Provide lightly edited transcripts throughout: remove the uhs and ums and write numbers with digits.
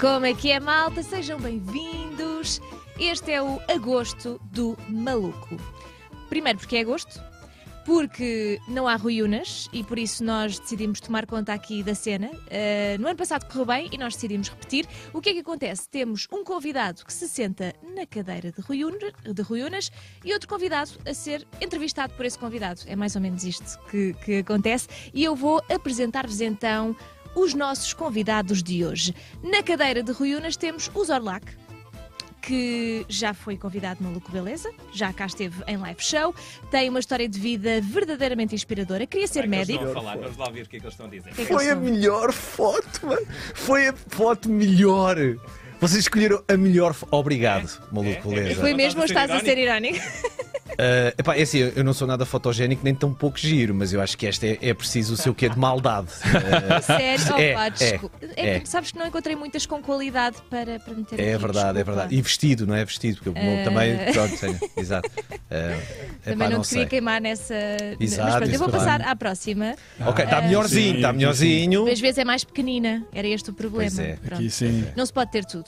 Como é que é, malta? Sejam bem-vindos. Este é o Agosto do Maluco. Primeiro porque é agosto, porque não há Rui Unas e por isso nós decidimos tomar conta aqui da cena. No ano passado correu bem e nós decidimos repetir. O que é que acontece? Temos um convidado que se senta na cadeira de Rui Unas e outro convidado a ser entrevistado por esse convidado. É mais ou menos isto que acontece. E eu vou apresentar-vos então os nossos convidados de hoje. Na cadeira de Rui Unas temos o Zorlak, que já foi convidado no Maluco Beleza, já cá esteve em live show, tem uma história de vida verdadeiramente inspiradora, queria ser médico. Eles estão a falar, vamos lá ouvir o que é que eles estão a dizer. Foi a melhor foto, mano. Foi a foto melhor. Vocês escolheram a melhor foto. Obrigado, Maluco Beleza. Foi mesmo, ou estás a ser irónico? Epá, é assim, eu não sou nada fotogénico nem tão pouco giro, mas eu acho que esta é preciso o seu quê de maldade. Sério? Sabes que não encontrei muitas com qualidade para meter aqui. É verdade. E vestido, não é vestido, porque eu também... Pronto, sim, exato. Também epá, não te queria queimar nessa... Exato, mas pronto, eu vou passar à próxima. Ok, está melhorzinho, está melhorzinho. Às vezes é mais pequenina, era este o problema. Pois é. Aqui, sim. Não se pode ter tudo.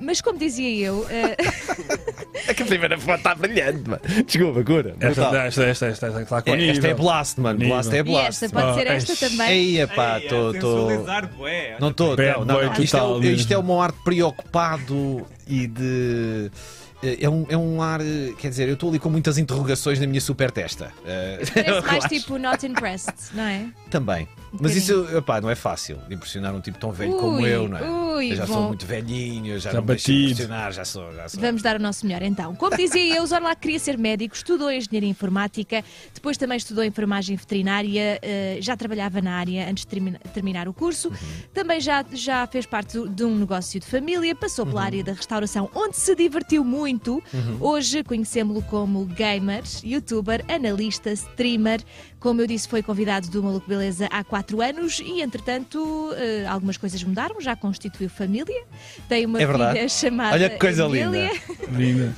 Mas como dizia eu... É que a primeira foto está brilhante, mano. Desculpa, Kura. Esta é blast, mano. Blast é blast. E esta pode ser esta também. Eia pá, estou... Não estou, não. Isto é um ar preocupado e de... É um ar, quer dizer, eu estou ali com muitas interrogações na minha super testa. Parece mais tipo not impressed, não é? Também. Mas isso, epá, não é fácil de impressionar um tipo tão velho como eu, não é? Eu já sou muito velhinho, já não me deixo impressionar, já sou. Vamos dar o nosso melhor então. Como dizia eu, Zorlak queria ser médico, estudou engenharia informática, depois também estudou enfermagem veterinária, já trabalhava na área antes de terminar o curso, também já fez parte de um negócio de família, passou pela área da restauração, onde se divertiu muito. Hoje conhecemos-lo como gamer, youtuber, analista, streamer. Como eu disse, foi convidado do Maluco Beleza há 4 anos e, entretanto, algumas coisas mudaram. Já constituiu família. Tem uma filha chamada... Olha que coisa Emília. Linda.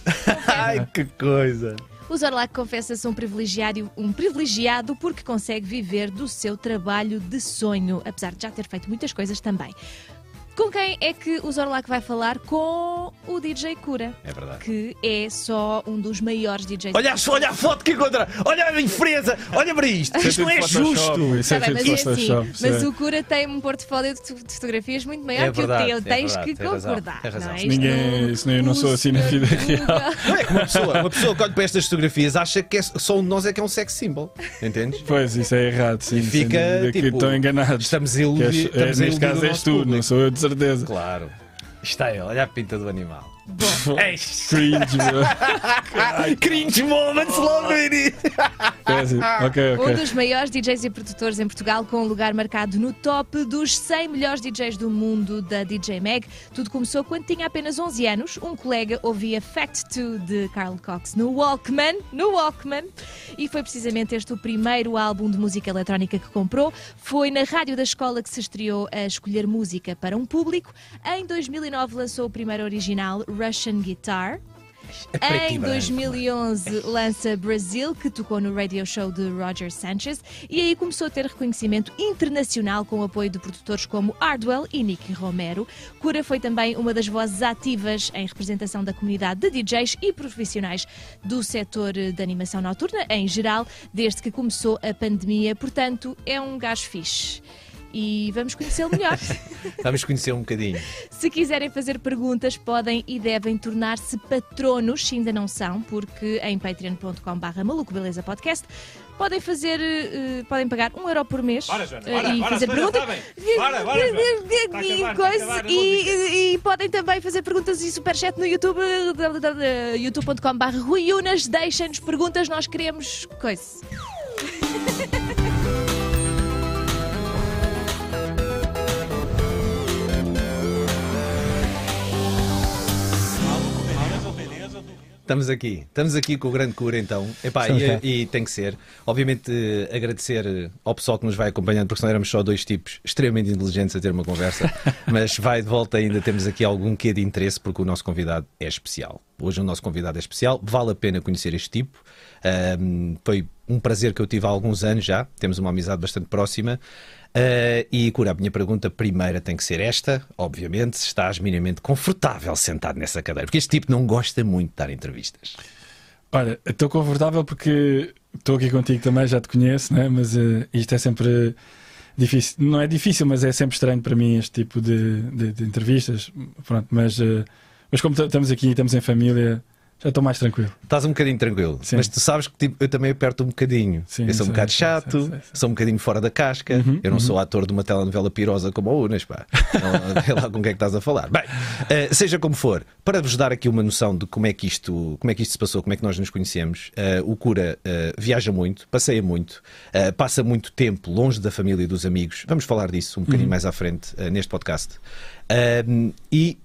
Ai, que coisa. O Zorlak confessa-se um privilegiado porque consegue viver do seu trabalho de sonho, apesar de já ter feito muitas coisas também. Com quem é que o Zorlak vai falar? Com o DJ Kura. É verdade. Que é só um dos maiores DJs. Olha a foto que encontra! Olha a diferença! Olha para isto! Isto não é justo! Mas o Kura tem um portfólio de fotografias muito maior que o teu. Tens que concordar. Eu não sou assim na vida real. Não é que uma pessoa que olha para estas fotografias acha que só um de nós é que é um sex symbol. Entendes? Pois, isso é errado. Sim, fica tipo... Estão enganados. Estamos a iludir. Neste caso és tu, não sou eu, de certeza. Claro. Está ele, olha a pinta do animal. Bom. É cringe, meu. Cringe moments logo no início. Okay. Um dos maiores DJs e produtores em Portugal, com um lugar marcado no top dos 100 melhores DJs do mundo da DJ Mag. Tudo começou quando tinha apenas 11 anos. Um colega ouvia Fact 2 de Carl Cox no Walkman. E foi precisamente este o primeiro álbum de música eletrónica que comprou. Foi na rádio da escola que se estreou a escolher música para um público. Em 2009 lançou o primeiro original, Russian Guitar. Em 2011 lança Brasil, que tocou no radio show de Roger Sanchez, e aí começou a ter reconhecimento internacional com o apoio de produtores como Hardwell e Nick Romero. Kura foi também uma das vozes ativas em representação da comunidade de DJs e profissionais do setor de animação noturna em geral, desde que começou a pandemia. Portanto, é um gajo fixe. E vamos conhecê-lo melhor. Vamos conhecer um bocadinho. Se quiserem fazer perguntas, podem e devem tornar-se patronos, se ainda não são, porque em patreon.com/malucobelezapodcast podem fazer, podem pagar €1 por mês e fazer perguntas. E podem também fazer perguntas e superchat no YouTube, youtube.com/Rui Unas. Deixem-nos perguntas, nós queremos coisa. Estamos aqui com o grande Kura então. Epá, e tem que ser. Obviamente agradecer ao pessoal que nos vai acompanhando, porque senão éramos só 2 tipos extremamente inteligentes a ter uma conversa, mas vai de volta, ainda temos aqui algum quê de interesse, porque o nosso convidado é especial. Hoje o nosso convidado é especial, vale a pena conhecer este tipo. Foi um prazer que eu tive há alguns anos já, temos uma amizade bastante próxima. E, Kura, a minha pergunta primeira tem que ser esta, obviamente, se estás minimamente confortável sentado nessa cadeira, porque este tipo não gosta muito de dar entrevistas. Olha, estou confortável porque estou aqui contigo também, já te conheço, né? Mas isto é sempre difícil. Não é difícil, mas é sempre estranho para mim este tipo de entrevistas. Pronto, mas como estamos aqui, estamos em família... Já estou mais tranquilo. Estás um bocadinho tranquilo. Sim. Mas tu sabes que tipo, eu também aperto um bocadinho. Sim, eu sou um bocado chato, sou um bocadinho fora da casca. Eu não sou ator de uma telenovela pirosa como a Unas, pá. Não sei lá com quem é que estás a falar. Bem, seja como for, para vos dar aqui uma noção de como é que isto se passou, como é que nós nos conhecemos, o Kura viaja muito, passeia muito, passa muito tempo longe da família e dos amigos. Vamos falar disso um bocadinho mais à frente neste podcast. E...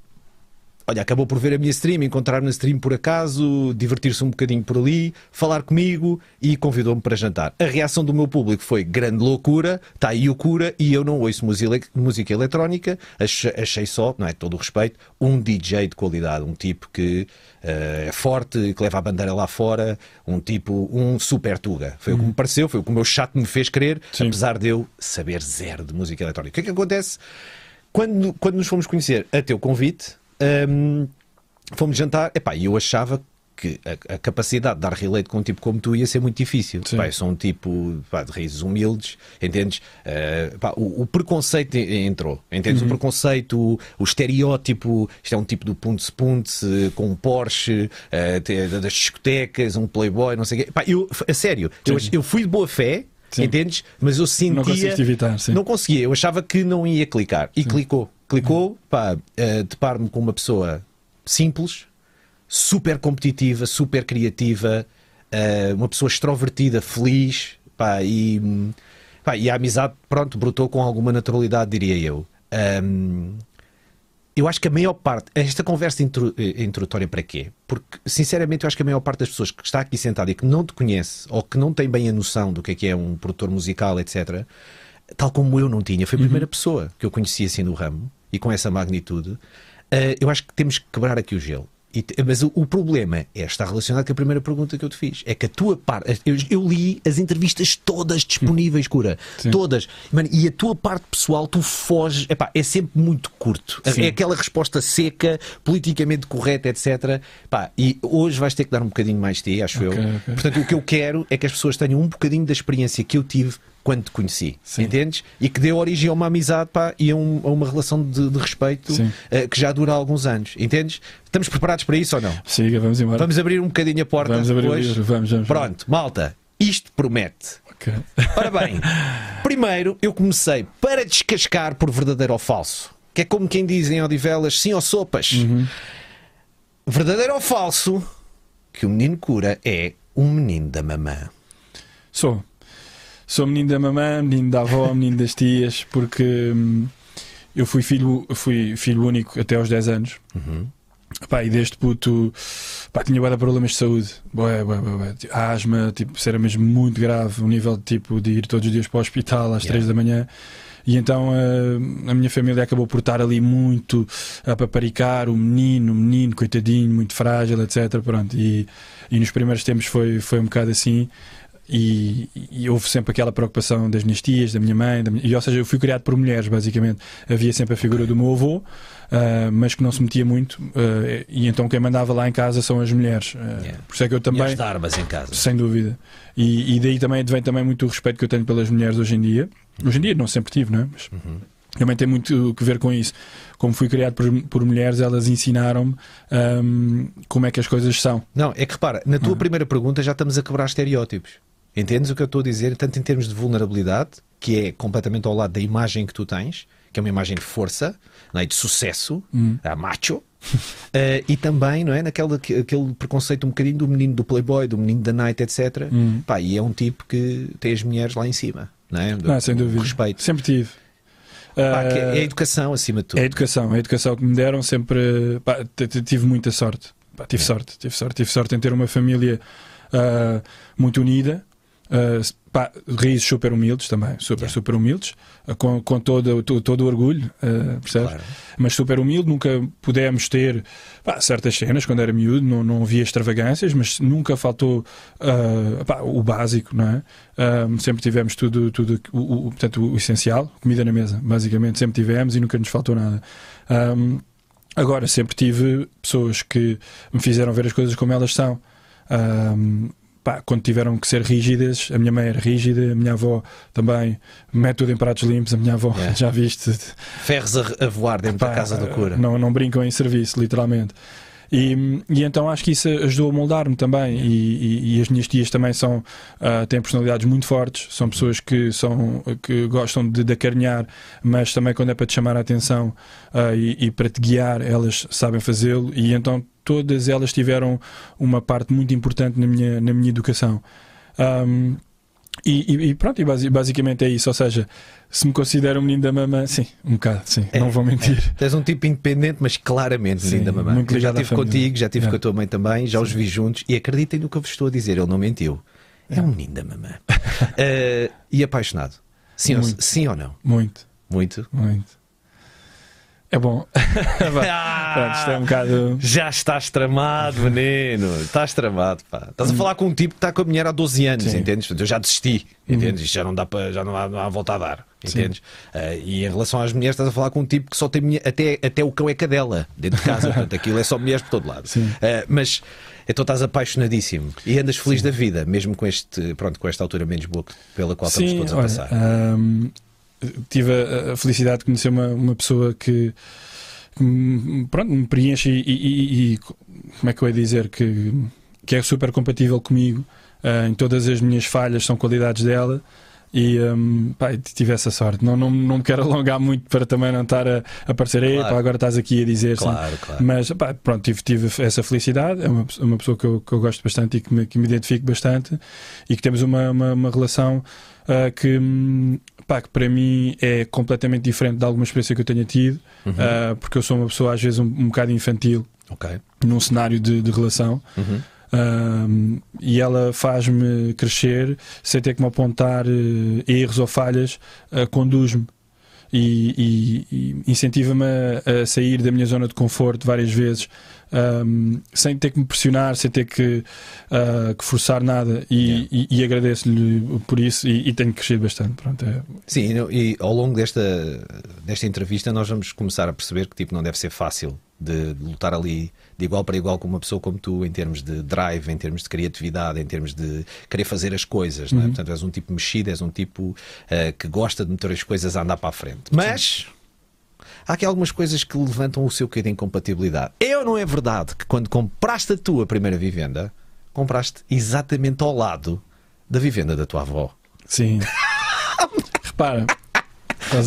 Olha, acabou por ver a minha stream, encontrar-me na stream por acaso, divertir-se um bocadinho por ali, falar comigo e convidou-me para jantar. A reação do meu público foi grande loucura, está aí o Kura e eu não ouço música eletrónica, achei só, não é, todo o respeito, um DJ de qualidade, um tipo que é forte, que leva a bandeira lá fora, um tipo, um super tuga. Foi o que me pareceu, foi o que o meu chato me fez querer, apesar de eu saber zero de música eletrónica. O que é que acontece? Quando nos fomos conhecer, a teu convite... fomos jantar, e eu achava que a capacidade de dar relate com um tipo como tu ia ser muito difícil. Epá, eu sou um tipo de raízes humildes, entendes? O preconceito entrou, entendes? O preconceito, o estereótipo, isto é um tipo do punts-punts, com um Porsche, das discotecas, um playboy, não sei o quê. Epá, a sério, eu fui de boa fé, entendes? Mas eu sentia... Não conseguiste evitar, Não conseguia, eu achava que não ia clicar, e clicou, deparo-me com uma pessoa simples, super competitiva, super criativa, uma pessoa extrovertida, feliz, e a amizade, pronto, brotou com alguma naturalidade, diria eu. Eu acho que a maior parte, esta conversa introdutória para quê? Porque, sinceramente, eu acho que a maior parte das pessoas que está aqui sentada e que não te conhece, ou que não tem bem a noção do que é um produtor musical, etc., tal como eu não tinha, foi a primeira pessoa que eu conheci assim no ramo, e com essa magnitude, eu acho que temos que quebrar aqui o gelo. Mas o problema está relacionado com a primeira pergunta que eu te fiz. É que a tua parte... Eu li as entrevistas todas disponíveis, Kura. Todas. Mano, e a tua parte pessoal, tu foges... é sempre muito curto. É aquela resposta seca, politicamente correta, etc. E hoje vais ter que dar um bocadinho mais de ti, acho eu. Portanto, o que eu quero é que as pessoas tenham um bocadinho da experiência que eu tive quando te conheci, entendes? E que deu origem a uma amizade e a uma relação de respeito que já dura alguns anos, entendes? Estamos preparados para isso ou não? Siga, vamos embora. Vamos abrir um bocadinho a porta depois. Vamos. Pronto, malta, isto promete. Ora bem, primeiro eu comecei para descascar por verdadeiro ou falso, que é como quem dizem em Odivelas, sim ou sopas. Verdadeiro ou falso que o menino Kura é um menino da mamã? Sou menino da mamã, menino da avó, menino das tias, porque eu fui filho único até aos 10 anos. E desde puto tinha bué de problemas de saúde, a asma, era mesmo muito grave, o nível de ir todos os dias para o hospital às 3 da manhã. E então a minha família acabou por estar ali muito a paparicar o menino, coitadinho, muito frágil, etc. Pronto. E nos primeiros tempos foi um bocado assim. E houve sempre aquela preocupação das minhas tias, da minha mãe, ou seja, eu fui criado por mulheres, basicamente. Havia sempre a figura do meu avô, mas que não se metia muito, e então quem mandava lá em casa são as mulheres. Por isso é que eu também... E as darbas em casa. Sem dúvida. E daí também vem muito o respeito que eu tenho pelas mulheres hoje em dia. Hoje em dia não sempre tive, não é? Mas... Também tem muito a ver com isso. Como fui criado por mulheres, elas ensinaram-me como é que as coisas são. Não, é que repara, na tua primeira pergunta já estamos a quebrar estereótipos. Entendes o que eu estou a dizer? Tanto em termos de vulnerabilidade, que é completamente ao lado da imagem que tu tens, que é uma imagem de força, não é? De sucesso, macho, e também, não é? Aquele preconceito um bocadinho do menino do Playboy, do menino da Night, etc. E é um tipo que tem as mulheres lá em cima, não é? Sem dúvida. Respeito. Sempre tive. É a educação acima de tudo. É a educação que me deram sempre. Tive muita sorte. Tive sorte em ter uma família muito unida. Pá, risos super humildes também, super, yeah, super humildes, com todo o orgulho, percebes? Claro. Mas super humilde, nunca pudemos ter, pá, certas cenas quando era miúdo, não havia extravagâncias, mas nunca faltou pá, o básico, não é? Sempre tivemos tudo portanto, o essencial, comida na mesa, basicamente, sempre tivemos e nunca nos faltou nada. Agora, sempre tive pessoas que me fizeram ver as coisas como elas são. Pá, quando tiveram que ser rígidas, a minha mãe era rígida, a minha avó também, mete tudo em pratos limpos, a minha avó, yeah, já viste, ferros a voar dentro, pá, da casa do Cura, não brincam em serviço, literalmente. E então acho que isso ajudou a moldar-me também, yeah, e as minhas tias também são, têm personalidades muito fortes, são pessoas que gostam de acarinhar, mas também quando é para te chamar a atenção e para te guiar, elas sabem fazê-lo, e então todas elas tiveram uma parte muito importante na minha educação. E pronto, e basicamente é isso, ou seja, se me considero um menino da mamã, sim, um bocado, sim, não vou mentir. És um tipo independente, mas claramente menino da mamã. Eu já estive contigo, já estive com a tua mãe também, já os vi juntos, e acreditem no que eu vos estou a dizer, ele não mentiu. É um menino da mamã. E apaixonado. Sim, muito. Sim ou não? Muito. Muito? Muito. É bom. Pronto, isto é um bocado... Já estás tramado, menino. Estás tramado, pá. Estás a falar com um tipo que está com a mulher há 12 anos, sim, entendes? Eu já desisti, entendes? Isto já não dá para, já não há volta a dar, entendes? E em relação às mulheres, estás a falar com um tipo que só tem mulher, até o cão é cadela dentro de casa, portanto aquilo é só mulheres por todo lado. Mas então estás apaixonadíssimo e andas feliz, sim, da vida, mesmo com este, pronto, com esta altura menos boa pela qual, sim, estamos todos a passar. Tive a felicidade de conhecer uma pessoa que pronto, me preenche e como é que eu ia dizer, que é super compatível comigo, em todas as minhas falhas são qualidades dela, e pá, tive essa sorte. Não me quero alongar muito para também não estar a aparecer, claro, pá, agora estás aqui a dizer, claro, claro. Mas pá, pronto, tive essa felicidade, é uma pessoa que eu gosto bastante e que me identifico bastante, e que temos uma relação que para mim é completamente diferente de alguma experiência que eu tenha tido, porque eu sou uma pessoa às vezes um bocado infantil, okay, num cenário de relação, e ela faz-me crescer sem ter que me apontar erros ou falhas, conduz-me e incentiva-me a sair da minha zona de conforto várias vezes, sem ter que me pressionar, sem ter que forçar nada, e agradeço-lhe por isso, e tenho crescido bastante. Pronto, é... Sim, e ao longo desta entrevista nós vamos começar a perceber que tipo, não deve ser fácil de lutar ali de igual para igual com uma pessoa como tu, em termos de drive, em termos de criatividade, em termos de querer fazer as coisas, não é? Portanto, és um tipo mexido, és um tipo que gosta de meter as coisas a andar para a frente. Mas... Sim. Há aqui algumas coisas que levantam o seu quê de incompatibilidade. É ou não é verdade que quando compraste a tua primeira vivenda, compraste exatamente ao lado da vivenda da tua avó? Sim. Repara.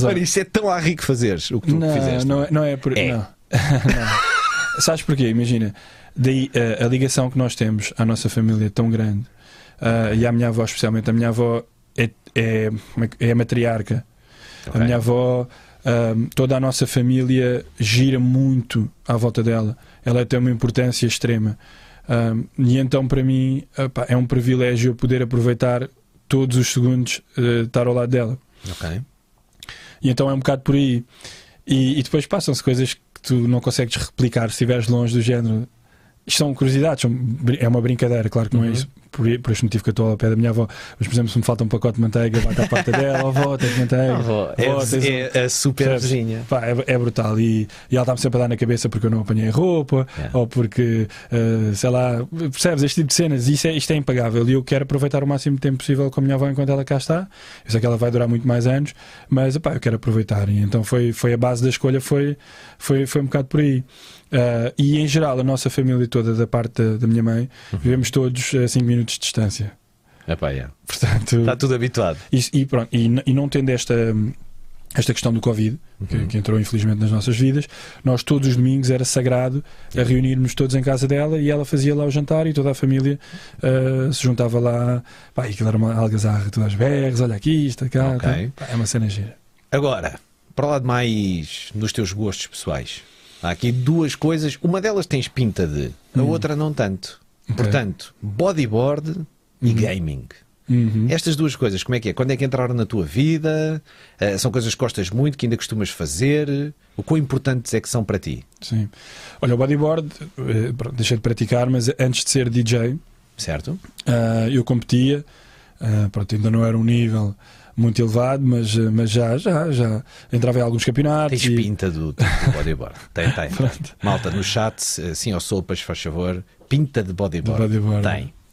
Olha, isto é tão a rico fazeres o que tu fizeste. Não é por... É. Não. Não. Sabes porquê? Imagina. Daí a ligação que nós temos à nossa família é tão grande. E à minha avó especialmente. A minha avó é a matriarca. Okay. A minha avó... toda a nossa família gira muito à volta dela. Ela tem uma importância extrema, e então para mim, opa, é um privilégio eu poder aproveitar todos os segundos de estar ao lado dela. Okay. E então é um bocado por aí, e depois passam-se coisas que tu não consegues replicar se estiveres longe, do género. Isto são curiosidades, é uma brincadeira, claro que não é isso, por este motivo que eu estou ao pé da minha avó. Mas, por exemplo, se me falta um pacote de manteiga, bate à porta dela, avó, tens manteiga. É a super vizinha. É brutal. E ela está-me sempre a dar na cabeça porque eu não apanhei roupa, ou porque, sei lá, percebes, este tipo de cenas. Isto é impagável, e eu quero aproveitar o máximo de tempo possível com a minha avó enquanto ela cá está. Eu sei que ela vai durar muito mais anos, mas opá, eu quero aproveitar. E então foi a base da escolha, foi um bocado por aí. E em geral, a nossa família toda, da parte da minha mãe, vivemos todos a 5 minutos de distância. Epá, yeah. Portanto, está tudo habituado. E pronto, e não tendo esta questão do Covid, que entrou infelizmente nas nossas vidas, nós todos os domingos era sagrado a reunirmos todos em casa dela, e ela fazia lá o jantar, e toda a família se juntava lá. Pá, e aquilo era uma algazarra, todas as berras, olha aqui, isto, cá. Okay. Pá, é uma cena gira. Agora, para lá de mais dos teus gostos pessoais. Há aqui duas coisas, uma delas tens pinta de, a outra não tanto. Okay. Portanto, bodyboard e gaming. Uhum. Estas duas coisas, como é que é? Quando é que entraram na tua vida? São coisas que gostas muito, que ainda costumas fazer? O quão importantes é que são para ti? Sim. Olha, o bodyboard, deixei de praticar, mas antes de ser DJ, certo? Eu competia, pronto, ainda não era um nível muito elevado, mas já entrava em alguns campeonatos. Tens pinta do bodyboard. Tem. Malta, no chat, sim ou sopas, faz favor, pinta de bodyboard.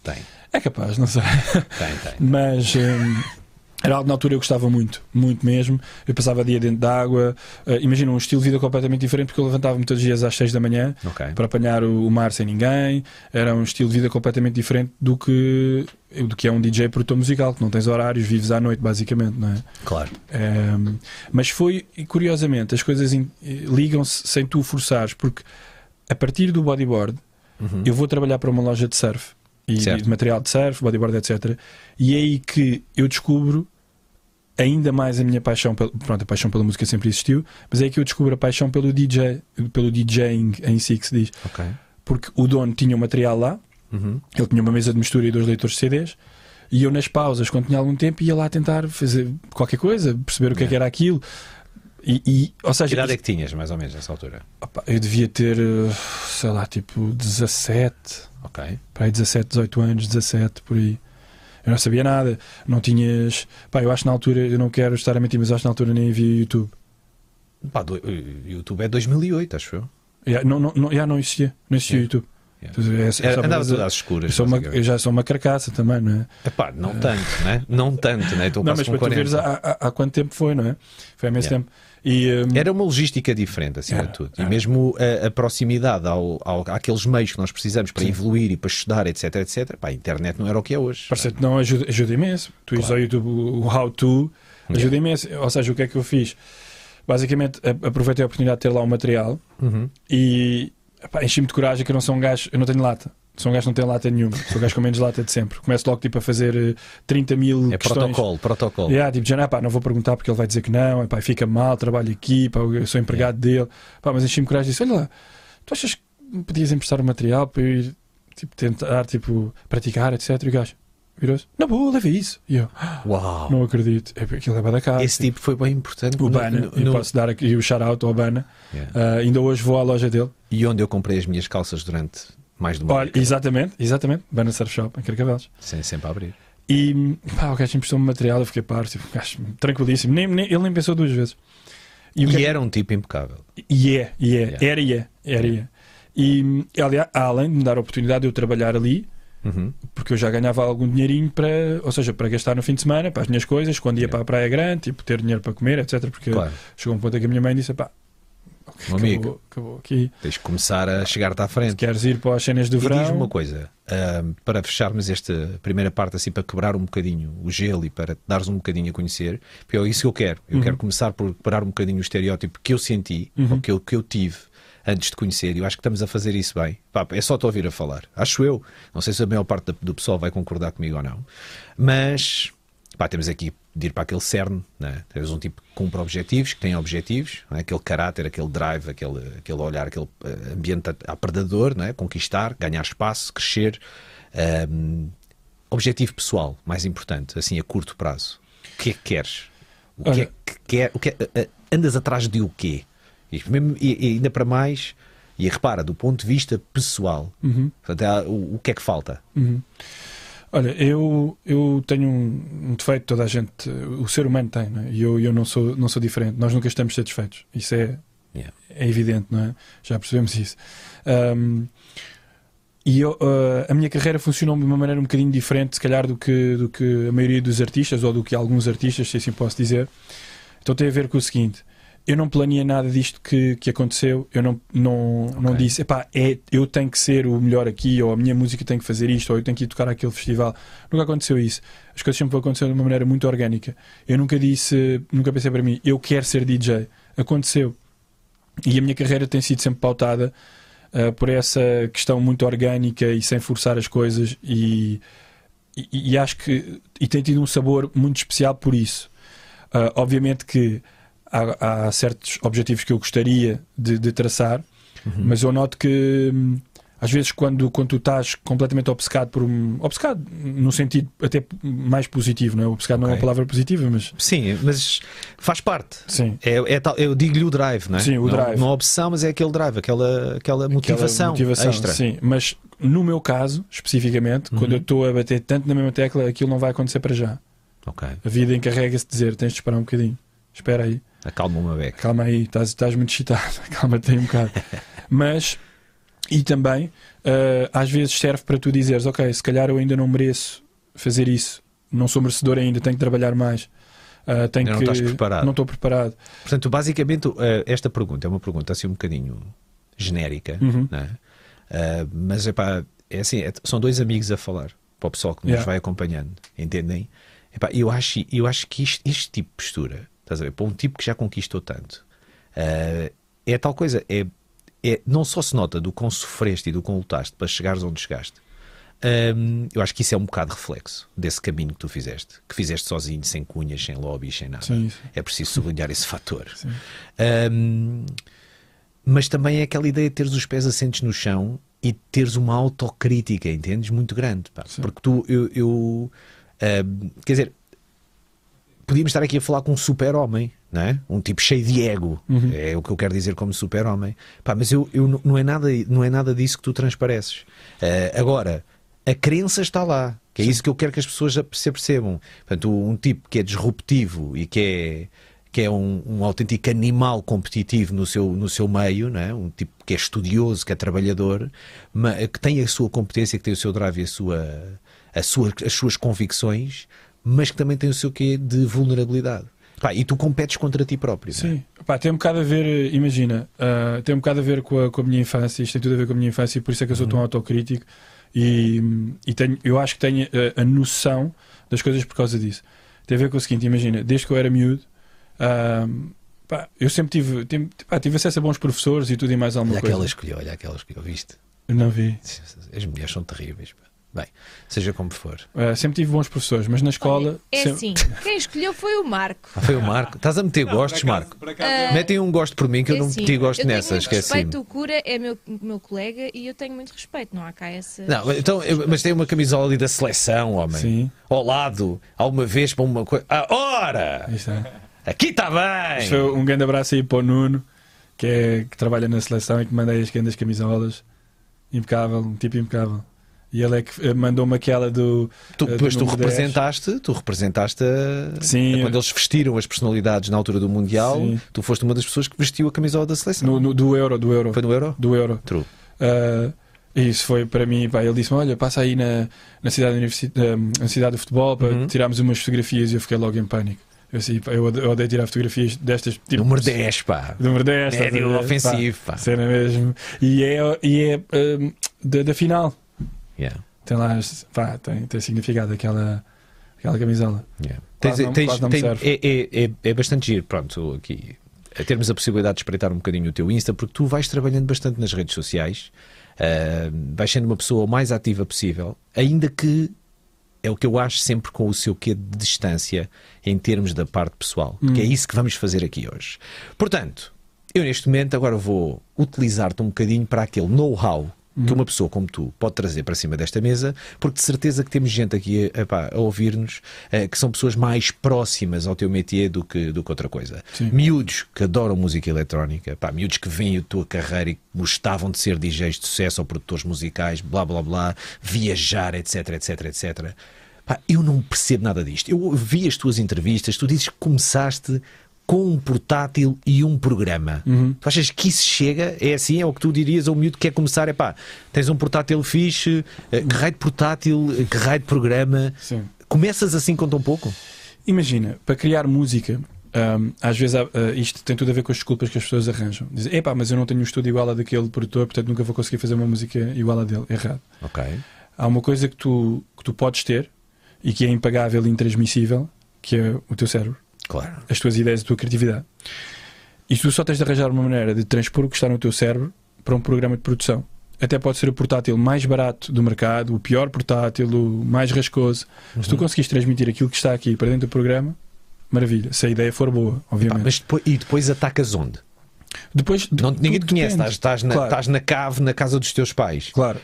Tem. É capaz, não sei. Tem. Mas era algo na altura eu gostava muito, muito mesmo. Eu passava dia dentro da água. Imagina um estilo de vida completamente diferente, porque eu levantava-me todos os dias às 6 da manhã para apanhar o mar sem ninguém. Era um estilo de vida completamente diferente do que é um DJ produtor musical, que não tens horários, vives à noite, basicamente, não é? Claro. Mas foi, e curiosamente, as coisas ligam-se sem tu forçares, porque a partir do bodyboard, uhum, eu vou trabalhar para uma loja de surf. E de material de surf, bodyboard, etc. E é aí que eu descubro ainda mais a minha paixão a paixão pela música sempre existiu, mas é aí que eu descubro a paixão pelo DJ, pelo DJing em si, que se diz. Porque o dono tinha o material lá, uhum, ele tinha uma mesa de mistura e 2 leitores de CDs, e eu nas pausas, quando tinha algum tempo, ia lá tentar fazer qualquer coisa, perceber o que é que era aquilo. Ou seja, que idade é que tinhas, mais ou menos, nessa altura? Opa, eu devia ter, sei lá, tipo 17... Para aí 17, 18 anos, 17, por aí. Eu não sabia nada, não tinhas... Pá, eu acho na altura, eu não quero estar a mentir, mas acho na altura nem havia YouTube. Pá, YouTube é 2008, acho eu. Não existia, YouTube. Andava tudo às escuras. Eu já sou uma carcaça também, não é? Epá, não tanto, né? Não tanto, né? Estou quase com 40. Mas para tu veres há quanto tempo foi, não é? Foi há imenso tempo. Era uma logística diferente, acima de tudo. E mesmo a proximidade àqueles meios que nós precisamos para evoluir e para estudar, etc, etc. Pá, a internet não era o que é hoje. Parece que não ajuda imenso. Tu ires ao YouTube, o how-to, ajuda imenso. Ou seja, o que é que eu fiz? Basicamente, aproveitei a oportunidade de ter lá o material e... enchi-me de coragem, que eu não sou um gajo, eu não tenho lata. Sou um gajo que não tem lata nenhuma. Sou um gajo com menos lata de sempre. Começo logo tipo a fazer 30 mil questões. protocolo. Tipo, já não vou perguntar porque ele vai dizer que não, fica mal, trabalho aqui, eu sou empregado dele. Mas enchi-me de coragem e disse, olha lá, tu achas que me podias emprestar o material para eu ir tentar praticar, etc. E o gajo virou-se, na boa, leva isso. E eu, uau, não acredito. Aquilo é da casa. Esse tipo foi bem importante. O Bana, eu posso dar aqui o shout-out ao Bana. Ainda hoje vou à loja dele. E onde eu comprei as minhas calças durante mais de uma hora. Exatamente. Bana Surf Shop, em Carcavelos. Sempre a abrir. E o gajo emprestou-me material, eu fiquei tranquilíssimo. Ele nem pensou 2 vezes. E era um tipo impecável. Era. E aliás, além de me dar a oportunidade de eu trabalhar ali, uhum, porque eu já ganhava algum dinheirinho para gastar no fim de semana, para as minhas coisas, quando ia para a Praia Grande, ter dinheiro para comer, etc. Porque chegou um ponto em que a minha mãe disse, meu amigo, acabou aqui. Tens de começar a chegar-te à frente. Se queres ir para as cenas do verão. Diz-me uma coisa, para fecharmos esta primeira parte, para quebrar um bocadinho o gelo e para te dares um bocadinho a conhecer, porque é isso que eu quero. Eu quero começar por quebrar um bocadinho o estereótipo que eu senti, ou que eu tive antes de conhecer, e eu acho que estamos a fazer isso bem. É só te ouvir a falar, acho eu. Não sei se a maior parte do pessoal vai concordar comigo ou não, mas temos aqui de ir para aquele cerne, né? Temos um tipo que cumpre objetivos, que tem objetivos, né? Aquele caráter, aquele drive, aquele olhar, aquele ambiente predador, né? Conquistar, ganhar espaço, crescer. Objetivo pessoal, mais importante, assim a curto prazo. O que é que queres? Andas atrás de o quê? E ainda para mais, e repara, do ponto de vista pessoal, portanto, o que é que falta? Olha, eu tenho um defeito, toda a gente, o ser humano tem, não é? E eu não sou diferente. Nós nunca estamos satisfeitos, isso é evidente, não é? Já percebemos isso. A minha carreira funcionou de uma maneira um bocadinho diferente, se calhar, do que a maioria dos artistas, ou do que alguns artistas, se assim posso dizer. Então tem a ver com o seguinte... Eu não planeei nada disto que aconteceu. Eu não disse, eu tenho que ser o melhor aqui, ou a minha música tem que fazer isto, ou eu tenho que ir tocar aquele festival. Nunca aconteceu isso. As coisas sempre aconteceram de uma maneira muito orgânica. Eu nunca pensei para mim, eu quero ser DJ. Aconteceu. E a minha carreira tem sido sempre pautada por essa questão muito orgânica e sem forçar as coisas. E acho que... E tem tido um sabor muito especial por isso. Obviamente que há certos objetivos que eu gostaria de traçar, mas eu noto que às vezes quando tu estás completamente obcecado por um... Obcecado num sentido até mais positivo, não é? Obcecado okay. Não é uma palavra positiva, mas... Sim, mas faz parte. Sim. Eu digo-lhe o drive, não é? Sim, o drive. Não é uma obsessão, mas é aquele drive, aquela motivação extra. Sim, mas no meu caso, especificamente, quando eu estou a bater tanto na mesma tecla, aquilo não vai acontecer para já. Okay. A vida encarrega-se de dizer, tens de esperar um bocadinho. Espera aí. Acalma-me uma beca. Calma aí, estás muito excitado. Calma-te aí um bocado. Mas... E também, às vezes serve para tu dizeres, ok, se calhar eu ainda não mereço fazer isso, não sou merecedor ainda, tenho que trabalhar mais, tenho que... Não estás preparado. Não estou preparado. Portanto, basicamente, esta pergunta é uma pergunta assim um bocadinho genérica, não é? Mas epá, é assim, são dois amigos a falar, para o pessoal que nos vai acompanhando, entendem? Epá, eu acho que este tipo de postura, estás a ver, para um tipo que já conquistou tanto, é tal coisa, não só se nota do quão sofreste e do quão lutaste para chegares onde chegaste. Eu acho que isso é um bocado reflexo desse caminho que tu fizeste, sozinho, sem cunhas, sem lobby, sem nada. Sim, é preciso sublinhar esse fator. Mas também é aquela ideia de teres os pés assentes no chão e teres uma autocrítica, entendes? Muito grande. Pá. Porque tu, quer dizer, podíamos estar aqui a falar com um super-homem, não é? Um tipo cheio de ego, é o que eu quero dizer como super-homem. Mas eu não é nada disso que tu transpareces. Agora, a crença está lá, que é isso que eu quero que as pessoas se percebam. Portanto, um tipo que é disruptivo e que é um autêntico animal competitivo no seu meio, não é? Um tipo que é estudioso, que é trabalhador, mas que tem a sua competência, que tem o seu drive e as suas convicções, mas que também tem o seu quê de vulnerabilidade. Pá, e tu competes contra ti próprio. Sim, é? Pá, tem um bocado a ver, imagina, tem um bocado a ver com a minha infância, isto tem tudo a ver com a minha infância e por isso é que eu sou tão autocrítico e eu acho que tenho a noção das coisas por causa disso. Tem a ver com o seguinte, imagina, desde que eu era miúdo, pá, eu sempre tive acesso a bons professores e tudo e mais alguma coisa. Olha aquela escolha, viste? Não vi. As mulheres são terríveis, pá. Bem, seja como for. Sempre tive bons professores, mas na escola... Sim, quem escolheu foi o Marco. Foi o Marco? Estás a meter gostos, Marco? Metem um gosto por mim, que eu não meti gosto nessas. Respeito, o Kura é meu colega e eu tenho muito respeito, não há cá essa... Não, então, mas tem uma camisola ali da seleção, homem. Sim. Ao lado, alguma vez, para uma coisa... Ora! Aqui está bem! Deixa um grande abraço aí para o Nuno, que trabalha na seleção e que manda aí as grandes camisolas. Impecável, um tipo impecável. E ele é que mandou-me aquela do... Tu representaste quando eles vestiram as personalidades na altura do Mundial. Sim. Tu foste uma das pessoas que vestiu a camisola da seleção. Do Euro. Foi no Euro? Do Euro. True. Isso foi para mim, pá, ele disse-me, olha, passa aí na cidade do futebol para tirarmos umas fotografias e eu fiquei logo em pânico. Eu, assim, pá, eu odeio tirar fotografias destas... Tipo, número 10, pá. Número 10. É ofensivo, pá. Cena mesmo. E é da final. Yeah. Tem lá, pá, tem significado aquela camisola. Yeah. É bastante giro, pronto, aqui a termos a possibilidade de espreitar um bocadinho o teu Insta, porque tu vais trabalhando bastante nas redes sociais, vais sendo uma pessoa o mais ativa possível, ainda que é o que eu acho sempre com o seu quê de distância em termos da parte pessoal, que é isso que vamos fazer aqui hoje. Portanto, eu neste momento agora vou utilizar-te um bocadinho para aquele know-how que uma pessoa como tu pode trazer para cima desta mesa, porque de certeza que temos gente aqui a ouvir-nos que são pessoas mais próximas ao teu métier do que outra coisa. Sim. Miúdos que adoram música eletrónica, pá, miúdos que veem a tua carreira e gostavam de ser DJs de sucesso ou produtores musicais, blá blá blá, viajar, etc, etc, etc. Pá, eu não percebo nada disto. Eu ouvi as tuas entrevistas, tu dizes que começaste com um portátil e um programa. Tu achas que isso chega? É assim? É o que tu dirias ao miúdo que quer começar? É pá, tens um portátil fixe, que raio de portátil, que raio de programa. Sim. Começas assim com tão pouco? Imagina, para criar música, às vezes isto tem tudo a ver com as desculpas que as pessoas arranjam. Dizem, epá, mas eu não tenho um estúdio igual a daquele produtor, portanto nunca vou conseguir fazer uma música igual a dele. Errado. Okay. Há uma coisa que tu podes ter e que é impagável e intransmissível, que é o teu cérebro. Claro. As tuas ideias, a tua criatividade. E tu só tens de arranjar uma maneira de transpor o que está no teu cérebro para um programa de produção. Até pode ser o portátil mais barato do mercado, o pior portátil, o mais rascoso. Se tu conseguires transmitir aquilo que está aqui para dentro do programa, maravilha. Se a ideia for boa, obviamente. Mas depois atacas onde? Depois de, não, ninguém te conhece, estás na, claro, na cave, na casa dos teus pais, claro,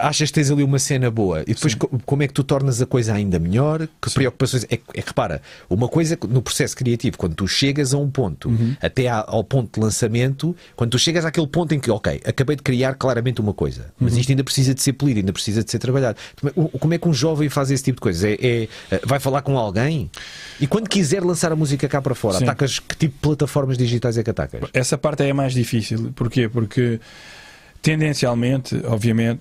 achas que tens ali uma cena boa e depois como é que tu tornas a coisa ainda melhor, que sim, preocupações, é que repara, uma coisa no processo criativo, quando tu chegas a um ponto, até ao ponto de lançamento, quando tu chegas àquele ponto em que, ok, acabei de criar claramente uma coisa, mas isto ainda precisa de ser polido, ainda precisa de ser trabalhado, como é que um jovem faz esse tipo de coisas? Vai falar com alguém e quando quiser lançar a música cá para fora, sim, atacas que tipo de plataformas digitais é que atacas? Essa parte é mais difícil. Porquê? Porque tendencialmente, obviamente,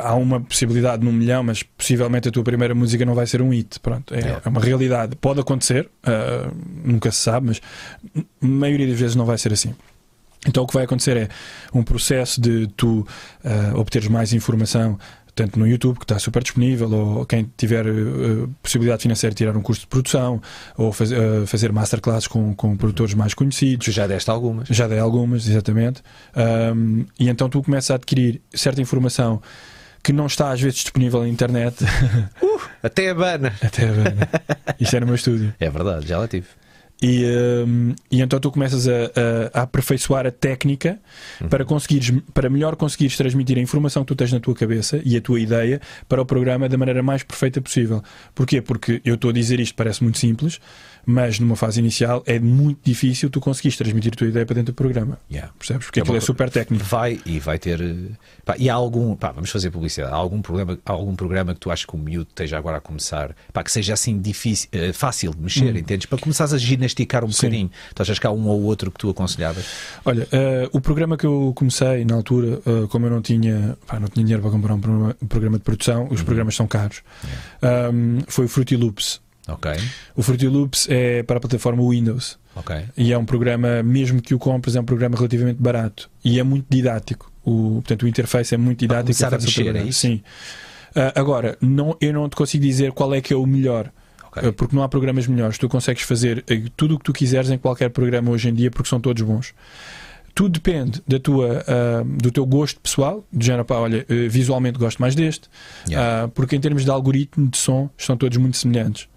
há uma possibilidade num milhão, mas possivelmente a tua primeira música não vai ser um hit. Pronto, é uma realidade. Pode acontecer, nunca se sabe, mas a maioria das vezes não vai ser assim. Então o que vai acontecer é um processo de tu obteres mais informação, tanto no YouTube, que está super disponível, ou quem tiver possibilidade financeira de tirar um curso de produção, ou fazer masterclasses com produtores mais conhecidos. Tu já deste algumas. Já dei algumas, exatamente. E então tu começas a adquirir certa informação que não está às vezes disponível na internet. Até a Bana. Até a Bana. Isto é no meu estúdio. É verdade, já lá tive. E então tu começas a aperfeiçoar a técnica para melhor conseguires transmitir a informação que tu tens na tua cabeça e a tua ideia para o programa da maneira mais perfeita possível. Porquê? Porque eu estou a dizer isto, parece muito simples, mas numa fase inicial é muito difícil tu conseguires transmitir a tua ideia para dentro do programa. Percebes? Porque aquilo é super técnico. Vai ter... e há algum... vamos fazer publicidade. Há algum programa que tu achas que o miúdo esteja agora a começar, que seja assim difícil, fácil de mexer, entendes? Para começares a esticar um bocadinho. Tu achas que há um ou outro que tu aconselhavas? Olha, o programa que eu comecei na altura, como eu não tinha dinheiro para comprar um programa de produção, os programas são caros, foi o Fruity Loops. O Fruity Loops é para a plataforma Windows e é um programa, mesmo que o compres, é um programa relativamente barato e é muito didático. Portanto, o interface é muito didático. Começar a mexer, é isso? Sim. Agora, eu não te consigo dizer qual é que é o melhor. Porque não há programas melhores. Tu consegues fazer tudo o que tu quiseres em qualquer programa hoje em dia, porque são todos bons. Tudo depende do teu gosto pessoal, do género, olha, visualmente gosto mais deste, porque em termos de algoritmo de som são todos muito semelhantes,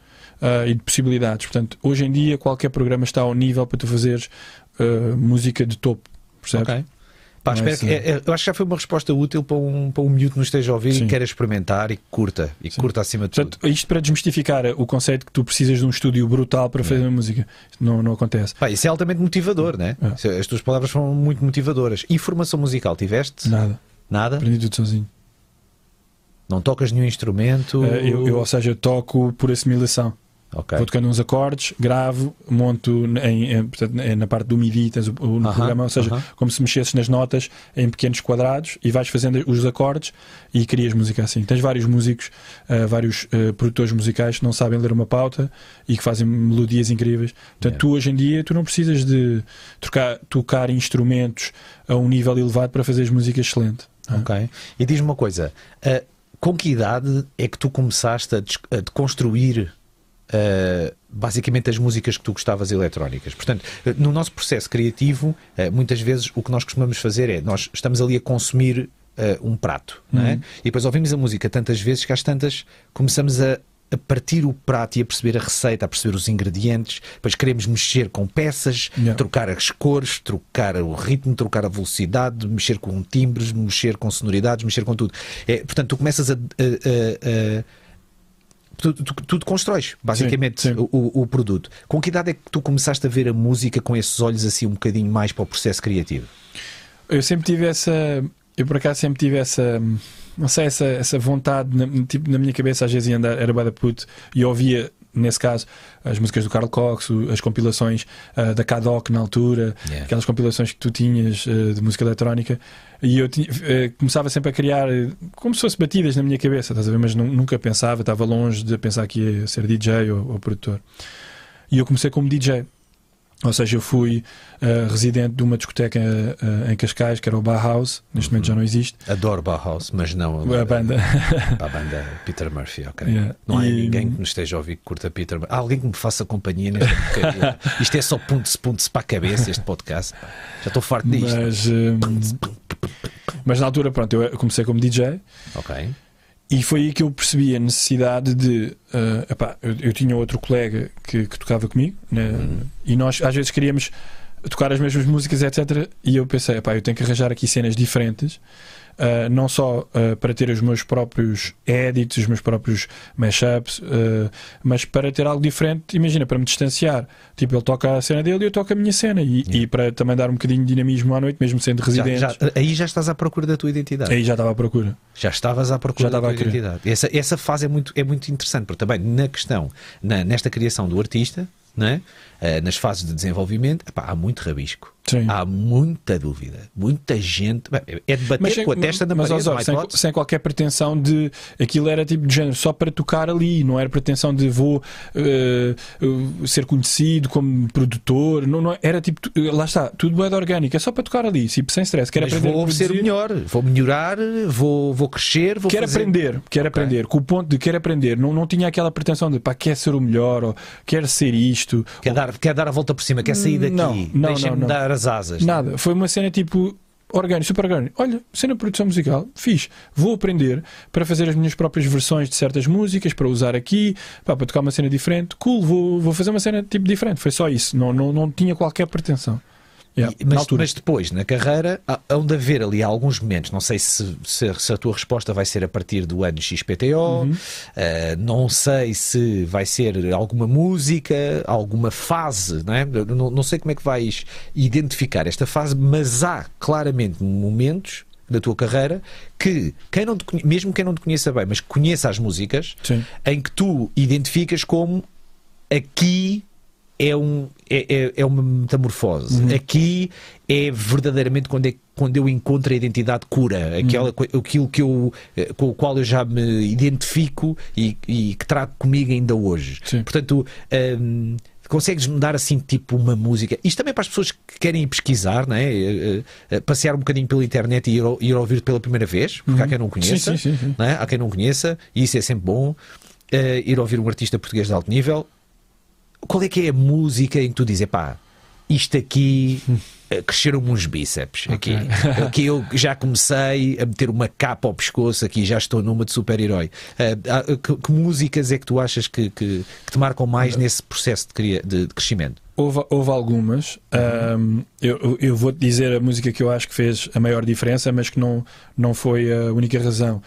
e de possibilidades. Portanto, hoje em dia qualquer programa está ao nível para tu fazeres música de topo, percebes? Eu acho que já foi uma resposta útil para um miúdo que nos esteja a ouvir e queira experimentar e curta, acima de tudo. Isto para desmistificar o conceito que tu precisas de um estúdio brutal para fazer música. Não acontece. Isso é altamente motivador, não é? As tuas palavras foram muito motivadoras. E formação musical tiveste? Nada. Nada? Aprendi tudo sozinho. Não tocas nenhum instrumento? Ou seja, eu toco por assimilação. Vou tocando uns acordes, gravo, monto na parte do MIDI, tens no programa, ou seja, como se mexesses nas notas em pequenos quadrados e vais fazendo os acordes e crias música assim. Tens vários músicos, vários produtores musicais que não sabem ler uma pauta e que fazem melodias incríveis. Portanto, tu hoje em dia tu não precisas de tocar instrumentos a um nível elevado para fazeres música excelente. E diz-me uma coisa, com que idade é que tu começaste a construir basicamente as músicas que tu gostavas eletrónicas? Portanto, no nosso processo criativo, muitas vezes o que nós costumamos fazer é, nós estamos ali a consumir um prato, não é? E depois ouvimos a música tantas vezes que às tantas começamos a partir o prato e a perceber a receita, a perceber os ingredientes, depois queremos mexer com peças, trocar as cores, trocar o ritmo, trocar a velocidade, mexer com timbres, mexer com sonoridades, mexer com tudo. Portanto, tu começas Tu constróis, basicamente, o produto. Com que idade é que tu começaste a ver a música com esses olhos assim um bocadinho mais para o processo criativo? Eu sempre tive essa, não sei, essa vontade, na minha cabeça às vezes ia andar, era bué da puto, e ouvia, nesse caso, as músicas do Carl Cox, as compilações da K-Doc na altura, aquelas compilações que tu tinhas de música eletrónica, e eu começava sempre a criar como se fosse batidas na minha cabeça, estás a ver? Mas nunca pensava, estava longe de pensar que ia ser DJ ou produtor. E eu comecei como DJ, ou seja, eu fui residente de uma discoteca em Cascais, que era o Bar House. Neste momento já não existe. Adoro Bar House, mas não a banda. A banda Peter Murphy, Não há ninguém que nos esteja a ouvir que curta Peter Murphy. Há alguém que me faça companhia nesta bocadinha. Isto é só ponte-se para a cabeça, este podcast. Já estou farto disto. Mas na altura, pronto, eu comecei como DJ. E foi aí que eu percebi a necessidade de... eu tinha outro colega que tocava comigo, né? E nós às vezes queríamos a tocar as mesmas músicas, etc. E eu pensei, pá, eu tenho que arranjar aqui cenas diferentes, não só para ter os meus próprios edits, os meus próprios mashups, mas para ter algo diferente, imagina, para me distanciar. Tipo, ele toca a cena dele e eu toco a minha cena. E, e para também dar um bocadinho de dinamismo à noite, mesmo sendo residente. Aí já estás à procura da tua identidade. Aí já estava à procura. Já estavas à procura da tua identidade. Essa fase é muito interessante, porque também na questão, nesta criação do artista, não é? Nas fases de desenvolvimento, epá, há muito rabisco. Sim. Há muita dúvida, muita gente. É de bater com a testa na parede, mas sem qualquer pretensão de... Aquilo era tipo de género, só para tocar ali. Não era pretensão de vou ser conhecido como produtor, não, era tipo, lá está, tudo é de orgânico. É só para tocar ali, tipo, sem stress. Quero aprender, vou ser melhor, vou melhorar, vou crescer, vou fazer... Quero aprender, com o ponto de quero aprender. Não tinha aquela pretensão de pá, quer ser o melhor, ou quer ser isto, quer dar a volta por cima, quer sair daqui, deixem-me dar as asas. Nada, foi uma cena tipo orgânico, super orgânico. Olha, cena de produção musical, fiz. Vou aprender para fazer as minhas próprias versões de certas músicas, para usar aqui, para tocar uma cena diferente. Cool, vou fazer uma cena tipo diferente. Foi só isso, não tinha qualquer pretensão. Yeah, mas depois, na carreira, hão de haver ali alguns momentos. Não sei se a tua resposta vai ser a partir do ano XPTO, não sei se vai ser alguma música, alguma fase, não é? Não sei como é que vais identificar esta fase, mas há claramente momentos da tua carreira que mesmo quem não te conheça bem, mas conheça as músicas, sim, em que tu identificas como aqui é uma metamorfose. Aqui é verdadeiramente quando eu encontro a identidade Kura, aquilo que com o qual eu já me identifico e que trago comigo ainda hoje. Sim. Portanto, consegues me dar assim tipo uma música? Isto também é para as pessoas que querem ir pesquisar, não é? Passear um bocadinho pela internet e ir ouvir pela primeira vez, porque há quem não conheça, sim. Não é? Há quem não conheça, e isso é sempre bom, ir ouvir um artista português de alto nível. Qual é que é a música em que tu dizes, pá, isto aqui cresceram uns bíceps, okay, aqui eu já comecei a meter uma capa ao pescoço, aqui já estou numa de super-herói. Que músicas é que tu achas que te marcam mais nesse processo de crescimento? Houve algumas. Eu vou-te dizer a música que eu acho que fez a maior diferença, mas que não foi a única razão.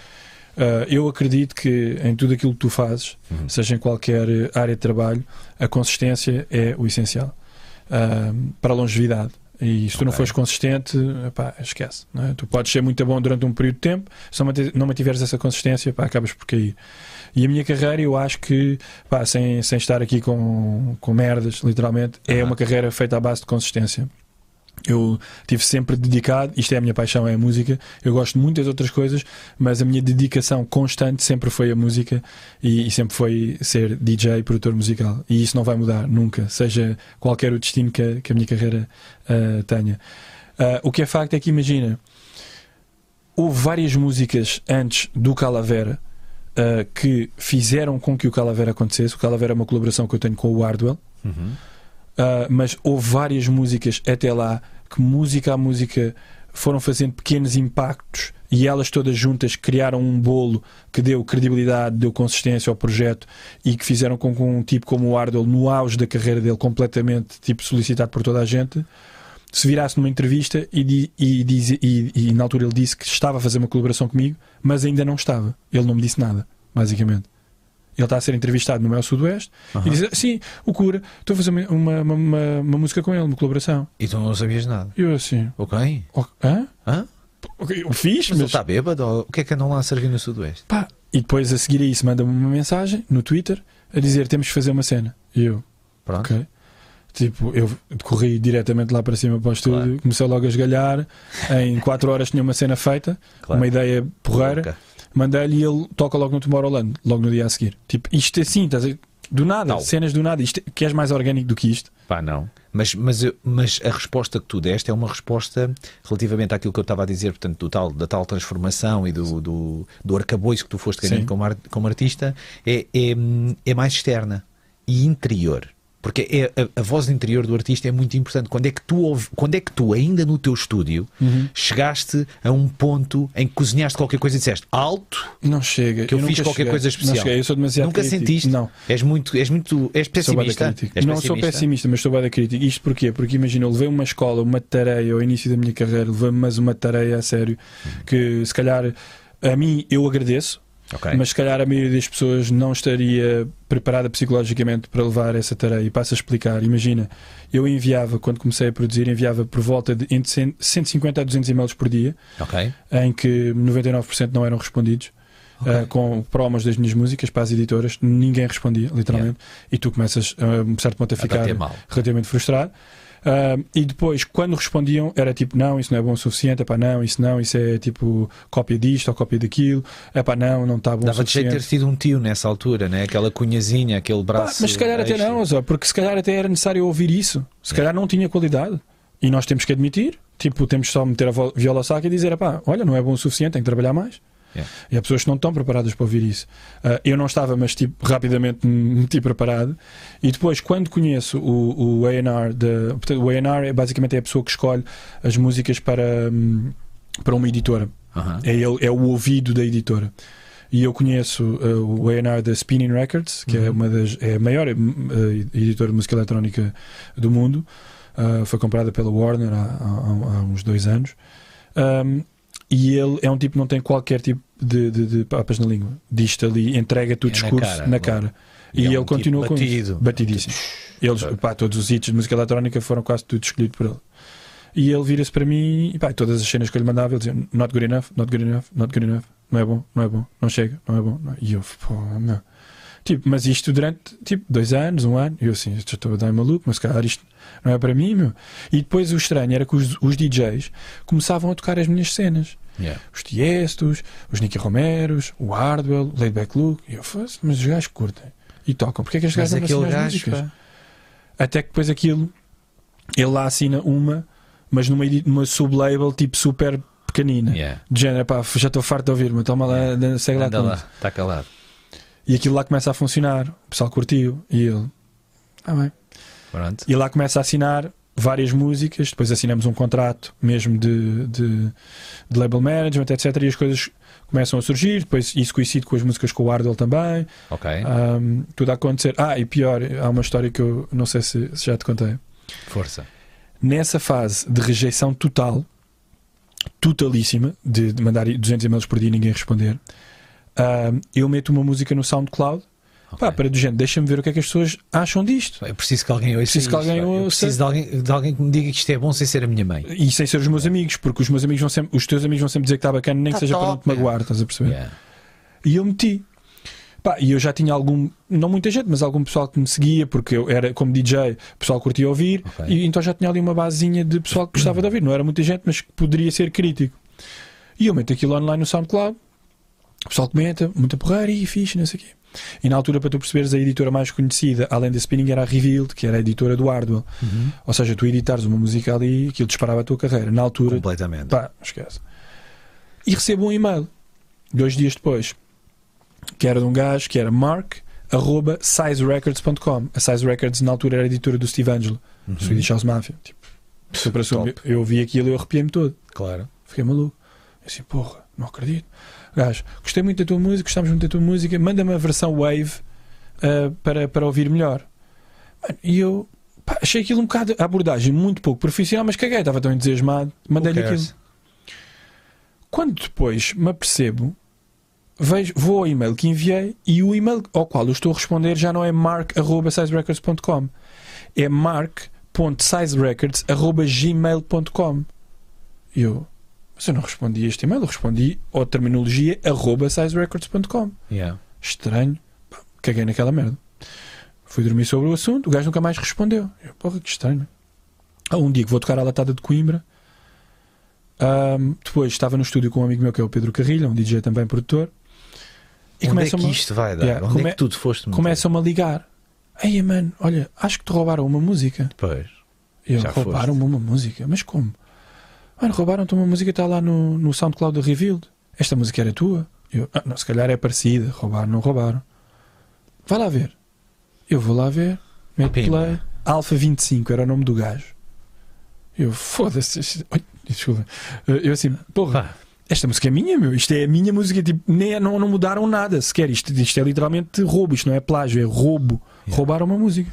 Eu acredito que em tudo aquilo que tu fazes, seja em qualquer área de trabalho, a consistência é o essencial para a longevidade. E se tu não fores consistente, pá, esquece, não é? Tu podes ser muito bom durante um período de tempo, se não mantiveres essa consistência, pá, acabas por cair. E a minha carreira, eu acho que, pá, sem estar aqui com merdas, literalmente, é uma carreira feita à base de consistência. Eu estive sempre dedicado, isto é a minha paixão, é a música. Eu gosto de muitas outras coisas, mas a minha dedicação constante sempre foi a música e sempre foi ser DJ, produtor musical. E isso não vai mudar nunca, seja qualquer o destino que a minha carreira tenha. O que é facto é que, imagina, houve várias músicas antes do Calavera que fizeram com que o Calavera acontecesse. O Calavera é uma colaboração que eu tenho com o Hardwell. Mas houve várias músicas até lá que, música a música, foram fazendo pequenos impactos e elas todas juntas criaram um bolo que deu credibilidade, deu consistência ao projeto e que fizeram com que um tipo como o Hardwell, no auge da carreira dele, completamente tipo solicitado por toda a gente, se virasse numa entrevista e na altura ele disse que estava a fazer uma colaboração comigo, mas ainda não estava. Ele não me disse nada, basicamente. Ele está a ser entrevistado no meu Sudoeste e diz, sim, o Kura, estou a fazer uma música com ele, uma colaboração. E tu não sabias nada? Eu assim, eu fiz, mas ele está bêbado, ou... o que é que andam lá a servir no Sudoeste? Pá. E depois a seguir a isso manda-me uma mensagem no Twitter a dizer, temos que fazer uma cena. E eu, pronto, ok. Tipo, eu corri diretamente lá para cima para o estúdio, comecei logo a esgalhar. Em 4 horas tinha uma cena feita, uma ideia porreira. Mandei-lhe e ele toca logo no Tomorrowland, logo no dia a seguir. Tipo, isto é assim, estás a... do nada, cenas do nada. Isto... Queres mais orgânico do que isto? Pá, não. Mas a resposta que tu deste é uma resposta relativamente àquilo que eu estava a dizer, portanto, da tal transformação e do arcabouço que tu foste ganhando como artista, é mais externa e interior. Porque é, a voz interior do artista é muito importante. Quando é que tu ainda no teu estúdio, chegaste a um ponto em que cozinhaste qualquer coisa e disseste alto? Não chega. Que eu fiz qualquer coisa especial. Não cheguei. Eu sou demasiado nunca crítico. Sentiste? Não. És pessimista? Não, sou pessimista, mas sou bada crítico. Isto porquê? Porque imagina, eu levei uma escola, uma tareia ao início da minha carreira, levei-me mais uma tareia a sério, que se calhar a mim eu agradeço. Okay. Mas se calhar a maioria das pessoas não estaria preparada psicologicamente para levar essa tarefa. E passo a explicar. Imagina, eu enviava, quando comecei a produzir, enviava por volta de entre 150 a 200 e-mails por dia, okay, em que 99% não eram respondidos, okay, com promos das minhas músicas para as editoras. Ninguém respondia, literalmente. Yeah. E tu começas, a certo ponto, a ficar relativamente frustrado. E depois, quando respondiam, era tipo, não, isso não é bom o suficiente, é pá, não, isso não, isso é tipo cópia disto ou cópia daquilo, é pá, não, não está bom o suficiente. Dava de ter sido um tio nessa altura, né? Aquela cunhazinha, aquele braço. Pá, mas se calhar até não, porque se calhar até era necessário ouvir isso, se calhar não tinha qualidade. E nós temos que admitir, tipo, temos só meter a viola ao saco e dizer, pá, olha, não é bom o suficiente, tem que trabalhar mais. Yeah. E há pessoas que não estão preparadas para ouvir isso. Eu não estava, mas tipo, rapidamente me meti preparado. E depois, quando conheço o A&R, o A&R é basicamente a pessoa que escolhe as músicas para uma editora. Uh-huh. É o ouvido da editora. E eu conheço o A&R da Spinnin' Records, que é a maior editora de música eletrónica do mundo. Foi comprada pela Warner há uns 2 anos. E ele é um tipo que não tem qualquer tipo de papas na língua. Diz-te ali, entrega-te o discurso na cara. E ele continua com isso. Batidíssimo. Eles, pá, todos os hits de música eletrónica foram quase tudo escolhidos por ele. E ele vira-se para mim e pá, todas as cenas que eu lhe mandava, ele dizia not good enough, not good enough, not good enough. Não é bom, não é bom, não chega, não é bom. Não. E eu, pô, não. Tipo, mas isto durante tipo 2 anos, 1 ano. E eu assim, estou a dar maluco, mas cara, isto não é para mim, meu. E depois o estranho era que os DJs começavam a tocar as minhas cenas. Yeah. Os Tiëstos, os Nick Romeros, o Hardwell, o Laidback Luke. E eu faço, mas os gajos curtem e tocam. Porquê é que os gajos não assinam as músicas? Pá. Até que depois aquilo, ele lá assina uma, mas numa sublabel tipo super pequenina. Yeah. De género, pá, já estou farto de ouvir-me, toma lá, segue lá. Está calado. E aquilo lá começa a funcionar, o pessoal curtiu e ele, ah bem. Pronto. E lá começa a assinar várias músicas, depois assinamos um contrato mesmo de label management, etc. E as coisas começam a surgir, depois isso coincide com as músicas com o Hardwell também. Ok. Tudo a acontecer. Ah, e pior, há uma história que eu não sei se já te contei. Força. Nessa fase de rejeição total, totalíssima, de mandar 200 e-mails por dia e ninguém responder, eu meto uma música no SoundCloud. Okay. Pá, para do género, deixa-me ver o que é que as pessoas acham disto. Eu preciso que alguém ouça isto. Eu preciso de alguém que me diga que isto é bom sem ser a minha mãe. E sem ser os meus amigos, porque os meus amigos vão sempre, os teus amigos vão sempre dizer que está bacana, nem tá que seja top, para não te magoar, estás a perceber? Yeah. E eu meti. Pá, e eu já tinha algum, não muita gente, mas algum pessoal que me seguia, porque eu era como DJ, o pessoal curtia ouvir, okay, e então já tinha ali uma basinha de pessoal que gostava de ouvir. Não era muita gente, mas que poderia ser crítico. E eu meto aquilo online no SoundCloud, o pessoal comenta, muita porreira e fixe, não sei o quê. E na altura, para tu perceberes, a editora mais conhecida além da Spinning era a Revealed, que era a editora do Hardwell. Uhum. Ou seja, tu editares uma música ali, aquilo disparava a tua carreira na altura, completamente. Pá, esquece. E recebo um e-mail 2 dias depois, que era de um gajo que era mark@sizerecords.com. A Size Records na altura era a editora do Steve Angello, Swedish House Mafia, tipo, eu ouvi aquilo e eu arrepiei-me todo. Claro. Fiquei maluco. Eu assim, porra, não acredito. Gajo, gostei muito da tua música, gostámos muito da tua música, manda-me a versão Wave para ouvir melhor. Mano, e eu, pá, achei aquilo um bocado, a abordagem muito pouco profissional, mas caguei, estava tão entusiasmado, mandei-lhe aquilo. Quando depois me apercebo, vejo, vou ao e-mail que enviei, e o e-mail ao qual eu estou a responder já não é mark@sizerecords.com, é mark.sizerecords@gmail.com. E eu, mas eu não respondi a este e-mail, eu respondi a terminologia @sizerecords.com. Yeah. Estranho. Pá, caguei naquela merda. Fui dormir sobre o assunto, o gajo nunca mais respondeu. Eu, porra, que estranho. Há um dia que vou tocar a Latada de Coimbra. Depois estava no estúdio com um amigo meu que é o Pedro Carrilho, um DJ também produtor. E onde é que isto vai dar? Yeah, onde é que tudo foste? Começam-me a ligar. Ei, mano, olha, acho que te roubaram uma música. Pois. Eu, roubaram-me uma música. Mas como? Mano, roubaram-te uma música, está lá no SoundCloud da Revealed. Esta música era tua? Eu, não, se calhar é parecida. Roubaram, não roubaram. Vai lá ver. Eu vou lá ver. Mete-lhe Alfa 25, era o nome do gajo. Eu, foda-se. Desculpa. Eu assim, porra, esta música é minha, meu. Isto é a minha música. Tipo, nem, não mudaram nada sequer. Isto é literalmente roubo. Isto não é plágio, é roubo. Yeah. Roubaram uma música.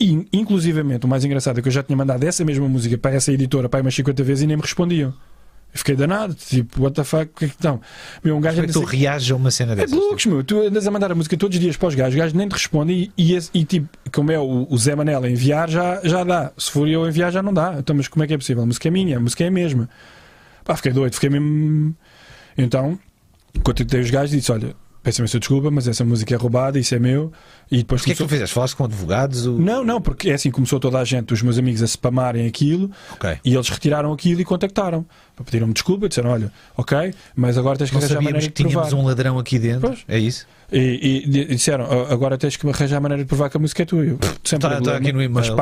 E, inclusivamente, o mais engraçado é que eu já tinha mandado essa mesma música para essa editora para umas 50 vezes e nem me respondiam. Eu fiquei danado, tipo, what the fuck, o que é que estão? Meu, um gajo... Tu reages a uma cena dessas. É loucos, meu, tu andas a mandar a música todos os dias para os gajos, o gajo nem te responde e tipo, como é o Zé Manel a enviar, já dá. Se for eu a enviar, já não dá. Então, mas como é que é possível? A música é minha, a música é a mesma. Pá, fiquei doido, fiquei mesmo... Então, contactei os gajos e disse, olha... Peço-me sua desculpa, mas essa música é roubada, isso é meu. E depois começou... que tu fizeste? Falaste com advogados? Ou... Não, porque é assim, começou toda a gente, os meus amigos, a spamarem aquilo, okay. E eles retiraram aquilo e contactaram. Pediram-me desculpa, disseram, olha, ok, mas agora tens que arranjar a maneira de provar. Tínhamos um ladrão aqui dentro, pois. É isso? E disseram, agora tens que arranjar a maneira de provar que a música é tua. Eu, sempre tá aqui no e-mail.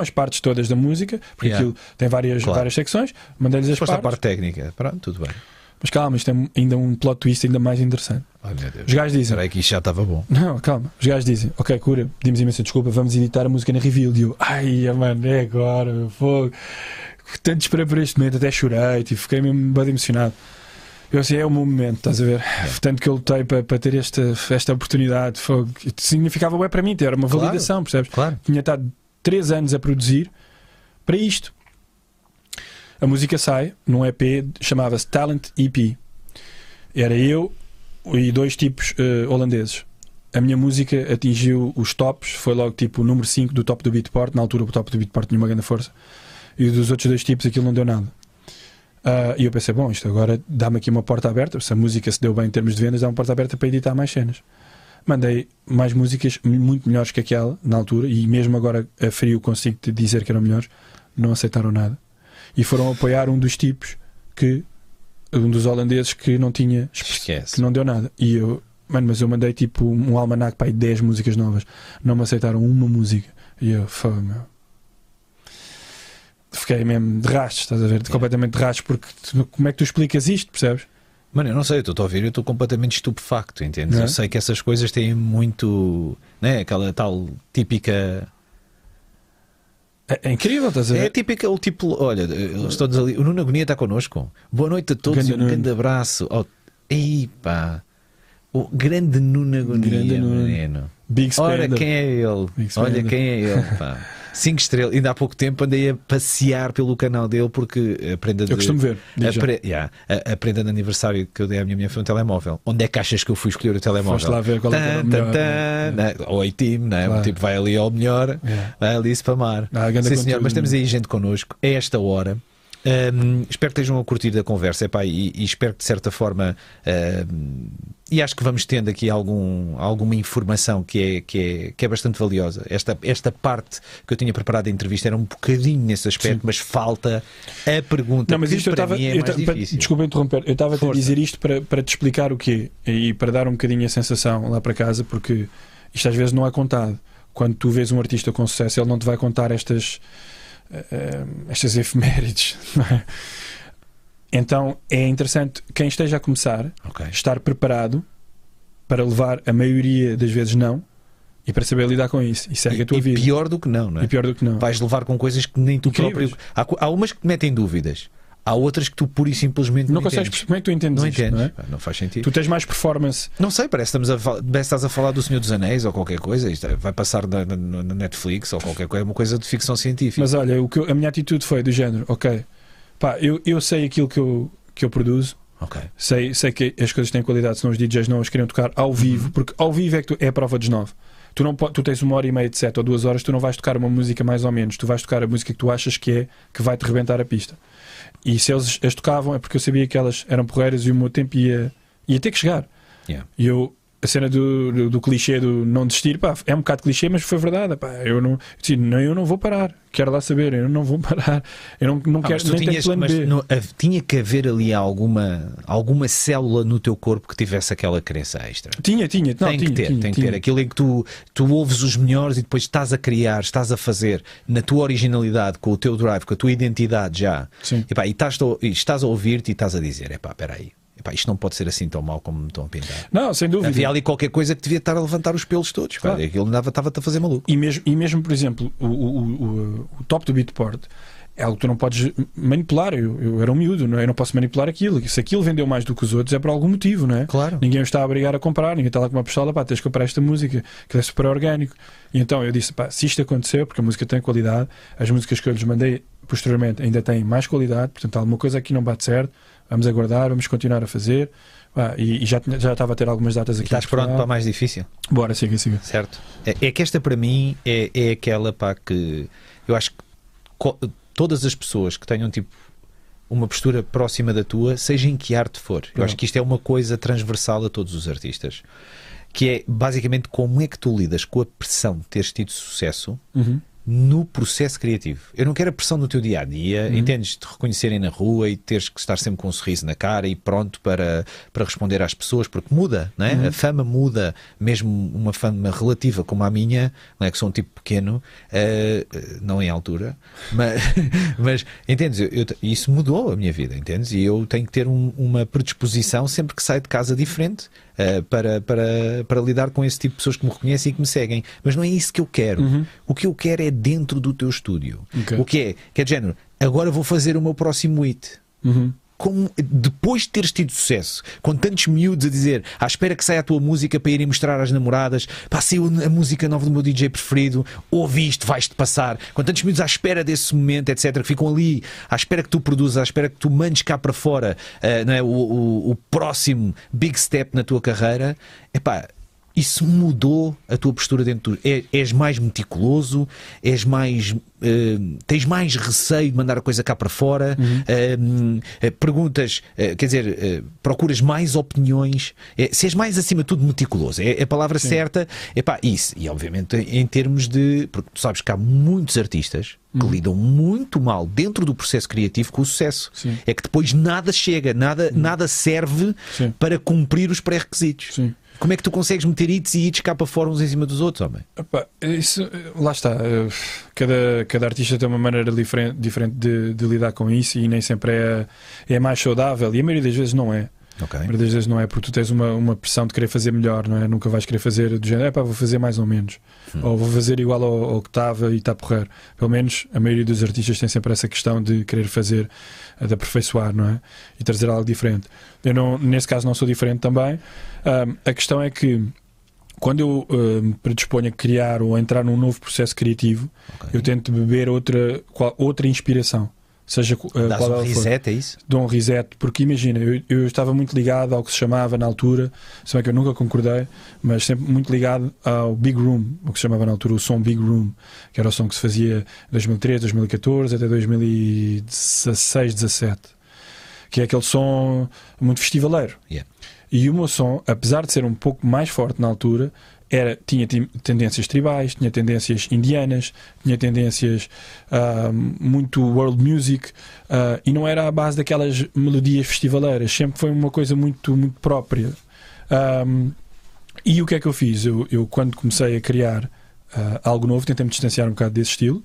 As partes todas da música, porque yeah. Aquilo tem várias secções, mandei-lhes as partes. A parte técnica, pronto, tudo bem. Mas calma, isto é ainda um plot twist ainda mais interessante. Ai, meu Deus. Os gajos dizem... Peraí, que isto já estava bom. Não, calma. Os gajos dizem... Ok, Kura, pedimos imensa desculpa, vamos editar a música na Revealed. E eu... Ai, mano, é agora, meu fogo. Tanto esperei por este momento, até chorei. Tipo, fiquei mesmo bem emocionado. Eu assim, é o meu momento, estás a ver? É. Tanto que eu lutei para ter esta oportunidade. Fogo. Significava bué para mim, era uma validação, percebes? Claro. Tinha estado 3 anos a produzir para isto. A música sai num EP, chamava-se Talent EP. Era eu e 2 tipos holandeses. A minha música atingiu os tops, foi logo tipo o número 5 do top do Beatport. Na altura o top do Beatport tinha uma grande força. E dos outros 2 tipos aquilo não deu nada. E eu pensei, bom, isto agora dá-me aqui uma porta aberta. Se a música se deu bem em termos de vendas, dá uma porta aberta para editar mais cenas. Mandei mais músicas muito melhores que aquela na altura. E mesmo agora a frio consigo te dizer que eram melhores. Não aceitaram nada. E foram apoiar um dos holandeses que não tinha, que não deu nada. E eu, mano, mas eu mandei tipo um almanac para aí 10 músicas novas, não me aceitaram uma música. E eu, foda, meu. Fiquei mesmo de rastros, estás a ver? Completamente de rastros, porque como é que tu explicas isto, percebes? Mano, eu não sei, eu estou a ouvir, eu estou completamente estupefacto, entendes? É? Eu sei que essas coisas têm muito, né? Aquela tal típica. É incrível, estás a ver? É típico, o tipo, olha, todos ali. O Nuno Agonia está connosco. Boa noite a todos e um grande abraço. Epa! O grande Nuno Agonia, menino. Big Spender. Ora, quem é ele? Olha, quem é ele, pá. 5 estrelas. Ainda há pouco tempo andei a passear pelo canal dele porque a prenda de... Eu costumo ver. A prenda de aniversário que eu dei à minha mulher foi um telemóvel. Onde é que achas que eu fui escolher o telemóvel? Foste lá ver qual é o A-Team, não é? Claro. O tipo vai ali ao melhor, vai ali spamar. Sim, senhor, mas temos aí gente connosco. É esta hora. Espero que estejam a curtir da conversa, epá, e espero que de certa forma e acho que vamos tendo aqui alguma informação que é bastante valiosa. Esta parte que eu tinha preparado da entrevista era um bocadinho nesse aspecto. Sim. Mas falta a pergunta. Não, mas isto para mim é mais difícil. Desculpa interromper, eu estava a dizer isto para te explicar o quê e para dar um bocadinho a sensação lá para casa, porque isto às vezes não é contado. Quando tu vês um artista com sucesso, ele não te vai contar estas efemérides, não é? Então é interessante quem esteja a começar, estar preparado para levar a maioria das vezes não, e para saber lidar com isso. E segue a tua vida. Pior do que não, não é? E pior do que não. Vais levar com coisas que nem tu próprio. Há umas que te metem dúvidas. Há outras que tu pura e simplesmente não consegues perceber. Como é que tu entendes isto? Não é? Não faz sentido. Tu tens mais performance. Não sei, parece que estás a falar do Senhor dos Anéis ou qualquer coisa. Isto vai passar na Netflix ou qualquer coisa. É uma coisa de ficção científica. Mas olha, a minha atitude foi do género: ok, pá, eu sei aquilo que eu produzo. Okay. Sei que as coisas têm qualidade, senão os DJs não as queriam tocar ao vivo, porque ao vivo é que é a prova dos 9. Tu tens 1h30 de set ou 2 horas, tu não vais tocar uma música mais ou menos. Tu vais tocar a música que tu achas que vai-te rebentar a pista. E se eles as tocavam é porque eu sabia que elas eram porreiras e o meu tempo ia ter que chegar. Yeah. E eu, a cena do clichê do não desistir, pá, é um bocado clichê, mas foi verdade. Pá, eu não vou parar, quero lá saber, eu não vou parar, eu não quero nem ter plano B. Mas tinha que haver ali alguma célula no teu corpo que tivesse aquela crença extra. Tem que ter. Aquilo em que tu ouves os melhores e depois estás a criar, estás a fazer na tua originalidade, com o teu drive, com a tua identidade já. Epá, e estás a ouvir-te e estás a dizer, epá, peraí. Epá, isto não pode ser assim tão mau como me estão a pintar. Não, sem dúvida. Havia ali qualquer coisa que devia estar a levantar os pelos todos. Claro. Pá, aquilo estava-te a fazer maluco. E mesmo, por exemplo, o top do Beatport é algo que tu não podes manipular. Eu era um miúdo, não é? Eu não posso manipular aquilo. Se aquilo vendeu mais do que os outros é por algum motivo, não é? Claro. Ninguém o está a obrigar a comprar, ninguém está lá com uma pistola, pá, tens de comprar esta música, que é super orgânico. E então eu disse, pá, se isto aconteceu, porque a música tem qualidade, as músicas que eu lhes mandei posteriormente ainda têm mais qualidade, portanto alguma coisa aqui não bate certo, vamos aguardar, vamos continuar a fazer. Ah, e já estava a ter algumas datas aqui. E estás pronto para mais difícil? Bora, siga. Certo. É que esta para mim é aquela, pá, que eu acho que todas as pessoas que tenham tipo uma postura próxima da tua, seja em que arte for, eu acho que isto é uma coisa transversal a todos os artistas, que é basicamente como é que tu lidas com a pressão de teres tido sucesso no processo criativo. Eu não quero a pressão do teu dia-a-dia, entendes? Te reconhecerem na rua e teres que estar sempre com um sorriso na cara e pronto para responder às pessoas, porque muda, não é? A fama muda, mesmo uma fama relativa como a minha, não é? Que sou um tipo pequeno, não em altura, mas entendes? Isso mudou a minha vida, entendes? E eu tenho que ter uma predisposição sempre que saio de casa diferente para lidar com esse tipo de pessoas que me reconhecem e que me seguem. Mas não é isso que eu quero. O que eu quero é dentro do teu estúdio. Okay. O que é de género, agora vou fazer o meu próximo hit. Como, depois de teres tido sucesso, com tantos miúdos a dizer, à espera que saia a tua música para irem mostrar às namoradas, pá, saiu a música nova do meu DJ preferido, ouve isto, vais-te passar, com tantos miúdos à espera desse momento, etc, que ficam ali, à espera que tu produzas, à espera que tu mandes cá para fora, não é, o próximo big step na tua carreira, epá, isso mudou a tua postura dentro do... És mais meticuloso, és mais... tens mais receio de mandar a coisa cá para fora, perguntas, quer dizer, procuras mais opiniões, se és mais acima de tudo meticuloso, é a palavra Sim. certa, epá, isso, e obviamente em termos de, porque tu sabes que há muitos artistas que lidam muito mal dentro do processo criativo com o sucesso, Sim. é que depois nada chega, nada serve Sim. para cumprir os pré-requisitos. Sim. Como é que tu consegues meter hits e hits cá para fora uns em cima dos outros, homem? Epá, isso, lá está, cada artista tem uma maneira diferente de lidar com isso e nem sempre é mais saudável, e a maioria das vezes não é. Okay. A maioria das vezes não é, porque tu tens uma pressão de querer fazer melhor, não é? Nunca vais querer fazer do género, vou fazer mais ou menos, ou vou fazer igual ao que estava e está a porrer. Pelo menos a maioria dos artistas tem sempre essa questão de querer fazer, de aperfeiçoar, não é? E trazer algo diferente. Eu não, nesse caso não sou diferente também. A questão é que quando eu me predisponho a criar ou a entrar num novo processo criativo, okay. eu tento beber outra inspiração. Seja, dás um reset, é isso? Dou um reset, porque imagina, eu estava muito ligado ao que se chamava na altura, se bem que eu nunca concordei, mas sempre muito ligado ao Big Room, o que se chamava na altura o som Big Room, que era o som que se fazia em 2003, 2014 até 2016, 17, que é aquele som muito festivaleiro. Yeah. E o meu som, apesar de ser um pouco mais forte na altura, tinha tendências tribais, tinha tendências indianas, tinha tendências muito world music, e não era à base daquelas melodias festivaleiras, sempre foi uma coisa muito, muito própria. E o que é que eu fiz? Eu quando comecei a criar algo novo, tentei-me distanciar um bocado desse estilo,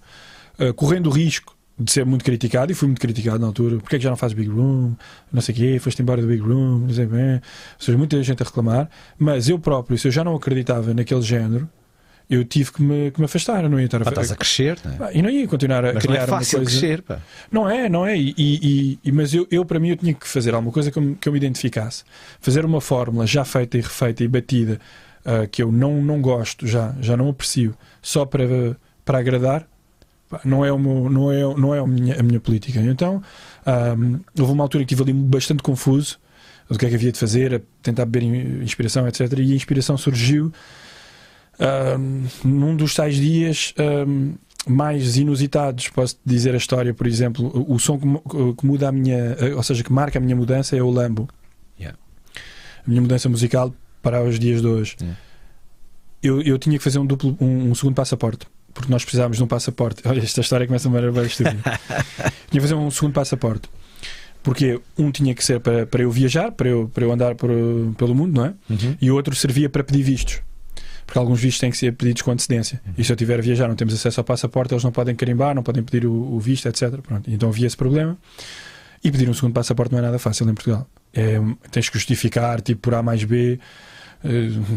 correndo o risco de ser muito criticado, e fui muito criticado na altura. Porquê é que já não fazes Big Room? Não sei o quê, foste embora do Big Room, não sei bem. Ou seja, muita gente a reclamar, mas eu próprio, se eu já não acreditava naquele género, eu tive que me afastar. Eu não ia estar estás a crescer, não é? E não ia continuar a criar uma coisa. Não é fácil crescer, pá. Não é. Mas eu, para mim, eu tinha que fazer alguma coisa que eu me identificasse. Fazer uma fórmula já feita e refeita e batida, que eu não gosto, já não aprecio, só para agradar, não é a minha política. Então houve uma altura que estive ali bastante confuso do que é que havia de fazer, a tentar beber inspiração, etc, e a inspiração surgiu num dos tais dias mais inusitados. Posso dizer a história, por exemplo, o som que muda a minha, ou seja, que marca a minha mudança é o Lambo. Yeah. A minha mudança musical para os dias de hoje. Yeah. eu tinha que fazer um segundo passaporte, porque nós precisávamos de um passaporte. Olha, esta história começa a me arrebar isto. Tinha que fazer um segundo passaporte, porque um tinha que ser para eu viajar, para eu andar pelo mundo, não é? E o outro servia para pedir vistos, porque alguns vistos têm que ser pedidos com antecedência. E se eu tiver a viajar, não temos acesso ao passaporte, eles não podem carimbar, não podem pedir o visto, etc. Pronto. Então havia esse problema. E pedir um segundo passaporte não é nada fácil em Portugal. É, tens que justificar, tipo, por A mais B,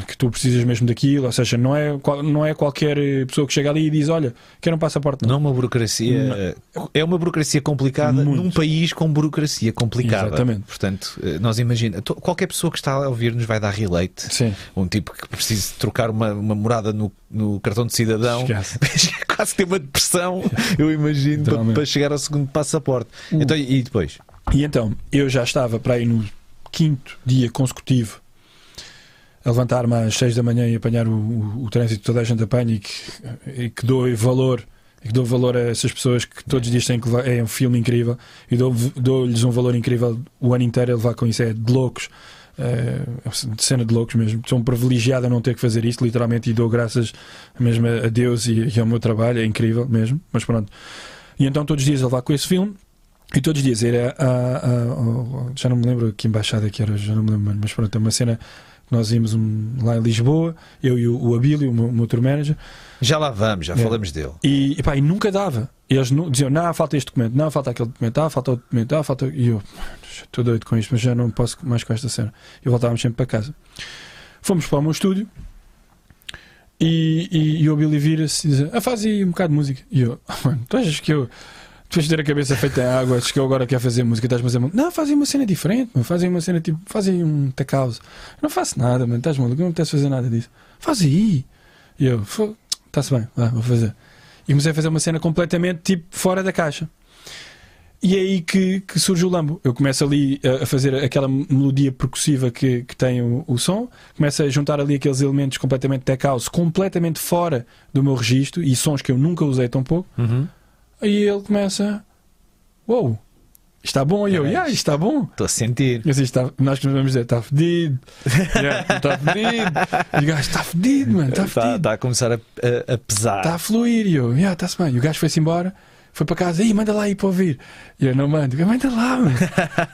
que tu precisas mesmo daquilo. Ou seja, não é qualquer pessoa que chega ali e diz: olha, quero um passaporte. Não é uma burocracia. Não. É uma burocracia complicada. Muito. Num país com burocracia complicada. Exatamente. Portanto, nós imaginamos, qualquer pessoa que está a ouvir-nos vai dar relate. Sim. Um tipo que precisa trocar uma morada no cartão de cidadão. Quase tem uma depressão, eu imagino, para chegar ao segundo passaporte. Então, e depois? E então, eu já estava para aí no quinto dia consecutivo a levantar-me às 6 da manhã e apanhar o trânsito que toda a gente apanha, e que dou valor a essas pessoas que todos os dias têm que levar. É um filme incrível e dou-lhes um valor incrível o ano inteiro a levar com isso. É de loucos, é cena de loucos mesmo. Sou um privilegiado a não ter que fazer isso, literalmente, e dou graças mesmo a Deus e ao meu trabalho. É incrível mesmo, mas pronto. E então todos os dias a levar com esse filme. E todos os dias era já não me lembro que embaixada que era, já não me lembro, mas pronto, é uma cena que nós íamos lá em Lisboa, eu e o Abílio, o meu tour manager. Já lá vamos, já falamos dele. E nunca dava. Eles diziam: não, falta este documento, não, falta aquele documento, falta outro documento, falta... E eu estou doido com isto, mas já não posso mais com esta cena. E voltávamos sempre para casa. Fomos para o meu estúdio e o Abílio vira-se e diz: faz aí um bocado de música. E eu: mano, tu achas que eu... Tu vais ter a cabeça feita em água, acho que eu agora quero fazer música, estás-me a dizer: não, fazem uma cena diferente, fazem uma cena tipo, fazem um tacaus. Não faço nada, mano, estás maluco, eu não apetece fazer nada disso. Faz aí. E eu: está-se bem, vá, vou fazer. E comecei a fazer uma cena completamente tipo fora da caixa. E é aí que surge o Lambo. Eu começo ali a fazer aquela melodia percussiva que tem o som, começo a juntar ali aqueles elementos completamente tacaus, completamente fora do meu registro, e sons que eu nunca usei tão pouco. Aí ele começa: uou, está bom. E eu: está bom. Estou a sentir. E assim, nós que nos vamos dizer: está fedido. Está fedido. E o gajo: está fedido, mano. Está fedido. Está a começar a pesar. Está a fluir. E eu: está-se bem. E o gajo foi-se embora. Foi para casa: manda lá aí para ouvir. E eu: não mando. Manda lá, mano.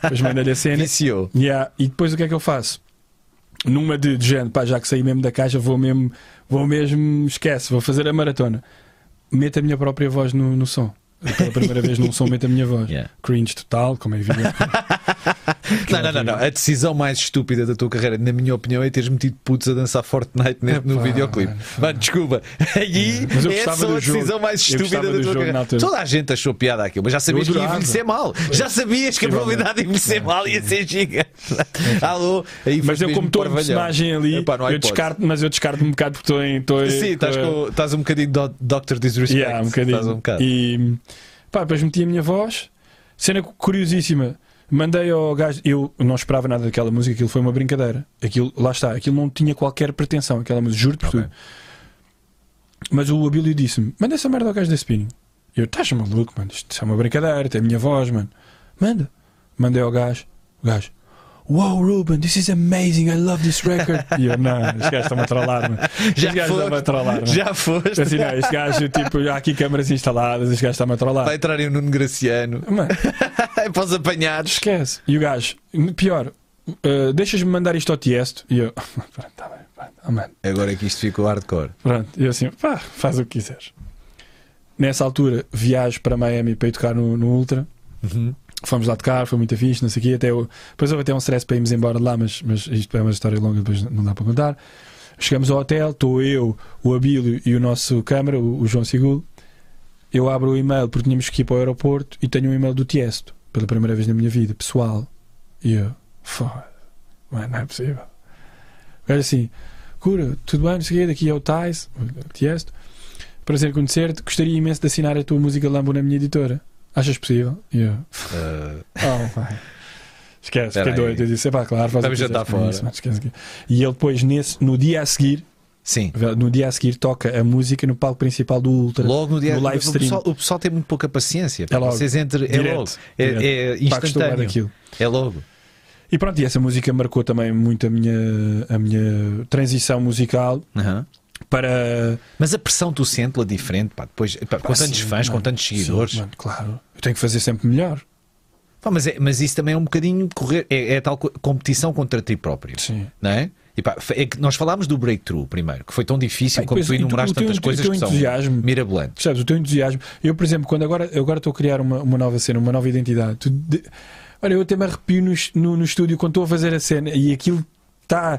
Depois manda-lhe a cena. Viciou. E depois o que é que eu faço? Numa de género: pá, já que saí mesmo da caixa, vou mesmo, esquece, vou fazer a maratona. Meto a minha própria voz no som. Pela primeira vez num som, meto a minha voz. Cringe total, como é evidente. Não. A decisão mais estúpida da tua carreira, na minha opinião, é teres metido putos a dançar Fortnite no videoclipe. Mano, desculpa. Aí é só a decisão mais estúpida da tua carreira. Toda a gente achou piada aquilo, mas já sabias que ia envelhecer mal. Já sabias que a probabilidade de envelhecer mal ia ser gigante. Alô? Mas eu, como estou a personagem ali, eu descarto um bocado porque estou em... Sim, estás um bocadinho Dr. Disrespect. E pá, depois meti a minha voz. Cena curiosíssima. Mandei ao gajo. Eu não esperava nada daquela música, aquilo foi uma brincadeira. Aquilo, lá está, aquilo não tinha qualquer pretensão, aquela música, juro-te por tudo. Mas o Abílio disse-me: manda essa merda ao gajo da Spinnin'. Eu: estás maluco, mano, isto é uma brincadeira, tem a minha voz, mano. Manda. Mandei ao gajo. O gajo: wow, Ruben, this is amazing, I love this record. E eu: não, este gajo está-me a trollar, mano. Já foste. Assim, não, este gajo, tipo, há aqui câmaras instaladas, este gajo está-me a trollar. Vai entrar em um Nuno Graciano. É para os apanhados. Esquece. E o gajo: pior, deixas-me mandar isto ao Tiësto. E eu: pronto, está bem, pronto. Agora é que isto ficou hardcore. Pronto, e eu assim: pá, faz o que quiseres. Nessa altura, viajo para Miami para ir tocar no Ultra. Fomos lá de carro, foi muito fixe, não sei o quê. Depois houve até um stress para irmos embora de lá, mas isto é uma história longa, depois não dá para contar. Chegamos ao hotel, estou eu, o Abílio e o nosso câmara, o João Sigul. Eu abro o e-mail porque tínhamos que ir para o aeroporto e tenho um e-mail do Tiësto, pela primeira vez na minha vida, pessoal. E eu: foda, não é possível. Era assim: Kura, tudo bem, não sei o quê, daqui é o Thais, o Tiësto, prazer conhecer-te, gostaria imenso de assinar a tua música Lambo na minha editora. Achas possível? E eu: esquece, fiquei doido. Eu disse: pá, claro, faz já está fora. E ele depois, no dia a seguir... Sim. No dia a seguir toca a música no palco principal do Ultra. Logo no dia a seguir. O pessoal tem muito pouca paciência. É logo. Vocês entram, é instantâneo. É logo. E pronto, e essa música marcou também muito a minha transição musical. Para... Mas a pressão tu sentes-la diferente, pá, depois, pá, com tantos fãs, mano, com tantos seguidores. Sim, mano, claro, eu tenho que fazer sempre melhor. Pá, mas isso também é um bocadinho correr, é tal competição contra ti próprio. Sim. Não é? E pá, é que nós falámos do breakthrough primeiro, que foi tão difícil, como tu enumeraste tantas coisas que são mirabolantes. Percebes? O teu entusiasmo. Eu, por exemplo, quando agora estou a criar uma nova cena, uma nova identidade. Olha, eu até me arrepio no estúdio quando estou a fazer a cena e aquilo está...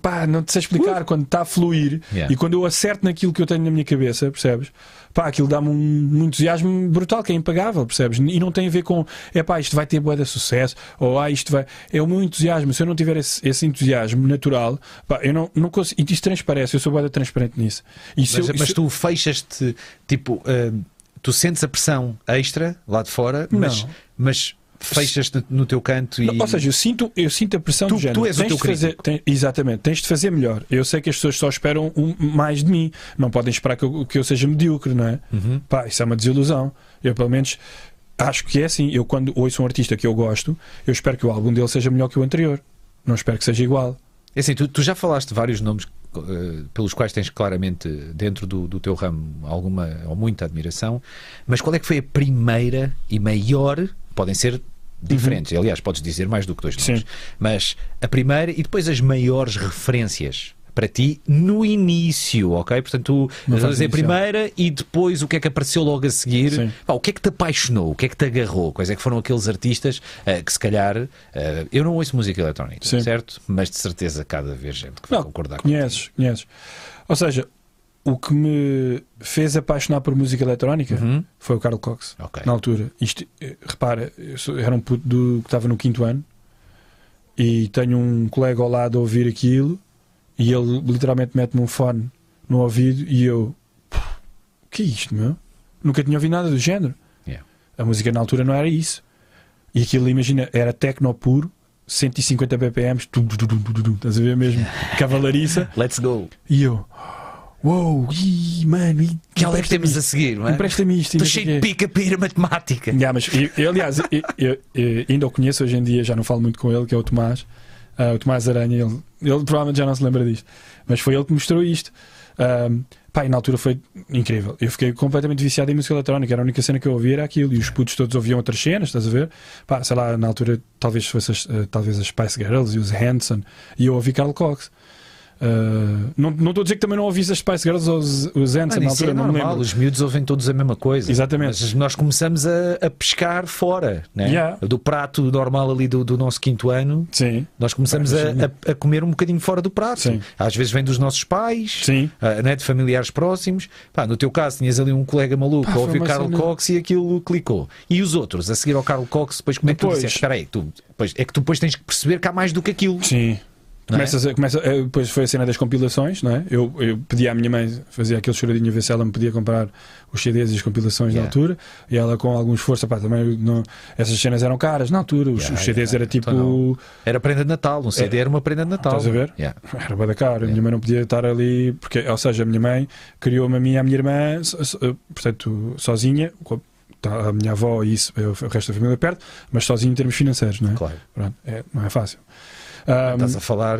pá, não te sei explicar, quando está a fluir e quando eu acerto naquilo que eu tenho na minha cabeça, percebes? Pá, aquilo dá-me um entusiasmo brutal, que é impagável, percebes? E não tem a ver com, é pá, isto vai ter bué de sucesso, ou ah, isto vai... É o meu entusiasmo, se eu não tiver esse entusiasmo natural, pá, eu não consigo... E isto transparece, eu sou bué de transparente nisso. E mas tu fechas-te, tipo, tu sentes a pressão extra lá de fora, mas fechas-te no teu canto e... Ou seja, eu sinto a pressão do género. Tu és o teu crítico. Exatamente, tens de fazer melhor. Eu sei que as pessoas só esperam mais de mim. Não podem esperar que eu seja medíocre, não é? Uhum. Pá, isso é uma desilusão. Eu, pelo menos, acho que é assim. Eu, quando ouço um artista que eu gosto, eu espero que o álbum dele seja melhor que o anterior. Não espero que seja igual. É assim, tu já falaste vários nomes pelos quais tens claramente, dentro do teu ramo, alguma ou muita admiração. Mas qual é que foi a primeira e maior... Podem ser diferentes, aliás, podes dizer mais do que dois nomes. Sim. Mas a primeira e depois as maiores referências para ti no início, ok? Portanto, tu vais dizer a primeira e depois o que é que apareceu logo a seguir. Pá, o que é que te apaixonou? O que é que te agarrou? Quais é que foram aqueles artistas que se calhar... eu não ouço música eletrónica, certo? Mas de certeza cada vez gente que vai concordar com isso. Conheces. Ou seja... O que me fez apaixonar por música eletrónica foi o Carl Cox, na altura. Isto, repara, era um puto que estava no 5º ano e tenho um colega ao lado a ouvir aquilo e ele literalmente mete-me um fone no ouvido e eu... O que é isto, meu? Nunca tinha ouvido nada do género. Yeah. A música na altura não era isso. E aquilo, imagina, era techno puro. 150 bpm, estás a ver mesmo? Cavalariça. Let's go. E eu... Uou, mano, que é que temos a seguir, mano? Empresta-me isto. Estou cheio de pica para ir a matemática. Yeah, mas, aliás, eu ainda o conheço hoje em dia, já não falo muito com ele, que é o Tomás Aranha. Ele provavelmente já não se lembra disto, mas foi ele que mostrou isto. Pá, e na altura foi incrível. Eu fiquei completamente viciado em música eletrónica, era a única cena que eu ouvia era aquilo, e os putos todos ouviam outras cenas, estás a ver? Pá, sei lá, na altura talvez fosse talvez as Spice Girls e os Hanson, e eu ouvi Carl Cox. Não estou a dizer que também não ouvi as Spice Girls ou os Ants na altura, não me lembro. Os miúdos ouvem todos a mesma coisa. Exatamente. Mas nós começamos a pescar fora, né? Do prato normal ali do nosso 5º ano. Sim. Nós começamos a comer um bocadinho fora do prato. Sim. Às vezes vem dos nossos pais, né? De familiares próximos. Pá, no teu caso tinhas ali um colega maluco a ouvir o Carl Cox e aquilo clicou. E os outros, a seguir ao Carl Cox, depois como é que tu disseste? Espera aí, é que tu depois tens que perceber que há mais do que aquilo. Sim. Depois foi a cena das compilações, não é? Eu pedi à minha mãe, fazia aquele choradinho a ver se ela me podia comprar os CDs e as compilações na altura, e ela com algum esforço, pá, também não, essas cenas eram caras na altura, os CDs era tipo... Então, era prenda de Natal, um CD era uma prenda de Natal. Estás a ver? Era bada cara, a minha mãe não podia estar ali, porque, ou seja, a minha mãe criou-me a mim e a minha irmã, portanto, sozinha, a minha avó e isso, o resto da família perto, mas sozinho em termos financeiros, não é? Claro. Pronto, não é fácil. Estás a falar,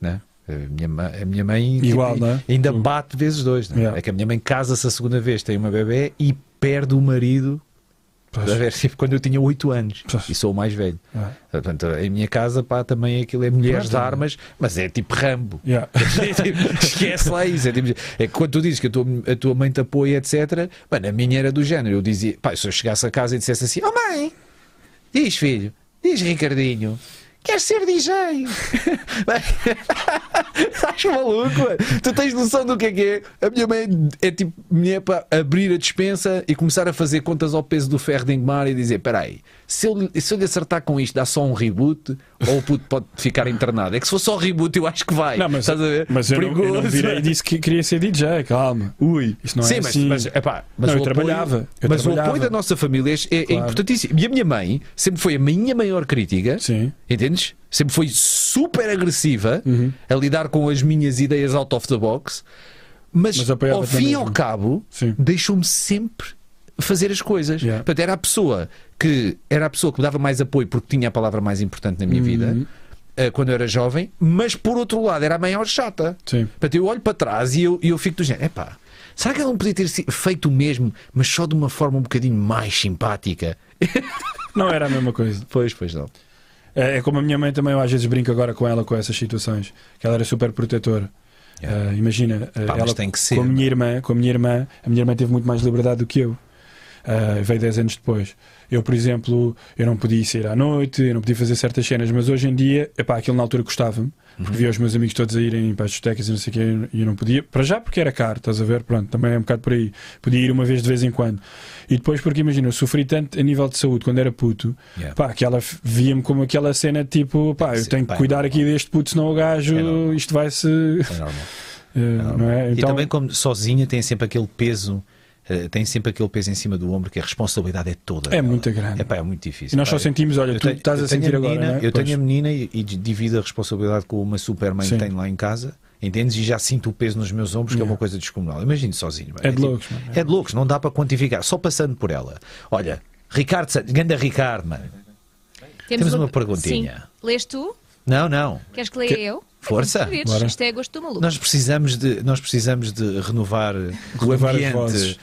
né? A minha mãe igual, tipo, né? Ainda bate vezes dois, né? É que a minha mãe casa-se a segunda vez, tem uma bebê e perde o marido. A ver, tipo, quando eu tinha 8 anos e sou o mais velho. Portanto, em minha casa, pá, também aquilo é mulheres de armas, mas é tipo Rambo. Esquece lá isso. É que quando tu dizes que a tua mãe te apoia, etc. Mano, a minha era do género. Eu dizia, pá, se eu chegasse a casa e dissesse assim: "Oh mãe, diz filho, diz Ricardinho, queres ser DJ?" Estás maluco, mano? Tu tens noção do que é? A minha mãe é tipo mulher para abrir a despensa e começar a fazer contas ao peso do ferro de engomar e dizer: "Espera aí, se eu lhe acertar com isto, dá só um reboot ou o puto pode ficar internado." É que se for só um reboot, eu acho que vai. Não, mas, estás a ver? Mas eu não virei e disse que queria ser DJ, calma. Ui, isso não é assim. Mas, epá, mas não, eu trabalhava. O apoio da nossa família é importantíssimo. E a minha mãe sempre foi a minha maior crítica, entende? Sempre foi super agressiva a lidar com as minhas ideias out of the box, mas ao fim e ao cabo deixou-me sempre fazer as coisas. Portanto, era a pessoa que me dava mais apoio porque tinha a palavra mais importante na minha vida quando eu era jovem, mas por outro lado era a maior chata. Portanto, eu olho para trás e eu fico do género: "Epá, será que ela não podia ter feito o mesmo, mas só de uma forma um bocadinho mais simpática?" Não era a mesma coisa. Pois não. É como a minha mãe também, eu às vezes brinco agora com ela com essas situações, que ela era super protetora. Imagina, ela tem que ser, com a minha irmã, a minha irmã teve muito mais liberdade do que eu. veio 10 anos depois. Eu, por exemplo, eu não podia sair à noite, eu não podia fazer certas cenas, mas hoje em dia, epá, aquilo na altura custava-me, porque via os meus amigos todos a irem para as discotecas e não sei o quê, e eu não podia, para já porque era caro, estás a ver, pronto, também é um bocado por aí, podia ir uma vez de vez em quando. E depois porque, imagina, eu sofri tanto a nível de saúde quando era puto, pá, que ela via-me como aquela cena tipo, pá, eu tenho que cuidar aqui deste puto, senão o gajo, isto vai-se... não é? Então... E também como sozinha tem sempre aquele peso... tem sempre aquele peso em cima do ombro, que a responsabilidade é toda. É muito grande. Epá, é muito difícil. E nós só sentimos, olha, tu estás a sentir agora. Não é? Eu tenho a menina e divido a responsabilidade com uma super mãe que tenho lá em casa, entendes? E já sinto o peso nos meus ombros, que é uma coisa descomunal. Imagino sozinho. É de loucos, mano. É de loucos, não dá para quantificar. Só passando por ela. Olha, Ricardo Santos, ganda Ricardo, mano. Temos uma perguntinha. Sim. Lês tu? Não, não. Queres que leia eu? Força! Isto é gosto do maluco. Nós precisamos de renovar o ambiente.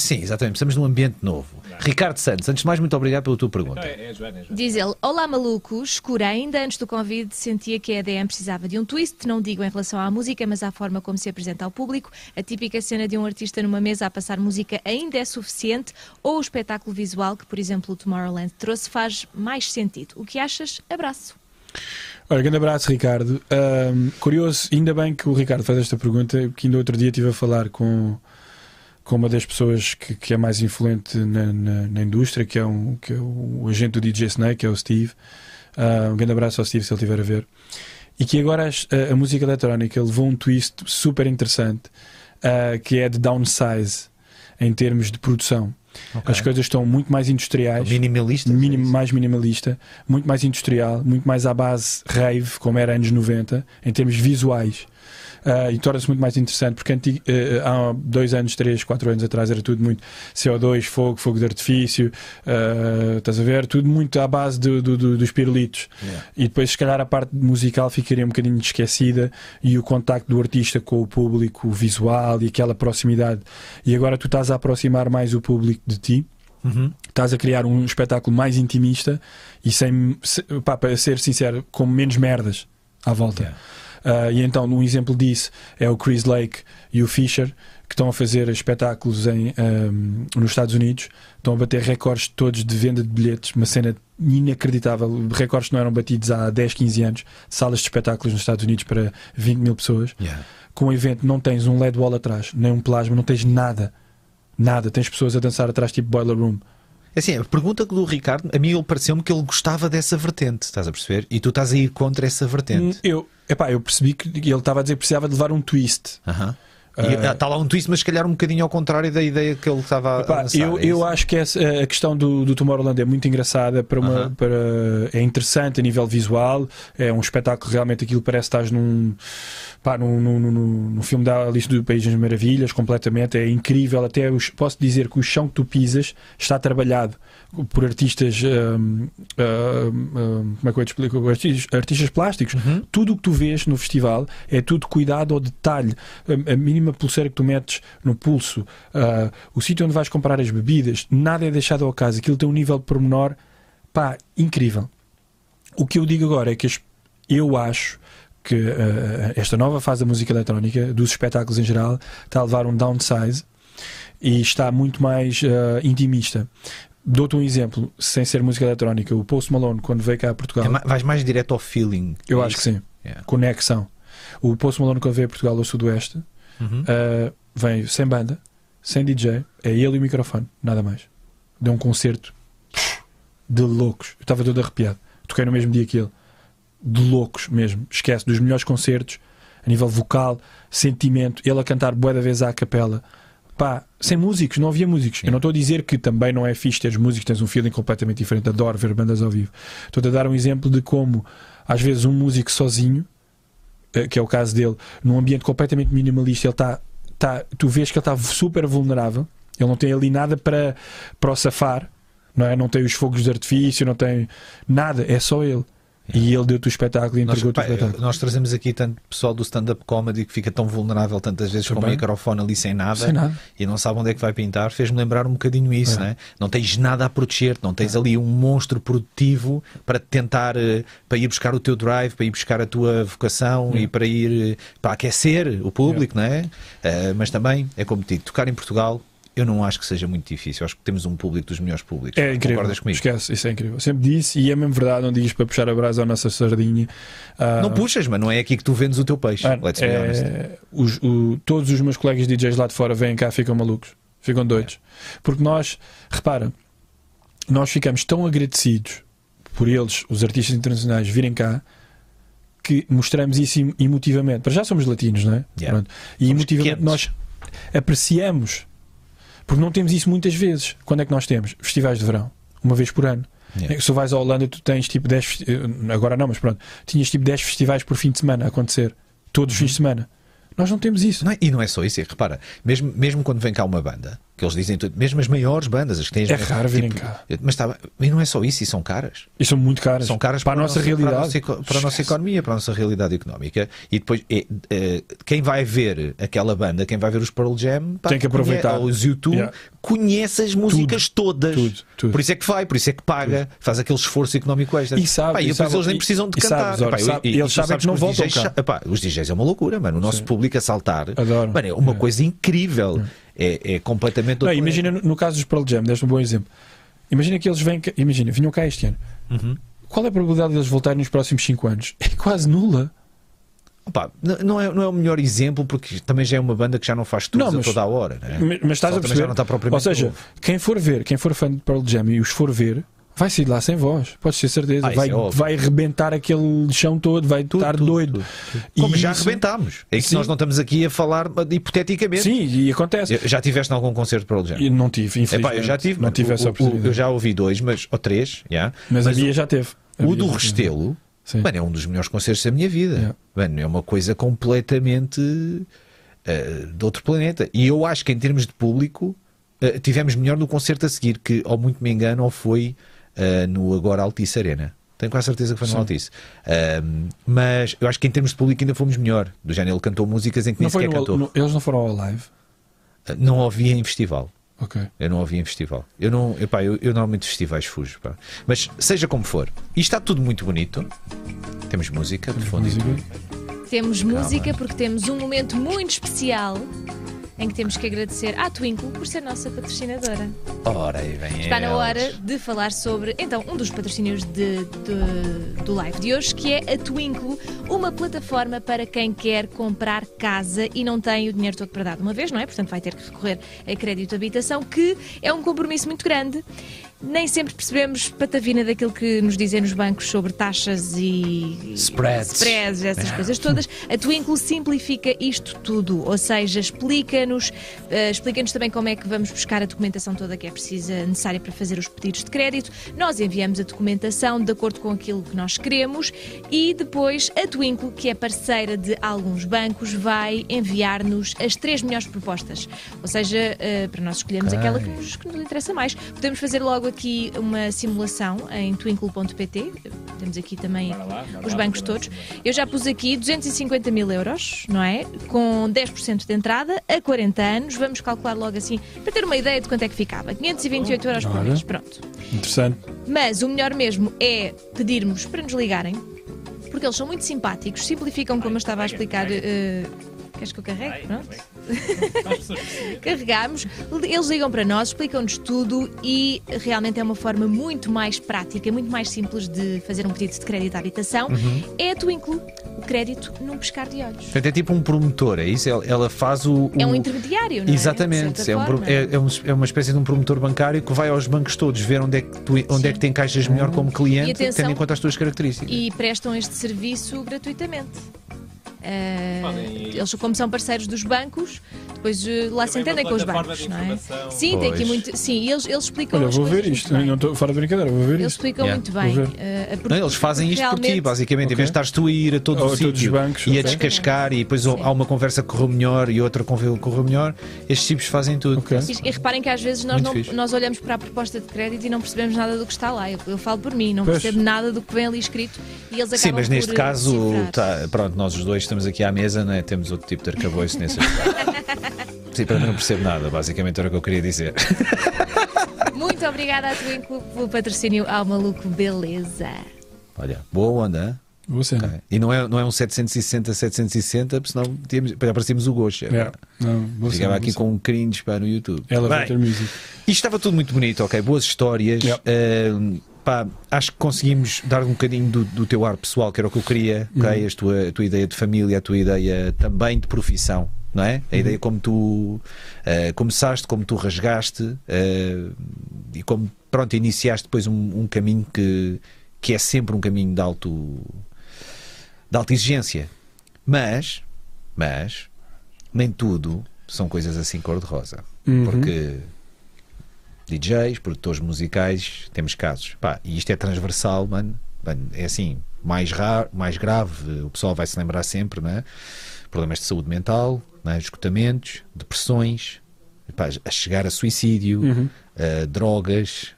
Sim, exatamente. Precisamos de um ambiente novo. Claro. Ricardo Santos, antes de mais, muito obrigado pela tua pergunta. Então é Joana. Diz ele, olá malucos, Kura, ainda antes do convite sentia que a EDM precisava de um twist, não digo em relação à música, mas à forma como se apresenta ao público. A típica cena de um artista numa mesa a passar música ainda é suficiente, ou o espetáculo visual que, por exemplo, o Tomorrowland trouxe faz mais sentido. O que achas? Abraço! Olha, grande abraço, Ricardo. Curioso, ainda bem que o Ricardo faz esta pergunta, porque ainda outro dia estive a falar com uma das pessoas que é mais influente na indústria, que é o agente do DJ Snake, que é o Steve. Um grande abraço ao Steve, se ele estiver a ver. E que agora a música eletrónica levou um twist super interessante, que é de downsize em termos de produção. Okay. As coisas estão muito mais industriais, minimalista, muito mais industrial, muito mais à base rave, como era anos 90, em termos visuais. E torna-se muito mais interessante, porque há 2 anos, 3, 4 anos atrás era tudo muito CO2, fogo de artifício, estás a ver? Tudo muito à base dos pirulitos. E depois, se calhar, a parte musical ficaria um bocadinho esquecida, e o contacto do artista com o público, o visual e aquela proximidade. E agora tu estás a aproximar mais o público de ti. Estás a criar um espetáculo mais intimista e para ser sincero, com menos merdas à volta. E então, um exemplo disso é o Chris Lake e o Fisher, que estão a fazer espetáculos nos Estados Unidos, estão a bater recordes todos de venda de bilhetes, uma cena inacreditável, recordes que não eram batidos há 10, 15 anos, salas de espetáculos nos Estados Unidos para 20 mil pessoas. Com o evento não tens um LED wall atrás, nem um plasma, não tens nada, tens pessoas a dançar atrás tipo Boiler Room. Assim, a pergunta do Ricardo, a mim ele pareceu-me que ele gostava dessa vertente, estás a perceber? E tu estás a ir contra essa vertente. Eu percebi que ele estava a dizer que precisava de levar um twist. Está lá um twist, mas se calhar um bocadinho ao contrário da ideia que ele estava a lançar. Eu acho que a questão do Tomorrowland é muito engraçada, é interessante a nível visual, é um espetáculo, realmente aquilo parece que estás num filme da Alice do País das Maravilhas, completamente, é incrível, até posso dizer que o chão que tu pisas está trabalhado por artistas, como é que eu te explico? Artistas plásticos. Tudo o que tu vês no festival é tudo cuidado ao detalhe, a mínima pulseira que tu metes no pulso, o sítio onde vais comprar as bebidas, nada é deixado ao acaso, aquilo tem um nível de pormenor, pá, incrível. O que eu digo agora é que eu acho que esta nova fase da música eletrónica, dos espetáculos em geral, está a levar um downsize e está muito mais intimista. Dou-te um exemplo, sem ser música eletrónica, o Paulo Malone, quando veio cá a Portugal... Vais mais direto ao feeling. Eu acho que sim. Conexão. O Paulo Malone, quando veio a Portugal, ao Sudoeste, veio sem banda, sem DJ, é ele e o microfone, nada mais. Deu um concerto de loucos. Eu estava todo arrepiado. Toquei no mesmo dia que ele. De loucos mesmo, esquece, dos melhores concertos a nível vocal, sentimento, ele a cantar bué da vez à capela, pá, sem músicos, não havia músicos. Eu não estou a dizer que também não é fixe teres músicos, tens um feeling completamente diferente, adoro ver bandas ao vivo, estou a dar um exemplo de como às vezes um músico sozinho, que é o caso dele, num ambiente completamente minimalista, ele tu vês que ele está super vulnerável, ele não tem ali nada para o safar, não é? Não tem os fogos de artifício, não tem nada, é só ele. E ele deu-te o espetáculo e entregou-te o espetáculo. Nós trazemos aqui tanto pessoal do stand-up comedy que fica tão vulnerável tantas vezes com o microfone ali sem nada e não sabe onde é que vai pintar. Fez-me lembrar um bocadinho isso, né? Não tens nada a proteger-te, não tens ali um monstro produtivo para tentar, para ir buscar o teu drive, para ir buscar a tua vocação e para ir para aquecer o público, né? Mas também é como te digo, tocar em Portugal Eu não acho que seja muito difícil, eu acho que temos um público dos melhores públicos. É incrível, concordas comigo? Esquece, isso é incrível. Sempre disse, e é mesmo verdade, não digas para puxar a brasa à nossa sardinha. Não puxas, mas não é aqui que tu vendes o teu peixe. Let's be honest. Todos os meus colegas DJs lá de fora vêm cá, ficam malucos, ficam doidos. Porque nós, repara, nós ficamos tão agradecidos por eles, os artistas internacionais, virem cá, que mostramos isso emotivamente. Para já somos latinos, não é? Pronto. E emotivamente nós apreciamos. Porque não temos isso muitas vezes. Quando é que nós temos? Festivais de verão. Uma vez por ano. Se vais à Holanda, tu tens tipo 10... Agora não, mas pronto. Tinhas tipo 10 festivais por fim de semana a acontecer. Todos os fins de semana. Nós não temos isso. Não, e não é só isso. Repara, mesmo quando vem cá uma banda, que eles dizem tudo, mesmo as maiores bandas, as que tens... É raro virem cá. Mas tá, e não é só isso. E são caras. E são muito caras. São caras para a nossa realidade. Para a nossa economia, para a nossa realidade económica. E depois, quem vai ver aquela banda, quem vai ver os Pearl Jam, pá, tem que aproveitar. Os YouTube, conhece as músicas todas. Tudo. Por isso é que vai, por isso é que paga. Faz aquele esforço económico extra. E sabe, e depois eles nem precisam de cantar. Eles sabem que não voltam cá. Os DJs é uma loucura, mano. O nosso público a saltar. É uma coisa incrível. É completamente outro. Imagina no caso dos Pearl Jam, deste um bom exemplo. Imagina que eles vinham cá este ano. Qual é a probabilidade de eles voltarem nos próximos 5 anos? É quase nula. Opa, não é o melhor exemplo, porque também já é uma banda que já não faz tudo a toda a hora, né? Mas estás a perceber? Já não está propriamente. Ou seja, quem for fã de Pearl Jam e os for ver, vai sair de lá sem voz, podes ter certeza. Vai arrebentar aquele chão todo, vai estar doido. Como já arrebentámos. É que nós não estamos aqui a falar hipoteticamente. Sim, e acontece. Já tiveste algum concerto para o Jam? Não tive, infelizmente. Eu já tive. Não tive essa oportunidade. Eu já ouvi 2, ou 3. Mas a Bia já teve. O do Restelo, é um dos melhores concertos da minha vida. É uma coisa completamente de outro planeta. E eu acho que em termos de público, tivemos melhor no concerto a seguir, que ou muito me engano, ou foi... no agora Altice Arena. Tenho quase certeza que foi no Altice. Mas eu acho que em termos de público ainda fomos melhor. Do género, ele cantou músicas em que nem sequer cantou. Eles não foram ao live? Não ouvia em festival. Eu não ouvia em festival. Eu normalmente de festivais fujo. Mas seja como for. E está tudo muito bonito. Temos música de fundo. Temos música porque temos um momento muito especial em que temos que agradecer à Twinkle por ser nossa patrocinadora. Ora, aí vem. Está na hora de falar sobre, então, um dos patrocínios do live de hoje, que é a Twinkle, uma plataforma para quem quer comprar casa e não tem o dinheiro todo para dar de uma vez, não é? Portanto, vai ter que recorrer a crédito de habitação, que é um compromisso muito grande. Nem sempre percebemos patavina daquilo que nos dizem nos bancos sobre taxas e spreads, essas coisas todas. A Twinkle simplifica isto tudo, ou seja, explica-nos também como é que vamos buscar a documentação toda que é necessária para fazer os pedidos de crédito. Nós enviamos a documentação de acordo com aquilo que nós queremos e depois a Twinkle, que é parceira de alguns bancos, vai enviar-nos as 3 melhores propostas, ou seja, para nós escolhermos aquela que nos interessa mais. Podemos fazer logo aqui uma simulação em twinkle.pt. Temos aqui também os bancos todos. Eu já pus aqui 250 mil euros, não é? Com 10% de entrada a 40 anos. Vamos calcular logo assim para ter uma ideia de quanto é que ficava. 528 euros por mês. Pronto. Interessante. Mas o melhor mesmo é pedirmos para nos ligarem, porque eles são muito simpáticos, simplificam, como eu estava a explicar. Queres que eu carregue? Pronto. Carregámos, eles ligam para nós, explicam-nos tudo e realmente é uma forma muito mais prática, muito mais simples de fazer um pedido de crédito à habitação. É a Twinkle, o crédito num piscar de olhos. É tipo um promotor, é isso? Ela faz o... É um intermediário, não é? Exatamente, é uma espécie de um promotor bancário que vai aos bancos todos ver onde é que te encaixas melhor como cliente, tendo em conta as tuas características. E prestam este serviço gratuitamente. Eles, como são parceiros dos bancos, depois lá se entendem com os bancos, não é? Sim, tem aqui muito. Sim, eles explicam. Olha, vou ver isto, não estou fora de brincadeira, vou ver isto. Eles explicam muito bem. Não, eles fazem isto por ti, basicamente. Em vez de estares tu a ir a todo o sítio e a descascar, e depois há uma conversa que correu melhor e outra correu melhor, estes tipos fazem tudo. E reparem que às vezes nós olhamos para a proposta de crédito e não percebemos nada do que está lá. Eu falo por mim, não percebo nada do que vem ali escrito e eles acabam por... Sim, mas neste caso, pronto, nós os dois estamos aqui à mesa, né? Temos outro tipo de arcabouço nesse aspecto. Para mim não percebo nada, basicamente era o que eu queria dizer. Muito obrigada à Twinkle pelo patrocínio ao Maluco Beleza. Olha, boa onda, hein? Boa cena. Okay. E não é um 760, porque senão aparecemos o Gosha. Yeah. Ficava aqui com um cringe para no YouTube. Isto estava tudo muito bonito, ok? Boas histórias. Yeah. Pá, acho que conseguimos dar um bocadinho do teu ar pessoal, que era o que eu queria, okay? Uhum. A tua ideia de família, a tua ideia também de profissão, não é? A ideia como tu começaste, como tu rasgaste e como, pronto, iniciaste depois um caminho que é sempre um caminho de alta exigência, mas nem tudo são coisas assim cor-de-rosa, porque DJs, produtores musicais, temos casos, pá, e isto é transversal, mano, é assim, mais raro, mais grave, o pessoal vai se lembrar sempre, né? Problemas de saúde mental, né? Esgotamentos, depressões, pá, a chegar a suicídio, drogas,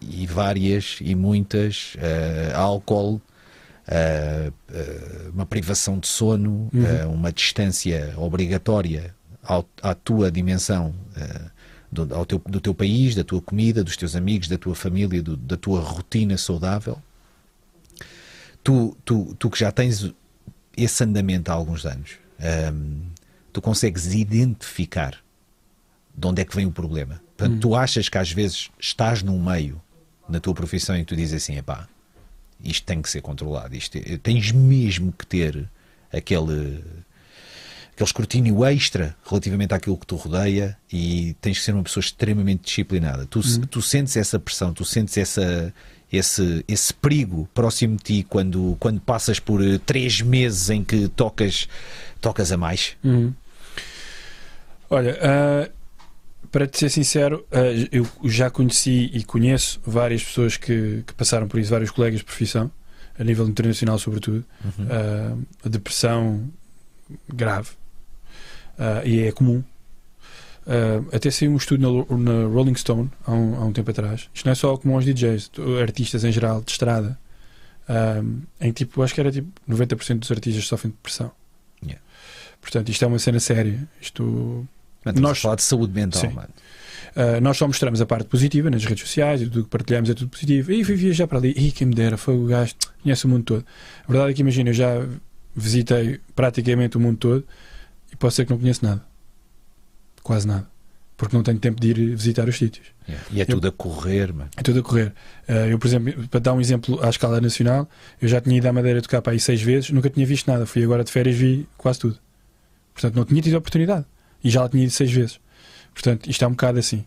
e várias e muitas, álcool, uma privação de sono, uma distância obrigatória à tua dimensão, do teu país, da tua comida, dos teus amigos, da tua família, da tua rotina saudável. Tu que já tens esse andamento há alguns anos, tu consegues identificar de onde é que vem o problema. Portanto, tu achas que às vezes estás num meio, na tua profissão, e tu dizes assim, epá, isto tem que ser controlado, isto, tens mesmo que ter aquele escrutínio extra relativamente àquilo que tu rodeia, e tens que ser uma pessoa extremamente disciplinada. Tu sentes essa pressão, tu sentes esse perigo próximo de ti quando passas por 3 meses em que tocas a mais? Olha, para te ser sincero, eu já conheci e conheço várias pessoas que passaram por isso, vários colegas de profissão, a nível internacional sobretudo, a depressão grave. E é comum. Até saiu um estudo na Rolling Stone há um tempo atrás. Isto não é só comum aos DJs, artistas em geral, de estrada, em tipo, acho que era tipo 90% dos artistas sofrem de depressão. Yeah. Portanto, isto é uma cena séria. Isto... Nós falar de saúde mental, mano. Nós só mostramos a parte positiva nas redes sociais, e tudo que partilhamos é tudo positivo. E fui viajar para ali, e quem me dera, foi o gajo, conhece o mundo todo. A verdade é que, imagina, eu já visitei praticamente o mundo todo e posso dizer que não conheço nada. Quase nada. Porque não tenho tempo de ir visitar os sítios. Yeah. E é tudo a correr, mano. É tudo a correr. Eu, por exemplo, para dar um exemplo à escala nacional, eu já tinha ido à Madeira tocar para aí 6 vezes, nunca tinha visto nada. Fui agora de férias, vi quase tudo. Portanto, não tinha tido oportunidade. E já lá tinha ido 6 vezes. Portanto, isto é um bocado assim.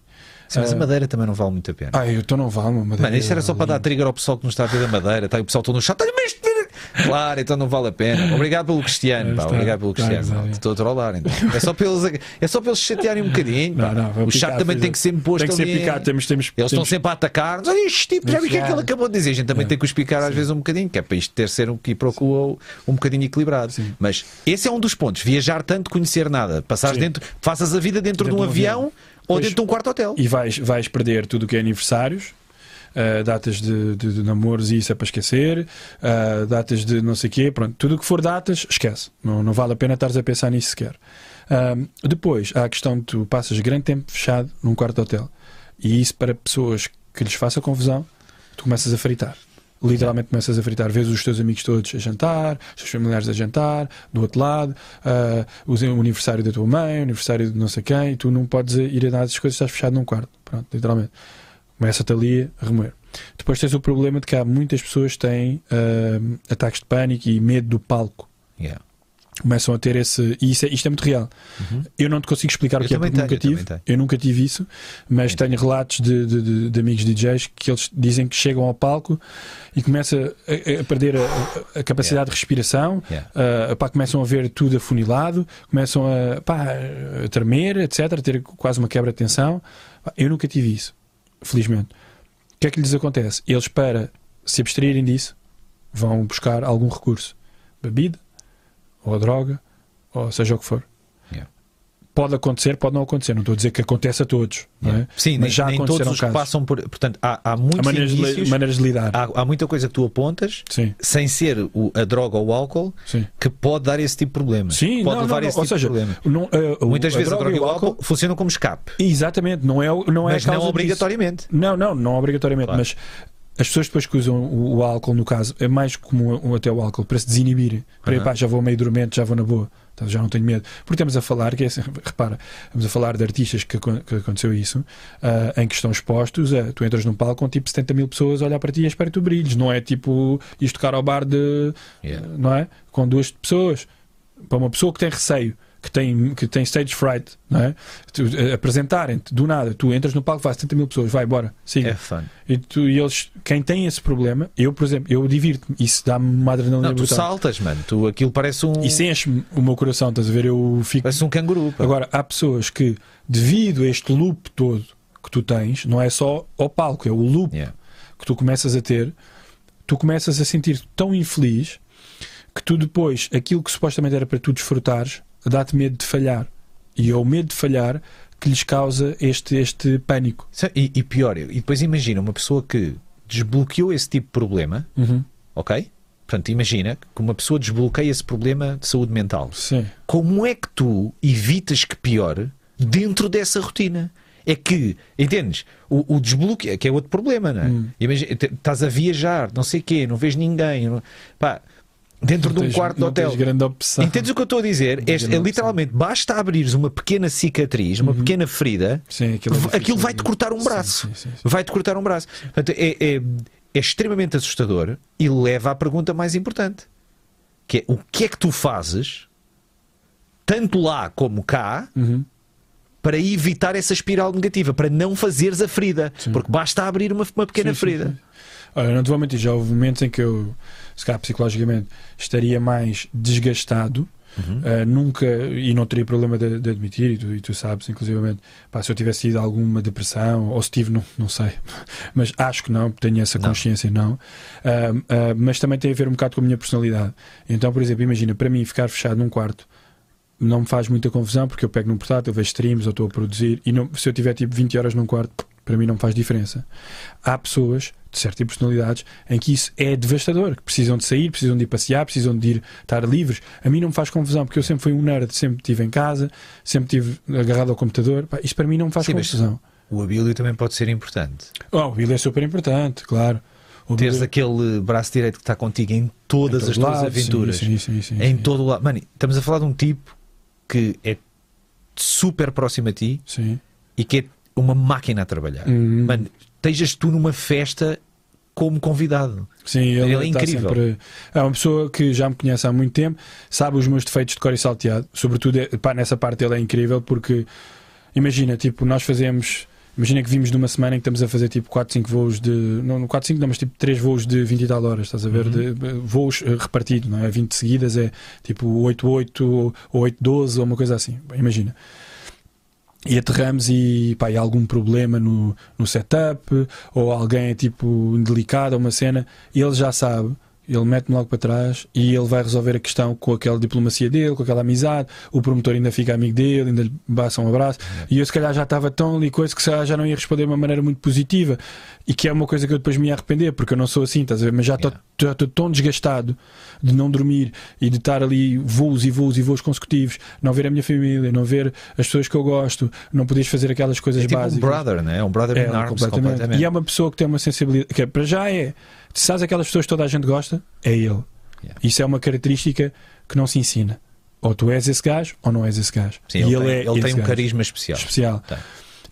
Sim, mas a Madeira também não vale muito a pena. Então não vale. Madeira, mano, isto era só para dar trigger ao pessoal que não está a ver a Madeira. Tá? E o pessoal todo no chato. Claro, então não vale a pena. Obrigado pelo Cristiano. Pá, obrigado pelo Cristiano. Não, estou a trollar, então. É só para eles chatearem um bocadinho. O chato também tem que ser posto ali. Eles estão sempre a atacar. Olha este tipo, já vi o que é que ele acabou de dizer. A gente também tem que os picar às vezes um bocadinho, que é para isto ter ser um que procura um bocadinho equilibrado. Sim. Mas esse é um dos pontos. Viajar tanto, conhecer nada. Faças a vida dentro de um avião ou dentro de um quarto hotel. E vais perder tudo o que é aniversários. Datas de namoros, e isso é para esquecer, datas de não sei o quê, pronto, tudo o que for datas, esquece, não vale a pena estares a pensar nisso sequer. Depois há a questão de tu passas grande tempo fechado num quarto de hotel, e isso para pessoas que lhes faça confusão, tu começas a fritar, literalmente começas a fritar, vês os teus amigos todos a jantar, os teus familiares a jantar, do outro lado, o aniversário da tua mãe, o aniversário de não sei quem, e tu não podes ir a nada dessas coisas, estás fechado num quarto, pronto, literalmente. Começa-te ali a remoer. Depois tens o problema de que há muitas pessoas que têm ataques de pânico e medo do palco. Yeah. Começam a ter esse... E isto é muito real. Eu não te consigo explicar o que é, porque eu nunca tive isso, mas tenho relatos de amigos DJs que eles dizem que chegam ao palco e começa a perder a capacidade de respiração, pá, começam a ver tudo afunilado, começam a tremer, etc, a ter quase uma quebra de tensão. Eu nunca tive isso. Felizmente. O que é que lhes acontece? Eles, para se abstraírem disso, vão buscar algum recurso. Bebida, ou droga, ou seja o que for. Yeah. Pode acontecer, pode não acontecer. Não estou a dizer que acontece a todos. Yeah. Não é? Sim, mas já aconteceram casos que passam por... Portanto, há muitos maneiras de lidar. Há muita coisa que tu apontas, sim, sem ser a droga ou o álcool, sim, que pode dar esse tipo de problema. Sim, pode levar esse tipo de problema. Muitas vezes a droga e o álcool funcionam como escape. Exatamente. Não é a causa disso. Mas não obrigatoriamente. Não, obrigatoriamente. Claro. Mas As pessoas depois que usam o álcool, no caso, é mais comum até o álcool, para se desinibir. Para aí, pá, já vou meio dormente, já vou na boa, já não tenho medo. Porque estamos a falar, que é assim, repara, estamos a falar de artistas que aconteceu isso, em que estão expostos, tu entras num palco com tipo 70 mil pessoas a olhar para ti e espera que tu brilhes. Não é tipo isto tocar ao bar de... Yeah. Não é? Com duas pessoas. Para uma pessoa que tem receio, que tem stage fright, não é? Apresentarem-te do nada, tu entras no palco, faz 70 mil pessoas, vai embora, siga. É fun. E eles, quem tem esse problema, eu, por exemplo, eu divirto-me, isso dá-me uma adrenalina. Não, tu saltas, mano, tu aquilo parece um. Isso enche-me o meu coração, estás a ver? Eu fico. Parece um canguru. Pá. Agora, há pessoas que, devido a este loop todo que tu tens, não é só ao palco, é o loop que tu começas a ter, tu começas a sentir-te tão infeliz que tu depois, aquilo que supostamente era para tu desfrutares, dá-te medo de falhar. E é o medo de falhar que lhes causa este pânico. E pior, e depois imagina uma pessoa que desbloqueou esse tipo de problema, ok? Portanto, imagina que uma pessoa desbloqueia esse problema de saúde mental. Sim. Como é que tu evitas que piore dentro dessa rotina? É que, entendes? O desbloqueio, que é outro problema, não é? Imagina, estás a viajar, não sei o quê, não vês ninguém, não... pá... Dentro de um quarto de hotel. Entendes o que eu estou a dizer? É literalmente, basta abrires uma pequena cicatriz, uma pequena ferida, sim, aquilo vai-te cortar um braço. Vai-te cortar um braço. Portanto, é extremamente assustador e leva à pergunta mais importante, que é o que é que tu fazes, tanto lá como cá, para evitar essa espiral negativa, para não fazeres a ferida. Sim. Porque basta abrir uma pequena ferida. Sim. Olha, não te vou mentir, já houve momentos em que eu, se calhar psicologicamente, estaria mais desgastado, e não teria problema de admitir, e tu sabes, inclusivamente, pá, se eu tivesse tido alguma depressão, ou se tive, não sei, mas acho que não, tenho essa consciência, mas também tem a ver um bocado com a minha personalidade. Então, por exemplo, imagina, para mim ficar fechado num quarto não me faz muita confusão, porque eu pego num portátil, vejo streams, ou estou a produzir, e não, se eu tiver tipo 20 horas num quarto, para mim não me faz diferença. Há pessoas de certo tipo de personalidades em que isso é devastador, que precisam de sair, precisam de ir passear, precisam de ir estar livres. A mim não me faz confusão, porque eu sempre fui um nerd, sempre estive em casa, sempre estive agarrado ao computador. Pá, isso para mim não me faz confusão. O abílio também pode ser importante. O abílio é super importante, claro. Teres aquele braço direito que está contigo em todas as tuas aventuras. Sim, em todo o lado. Mano, estamos a falar de um tipo que é super próximo a ti, sim, e que é uma máquina a trabalhar. Mano, estejas tu numa festa como convidado. Sim, ele é incrível. Sempre... É uma pessoa que já me conhece há muito tempo, sabe os meus defeitos de cor e salteado. Sobretudo, pá, nessa parte ele é incrível, porque imagina, tipo, nós fazemos... Imagina que vimos de uma semana em que estamos a fazer tipo 4, 5 voos de... Não 4, 5 não, mas tipo 3 voos de 20 e tal horas, estás a ver? Voos repartidos, não é? 20 seguidas é tipo 8, 8 ou 8, 12 ou uma coisa assim. Bem, imagina. E aterramos e, pá, há algum problema no setup, ou alguém é tipo indelicado, uma cena, e ele já sabe, ele mete-me logo para trás e ele vai resolver a questão com aquela diplomacia dele, com aquela amizade. O promotor ainda fica amigo dele, ainda lhe passa um abraço. E eu, se calhar, já estava tão ali coisa que se calhar já não ia responder de uma maneira muito positiva, e que é uma coisa que eu depois me ia arrepender, porque eu não sou assim, estás a ver? Mas já estou tão desgastado de não dormir e de estar ali voos e voos e voos consecutivos, não ver a minha família, não ver as pessoas que eu gosto, não poderes fazer aquelas coisas tipo básicas. É um brother, né? É um brother in arms, completamente. E é uma pessoa que tem uma sensibilidade que para já é... Sabes aquelas pessoas que toda a gente gosta? É ele. Yeah. Isso é uma característica que não se ensina. Ou tu és esse gajo ou não és esse gajo. Sim, e ele tem um gajo. Carisma especial. Tá.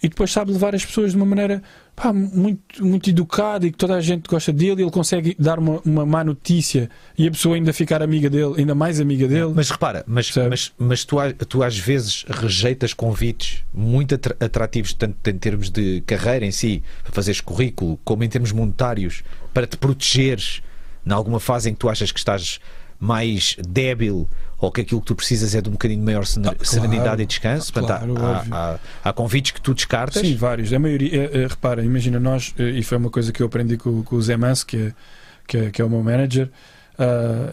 E depois sabe levar as pessoas de uma maneira, pá, muito, muito educada, e que toda a gente gosta dele, e ele consegue dar uma má notícia e a pessoa ainda ficar amiga dele, ainda mais amiga dele. Mas repara, mas tu às vezes rejeitas convites muito atrativos, tanto em termos de carreira em si, para fazeres currículo, como em termos monetários, para te protegeres em alguma fase em que tu achas que estás mais débil, ou que aquilo que tu precisas é de um bocadinho maior serenidade, claro, e descanso. Claro, portanto, há convites que tu descartas. Sim, vários. A maioria, repara, imagina nós, e foi uma coisa que eu aprendi com o Zé Manso, que é o meu manager,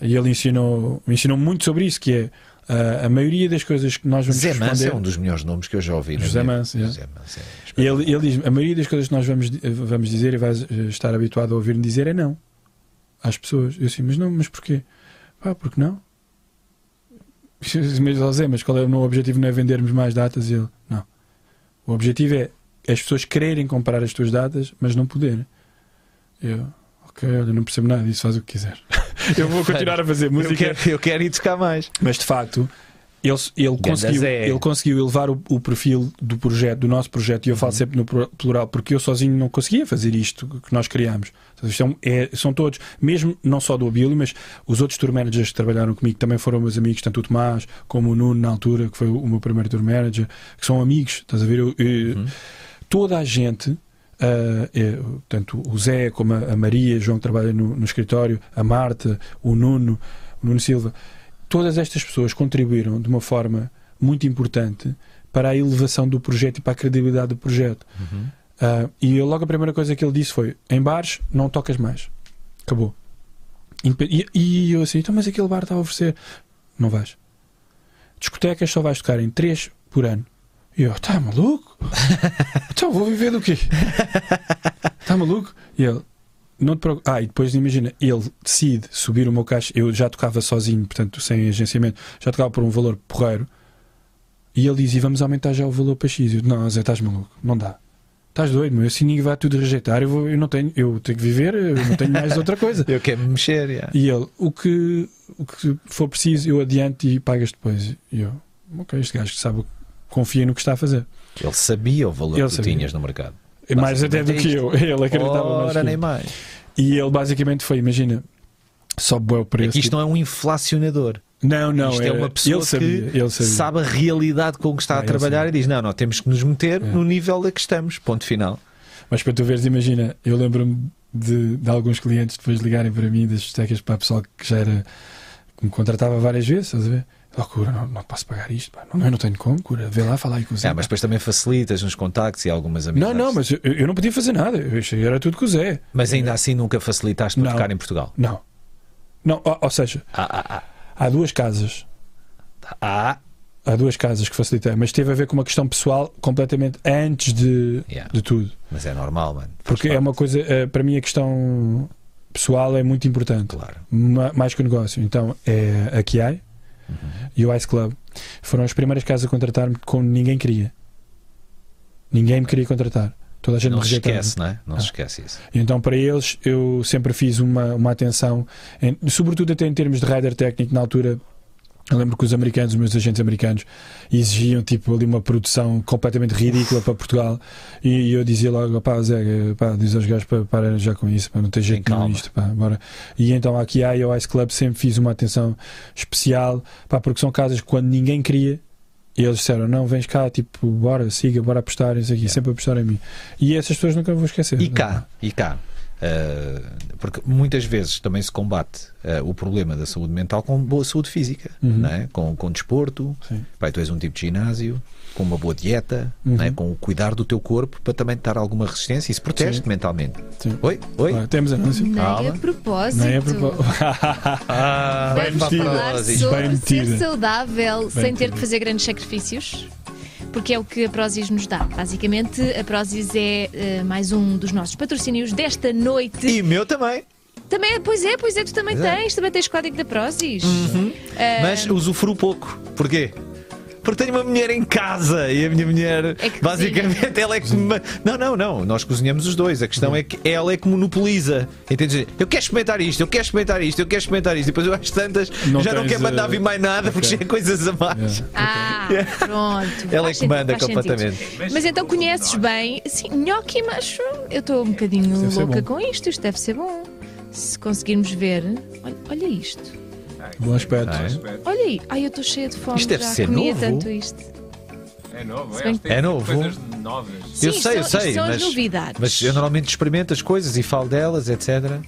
e ele me ensinou muito sobre isso, que é a maioria das coisas que nós vamos Zé responder... Zé Manso é um dos melhores nomes que eu já ouvi. José Manso, é. Zé Manso, é. Ele diz, a maioria das coisas que nós vamos dizer, e vais estar habituado a ouvir-me dizer, é não às pessoas. Eu assim, mas não, mas porquê? Ah, porque não? Mas qual é o meu objetivo? Não é vendermos mais datas? E ele, não. O objetivo é as pessoas quererem comprar as tuas datas, mas não poderem. Eu, ok, olha, não percebo nada disso, faz o que quiser. Eu vou continuar a fazer música. Eu quero ir tocar mais. Mas de facto, ele conseguiu elevar o perfil do projeto, do nosso projeto, e eu falo sempre no plural, porque eu sozinho não conseguia fazer isto que nós criámos. São todos, mesmo não só do Abílio, mas os outros tour managers que trabalharam comigo também foram meus amigos, tanto o Tomás como o Nuno na altura, que foi o meu primeiro tour manager, que são amigos, estás a ver? Toda a gente, tanto o Zé como a Maria, João que trabalha no escritório, a Marta, o Nuno Silva, todas estas pessoas contribuíram de uma forma muito importante para a elevação do projeto e para a credibilidade do projeto. E logo a primeira coisa que ele disse foi: em bares não tocas mais. Acabou. E eu assim, então, mas aquele bar está a oferecer. Não vais. Discotecas só vais tocar em 3 por ano. E eu, tá maluco? Então vou viver do quê? Tá maluco? E ele... Não te preocupes. E depois imagina, ele decide subir o meu caixa. Eu já tocava sozinho, portanto, sem agenciamento, já tocava por um valor porreiro. E ele diz: e vamos aumentar já o valor para X. Eu, não, Zé, estás maluco, não dá. Estás doido, meu. Assim ninguém vai tudo rejeitar. Eu tenho que viver, eu não tenho mais outra coisa. Eu quero me mexer. Yeah. E ele: o que for preciso, eu adianto e pagas depois. E eu, ok, este gajo que sabe, confia no que está a fazer. Ele sabia o valor que tinhas no mercado. Mais até do que eu, ele acreditava mais. E ele basicamente foi: imagina, sobe o preço. É que isto não é um inflacionador. Não, não. Isto é uma pessoa que sabe a realidade com que está a trabalhar e diz: não, nós temos que nos meter no nível a que estamos, ponto final. Mas para tu veres, imagina, eu lembro-me de alguns clientes depois ligarem para mim das discotecas, para a pessoa que já era, que me contratava várias vezes, estás a ver? Oh, Kura, não posso pagar isto, pá. Não, eu não tenho como, Kura, vê lá, fala aí com o Zé. Mas depois também facilitas nos contactos e algumas amizades. Não, mas eu não podia fazer nada, eu era tudo com o Zé. Mas ainda assim nunca facilitaste para tocar em Portugal? Não. Não, ou seja, há duas casas. Há duas casas que facilitei, mas teve a ver com uma questão pessoal completamente antes de tudo. Mas é normal, mano. Porque é uma coisa, para mim a questão pessoal é muito importante. Claro. Mais que o negócio. Então é a que há. E o Ice Club foram as primeiras casas a contratar-me, como ninguém queria. Ninguém me queria contratar. Toda a gente me rejeitava. Não se esquece, não é? Não se esquece isso. E então, para eles, eu sempre fiz uma atenção, sobretudo até em termos de rider técnico. Na altura, eu lembro que os americanos, os meus agentes americanos, exigiam tipo ali uma produção completamente ridícula para Portugal. E eu dizia logo: pá, Zé, pá, diz aos gajos para já com isso, pá, não tem jeito nenhum isto, pá, bora. E então aqui há, eu Ice Club sempre fiz uma atenção especial, pá, porque são casas que quando ninguém queria, eles disseram: não, vens cá, tipo, bora, siga, bora apostar, isso aqui, sempre apostar em mim. E essas pessoas nunca vou esquecer. E cá. Porque muitas vezes também se combate o problema da saúde mental com boa saúde física, não é? com desporto. Pai, tu és um tipo de ginásio, com uma boa dieta, não é? Com o cuidar do teu corpo para também dar alguma resistência e se protege-te mentalmente. Sim. Oi? Claro, temos anúncio. Não é a propósito. Não é a propósito. Vamos falar sobre ser saudável sem ter de fazer grandes sacrifícios. Porque é o que a Prozis nos dá. Basicamente, a Prozis é mais um dos nossos patrocínios desta noite. E meu também. Também, pois é, tu também tens. Também tens código da Prozis. Mas usufruo pouco. Porquê? Porque tenho uma mulher em casa e a minha mulher, basicamente, ela é que... Não, nós cozinhamos os dois. A questão é que ela é que monopoliza. Entendes? Eu quero experimentar isto. E depois eu às tantas não quero mandar vir mais nada porque já é coisas a mais. Pronto. Ela é que manda completamente. Mas então conheces bem. Sim, nhoque e macho. Eu estou um bocadinho louca com isto. Isto deve ser bom. Se conseguirmos ver... Olha isto. Bom aspecto. Olha aí, eu estou cheia de fome. Isto deve ser novo. Tanto isto. É novo, é novo. Coisas novas. Sim, eu sei. São as novidades. Mas eu normalmente experimento as coisas e falo delas, etc.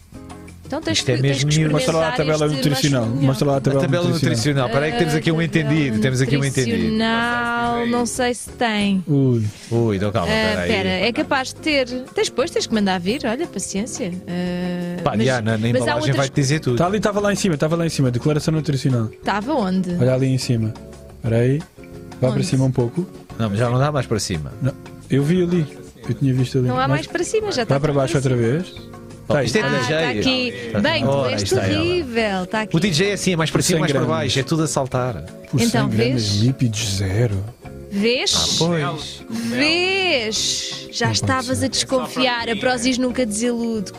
Então tens isto que, é mesmo tens que mostra lá a tabela nutricional. Mostra lá a tabela nutricional. Espera aí que temos aqui um entendido. Não sei se tem. Ui, então calma. Espera, é capaz de ter. Tens que mandar vir, olha, paciência. Na embalagem vai-te dizer tudo. Estava lá em cima, declaração nutricional. Estava onde? Olha ali em cima. Espera aí, vai para cima um pouco. Não, mas já não dá mais para cima. Não. Eu vi ali, eu tinha visto ali. Não há mais para cima, já está. Vai para baixo outra vez. Isto é DJ. Está aqui. Bem, tu és terrível. Está aqui. O DJ é assim, é mais para cima, mais para baixo. É tudo a saltar. Por 100 gramas, lípidos zero. Vês? Pois. Vês? Já estavas a desconfiar. A Prozis nunca desilude.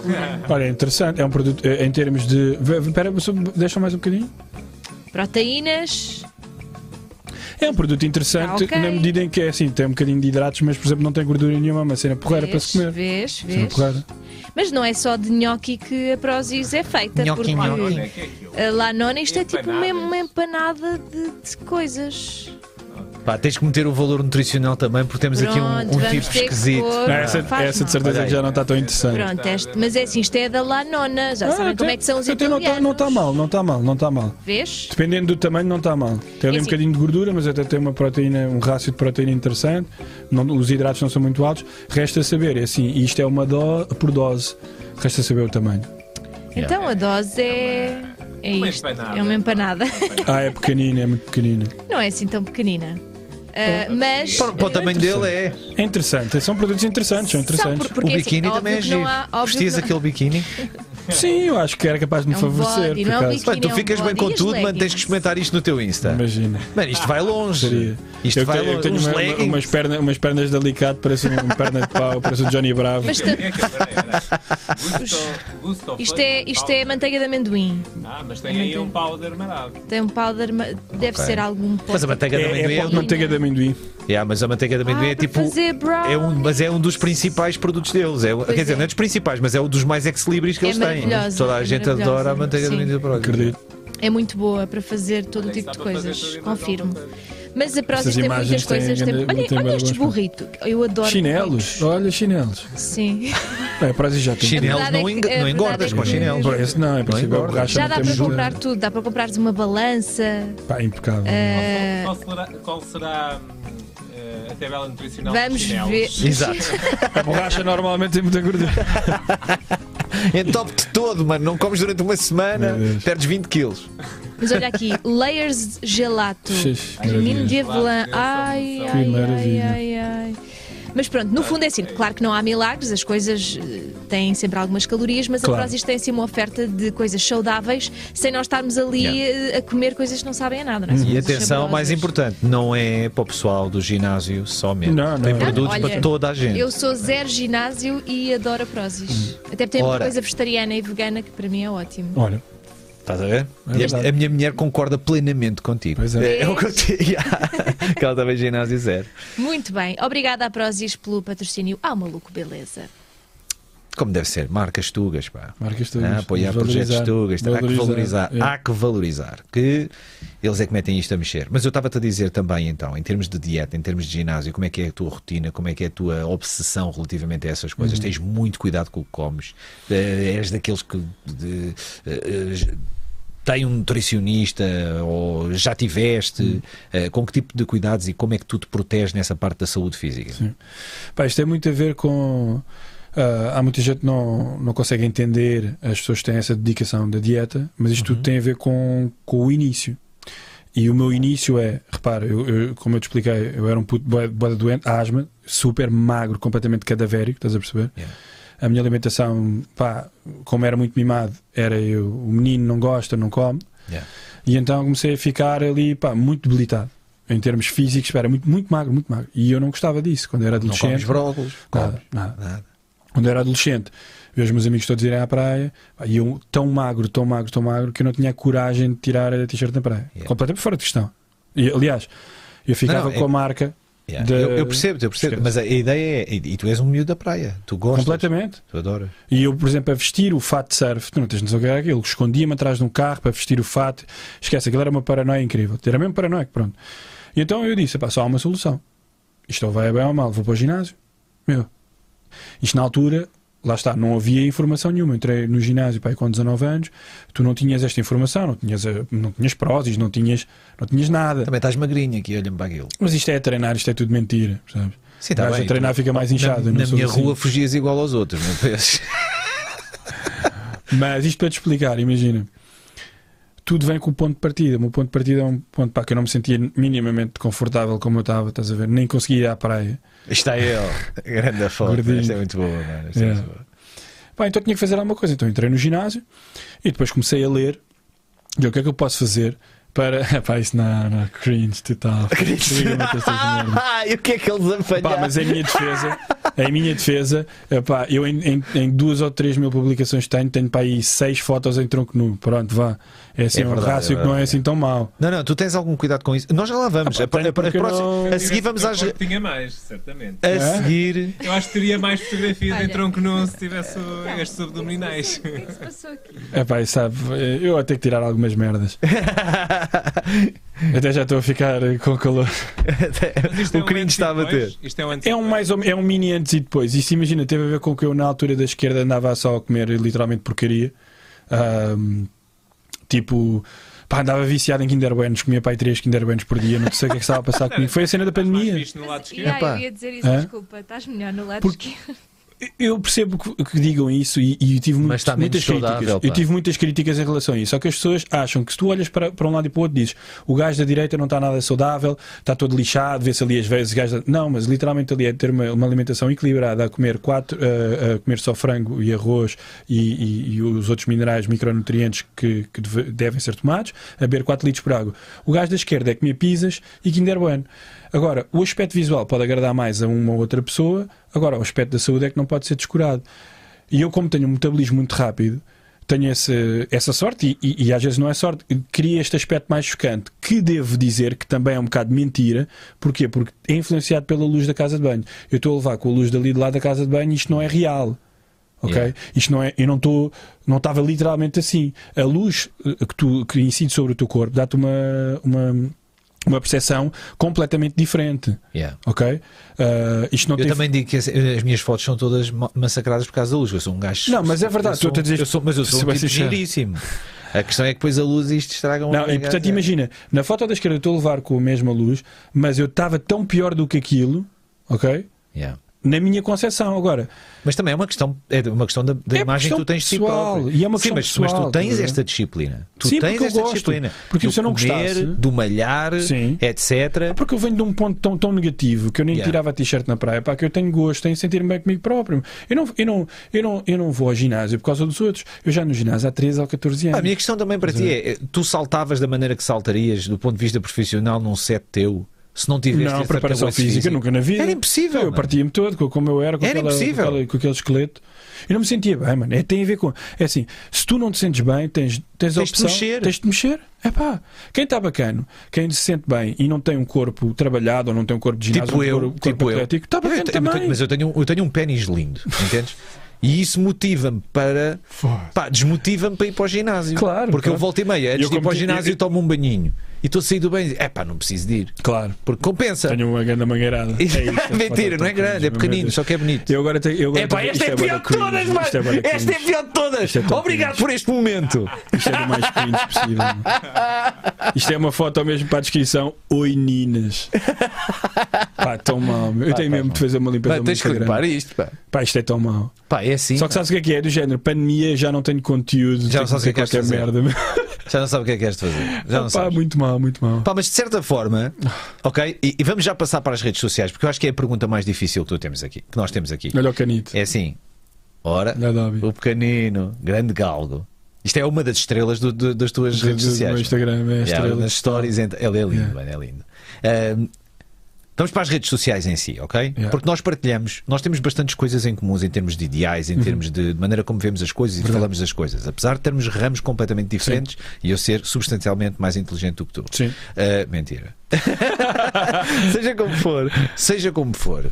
Olha, interessante. É um produto em termos de... Espera, deixa mais um bocadinho. Proteínas. É um produto interessante, okay, na medida em que é assim, tem um bocadinho de hidratos, mas por exemplo não tem gordura nenhuma, uma cena porreira, vês, para se comer. Vês, vês. Mas não é só de gnocchi que a Prozis é feita, porque lá nona isto é tipo uma empanada de coisas. Pá, tens que meter o valor nutricional também, porque temos pronto, aqui um tipo esquisito. Não, essa de certeza que já não está tão interessante. Pronto, mas é assim, isto é da La Nona, já sabem como é que são os italianos. Não está mal, não está mal, não está mal. Vês? Dependendo do tamanho, não está mal. Tem ali um bocadinho de gordura, mas até tem uma proteína, um rácio de proteína interessante. Não, os hidratos não são muito altos. Resta saber, é assim, isto é uma dose por dose. Resta saber o tamanho. Então a dose é... É isto, é uma empanada. Ah, é pequenina, é muito pequenina. Não é assim tão pequenina. Mas para o tamanho dele é. É interessante, são produtos interessantes, são interessantes. O biquíni também é giro. Vestias aquele biquíni? Sim, eu acho que era capaz de me favorecer. Tu ficas bem com tudo, mas tens que experimentar isto no teu Insta. Imagina. Mano, isto vai longe. Isto vai longe. Eu tenho umas pernas de alicate, parece uma perna de pau, parece o Johnny Bravo. Isto é manteiga de amendoim. Ah, mas tem aí um powder maravilhoso. Tem um powder, deve ser algum. Mas a manteiga de amendoim é manteiga de amendoim. Mas a manteiga de amendoim é tipo. Mas é um dos principais produtos deles. Quer dizer, não é dos principais, mas é um dos mais ex-libris que eles têm. Toda a gente adora a manteiga de amendoim da Prozis. É muito boa para fazer todo o tipo de coisas, confirmo. Mas a Prozis tem muitas coisas. Olha estes burritos, eu adoro. Chinelos, olha chinelos. Sim. A Prozis já tem. Chinelos não engordas com chinelos. Esse não, é possível. Já dá para comprar tudo, dá para comprar uma balança. Pá, impecável. Qual será a tabela nutricional de chinelos? Exato. A borracha normalmente tem muita gordura. Entope-te todo, mano. Não comes durante uma semana, perdes 20 quilos. Mas olha aqui, layers gelato, creme de avelã. Ai. Mas pronto, no fundo é assim. Claro que não há milagres, as coisas têm sempre algumas calorias, mas a Prozis tem assim uma oferta de coisas saudáveis, sem nós estarmos ali a comer coisas que não sabem a nada. Não é? E atenção, mais importante, não é para o pessoal do ginásio somente. Não, tem produtos para toda a gente. Eu sou zero ginásio e adoro a Prozis. Até porque tem uma coisa vegetariana e vegana que para mim é ótimo. Olha. Estás a ver? A minha mulher concorda plenamente contigo. Pois é. É o que eu tinha. Que ela também ginásio zero. Muito bem. Obrigada à Prozis pelo patrocínio ao Maluco Beleza. Como deve ser. Marcas tugas, pá. Marcas tugas. Apoiar projetos tugas. Há que valorizar. É. Há que valorizar. Que eles é que metem isto a mexer. Mas eu estava-te a dizer também, então, em termos de dieta, em termos de ginásio, como é que é a tua rotina, como é que é a tua obsessão relativamente a essas coisas. Tens muito cuidado com o que comes. És daqueles que... Tem um nutricionista ou já tiveste? Com que tipo de cuidados e como é que tu te proteges nessa parte da saúde física? Sim. Pá, isto tem muito a ver com... há muita gente que não consegue entender, as pessoas têm essa dedicação da dieta, mas isto tudo tem a ver com o início. E o meu início é, repara, como eu te expliquei, eu era um puto boda doente, asma, super magro, completamente cadavérico, estás a perceber? Yeah. A minha alimentação, pá, como era muito mimado, era eu, o menino não gosta, não come. Yeah. E então comecei a ficar ali, pá, muito debilitado. Em termos físicos, era muito magro, muito magro. E eu não gostava disso. Quando era adolescente... Não comes brócolos, nada. Quando era adolescente, eu e os meus amigos todos irem à praia, pá, e eu tão magro, tão magro, tão magro, que eu não tinha coragem de tirar a t-shirt na praia. Yeah. Completamente fora de questão. E, aliás, eu ficava com a marca... Yeah. De... Eu percebo, mas a ideia é, e tu és um miúdo da praia, tu gostas. Completamente. Tu adoras. E eu, por exemplo, a vestir o fato de surf, tu não tens noção o que era aquilo, escondia-me atrás de um carro para vestir o fato, esquece, aquilo era uma paranoia incrível, era mesmo paranoico, pronto. E então eu disse, pá, só há uma solução, isto vai bem ou mal, vou para o ginásio, Isto na altura, lá está, não havia informação nenhuma, eu entrei no ginásio, pá, com 19 anos, tu não tinhas esta informação, não tinhas Prozis, não tinhas nada. Também estás magrinho aqui, olha-me para aquilo. Mas isto é treinar, isto é tudo mentira, percebes? Sim, tá bem, a treinar fica mais inchado. Na minha rua fugias igual aos outros, não penses? Mas isto para te explicar, imagina, tudo vem com o ponto de partida. O meu ponto de partida é um ponto, pá, que eu não me sentia minimamente confortável como eu estava, estás a ver? Nem conseguia ir à praia. Está ele, grande foto, isto é muito boa, mano. É muito boa. Pá, então tinha que fazer alguma coisa, então entrei no ginásio e depois comecei a ler, o que é que eu posso fazer para isso não, cringe total. E o que é que eles apanharam? Pá, mas em minha defesa, pá, eu em 2 ou 3 mil publicações tenho para aí 6 fotos em tronco nu. Pronto, vá. É assim, é um rácio que não é assim tão mau. Não, tu tens algum cuidado com isso. Nós já lá vamos. A seguir vamos às. Eu tinha mais, certamente. A seguir. Eu acho que teria mais fotografias em tronco nu se tivesse estes abdominais. O que é que se passou aqui? É pá, sabe, eu vou ter que tirar algumas merdas. Até já estou a ficar com calor. O cringe está a bater. É um mini antes e depois. Isso, imagina, teve a ver com que eu na altura da esquerda andava só a comer literalmente porcaria. Tipo, pá, andava viciado em Kinder Buenos, comia pai 3 Kinder Buenos por dia, não sei o que é que estava a passar comigo. Foi a cena da pandemia. Eu ia dizer isso, desculpa, estás melhor no lado esquerdo. Eu percebo que digam isso e tive muitas críticas. Eu tive muitas críticas em relação a isso. Só que as pessoas acham que se tu olhas para um lado e para o outro dizes o gajo da direita não está nada saudável, está todo lixado, vê-se ali às vezes gajo da... Não, mas literalmente ali é ter uma alimentação equilibrada, a comer comer só frango e arroz e os outros minerais, micronutrientes que devem ser tomados, a beber 4 litros por água. O gajo da esquerda é comer pizzas e Kinder Bueno. Agora, o aspecto visual pode agradar mais a uma ou outra pessoa, agora o aspecto da saúde é que não pode ser descurado. E eu, como tenho um metabolismo muito rápido, tenho essa sorte, e às vezes não é sorte, cria este aspecto mais chocante, que devo dizer que também é um bocado mentira. Porquê? Porque é influenciado pela luz da casa de banho. Eu estou a levar com a luz dali de lá da casa de banho e isto não é real. Okay? Yeah. Isto não é, eu não estava literalmente assim. A luz que incide sobre o teu corpo dá-te uma percepção completamente diferente. Yeah. Ok? Isto não eu também digo que as minhas fotos são todas massacradas por causa da luz. Eu sou um gajo. Não, mas é verdade. Mas eu sou um tipo giríssimo. A questão é que depois a luz e isto estragam. Não, e portanto, imagina, na foto da esquerda eu estou a levar com a mesma luz, mas eu estava tão pior do que aquilo. Ok? Yeah. Na minha concepção, agora. Mas também é uma questão da imagem que tu tens de si próprio. E é uma questão pessoal, mas tu tens esta disciplina. Porque se eu não gostasse do malhar, sim, etc. Porque eu venho de um ponto tão negativo que eu nem tirava a t-shirt na praia, pá, que eu tenho gosto em sentir-me bem comigo próprio. Eu não vou ao ginásio por causa dos outros. Eu já no ginásio há 13 ou 14 anos. A minha questão também para ti é: tu saltavas da maneira que saltarias, do ponto de vista profissional, num set teu? Se não tivesse não, preparação física, nunca na vida. Era impossível. Eu partia-me todo, como eu era, com aquele esqueleto. Eu não me sentia bem, mano. Tem a ver com... É assim, se tu não te sentes bem, tens a opção... Tens de mexer. Epá, quem está bacano, quem se sente bem e não tem um corpo trabalhado ou não tem um corpo de ginásio, tipo corpo atlético, está bacana também. Mas eu tenho um pênis lindo, entendes? E isso motiva-me para... Pá, desmotiva-me para ir para o ginásio. Claro. Porque eu volto e meia, antes de ir para o ginásio, tomo um banhinho. E estou a sair do banho e digo, epá, não preciso de ir. Claro. Porque compensa. Tenho uma grande mangueirada. Mentira, não é grande, é pequenino, só que é bonito. Epá, esta é a pior de todas, mano. Esta é a pior de todas. Obrigado por este momento. Isto é do mais cringe possível. Isto é uma foto mesmo para a descrição. Oi, Ninas. Pá, tão mal. Eu tenho mesmo de fazer uma limpeza muito grande. Tens que limpar isto, pá. Pá, isto é tão mal. Pá, é assim. Só que sabes o que é? É do género, pandemia, já não tenho conteúdo. Já não sabes o que é que é merda. Já não sabes o que é que és de fazer. Já não sabes. Muito mal, muito mal. Pá, mas de certa forma, ok? E vamos já passar para as redes sociais, porque eu acho que é a pergunta mais difícil que nós temos aqui. Olha o canito. É assim. Ora, o pequenino, grande galgo. Isto é uma das estrelas das tuas redes sociais. No Instagram, é a estrela. Nas stories, ele é lindo, mano, é lindo. Vamos para as redes sociais em si, ok? Yeah. Porque nós partilhamos, nós temos bastantes coisas em comuns em termos de ideais, em termos de maneira como vemos as coisas e falamos das coisas. Apesar de termos ramos completamente diferentes, sim, e eu ser substancialmente mais inteligente do que tu. Sim. Mentira. Seja como for. Seja como for.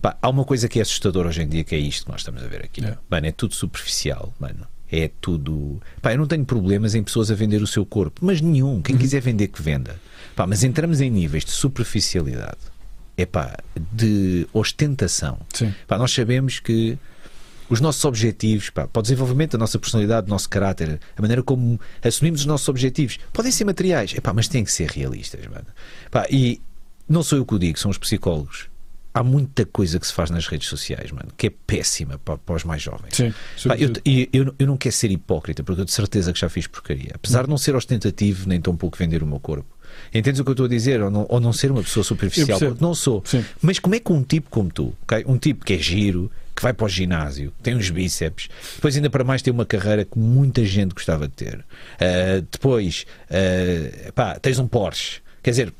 Pá, há uma coisa que é assustadora hoje em dia, que é isto que nós estamos a ver aqui. Yeah. Mano, é tudo superficial, mano. É tudo... Pá, eu não tenho problemas em pessoas a vender o seu corpo, mas nenhum. Quem quiser vender, que venda. Pá, mas entramos em níveis de superficialidade, epá, de ostentação. Pá, nós sabemos que os nossos objetivos, pá, para o desenvolvimento da nossa personalidade, do nosso caráter, a maneira como assumimos os nossos objetivos, podem ser materiais, epá, mas têm que ser realistas, mano. Pá, e não sou eu que o digo, são os psicólogos. Há muita coisa que se faz nas redes sociais, mano, que é péssima para os mais jovens. Sim, pá, eu não quero ser hipócrita, porque eu de certeza que já fiz porcaria. Apesar de não ser ostentativo, nem tão pouco vender o meu corpo. Entendes o que eu estou a dizer? Ou não ser uma pessoa superficial, porque não sou. Sim. Mas como é que um tipo como tu, okay? Um tipo que é giro, que vai para o ginásio, tem uns bíceps, depois ainda para mais tem uma carreira que muita gente gostava de ter. Depois, pá, tens um Porsche, quer dizer,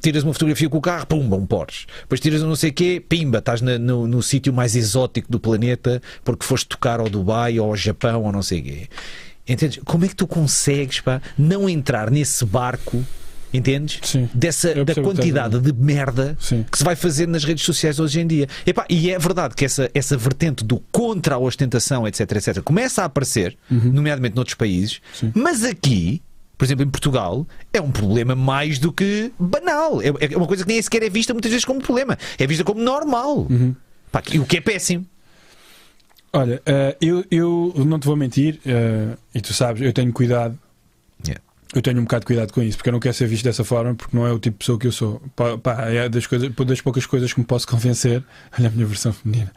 tiras uma fotografia com o carro, pumba, um Porsche. Depois tiras um não sei o quê, pimba, estás no sítio mais exótico do planeta porque foste tocar ao Dubai ou ao Japão ou não sei o quê. Entendes? Como é que tu consegues, pá, não entrar nesse barco, entendes? Sim, da quantidade de merda, sim, que se vai fazer nas redes sociais hoje em dia. Epá, e é verdade que essa vertente do contra a ostentação, etc, etc, começa a aparecer, nomeadamente noutros países, sim, mas aqui, por exemplo, em Portugal, é um problema mais do que banal. É uma coisa que nem sequer é vista muitas vezes como problema. É vista como normal. Pá, e o que é péssimo. Olha, eu não te vou mentir, e tu sabes, eu tenho cuidado. Yeah. Eu tenho um bocado de cuidado com isso, porque eu não quero ser visto dessa forma, porque não é o tipo de pessoa que eu sou. Pá, é das poucas coisas que me posso convencer. Olha a minha versão feminina.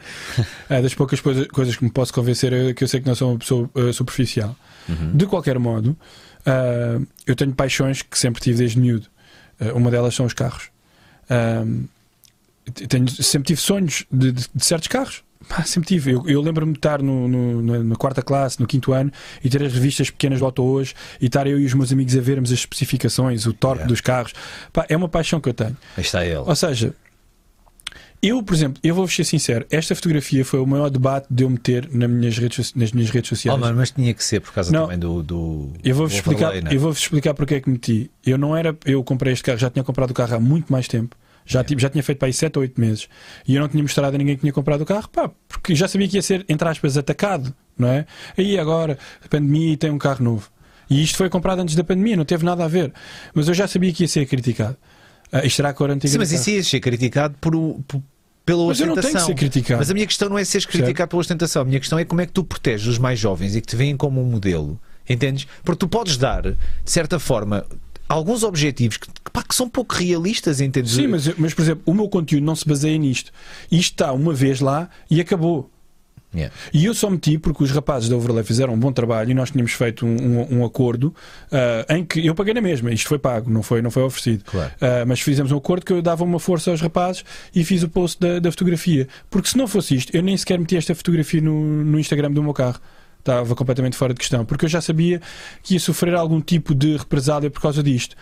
É das poucas coisas que me posso convencer é que eu sei que não sou uma pessoa superficial. De qualquer modo, eu tenho paixões que sempre tive desde miúdo. Uma delas são os carros. Sempre tive sonhos de certos carros. Pá, sempre tive. Eu lembro-me de estar na quarta classe, no quinto ano, e ter as revistas pequenas do Auto Hoje, e estar eu e os meus amigos a vermos as especificações, o torque dos carros. Pá, é uma paixão que eu tenho. Aí está ele. Ou seja, eu, por exemplo, eu vou-vos ser sincero, esta fotografia foi o maior debate de eu meter nas minhas redes sociais. Oh, mano, mas tinha que ser por causa também do... Eu vou-vos explicar porque é que meti. Eu comprei este carro, já tinha comprado o carro há muito mais tempo. Já tinha feito para aí 7 ou 8 meses e eu não tinha mostrado a ninguém que tinha comprado o carro, pá, porque já sabia que ia ser, entre aspas, atacado, não é? Aí agora, a pandemia, tem um carro novo. E isto foi comprado antes da pandemia, não teve nada a ver. Mas eu já sabia que ia ser criticado. Isto será a cor antiga. Sim, mas isso ia ser criticado pela ostentação. Mas eu não tenho que ser criticado. Mas a minha questão não é seres criticado, certo, pela ostentação. A minha questão é como é que tu proteges os mais jovens e que te veem como um modelo, entendes? Porque tu podes dar, de certa forma, alguns objetivos que são pouco realistas, entendes? Sim, mas, por exemplo, o meu conteúdo não se baseia nisto. Isto está uma vez lá e acabou. Yeah. E eu só meti porque os rapazes da Overlay fizeram um bom trabalho e nós tínhamos feito um acordo em que eu paguei na mesma. Isto foi pago, não foi oferecido. Claro. Mas fizemos um acordo que eu dava uma força aos rapazes e fiz o post da fotografia. Porque se não fosse isto, eu nem sequer meti esta fotografia no Instagram do meu carro. Estava completamente fora de questão, porque eu já sabia que ia sofrer algum tipo de represália por causa disto.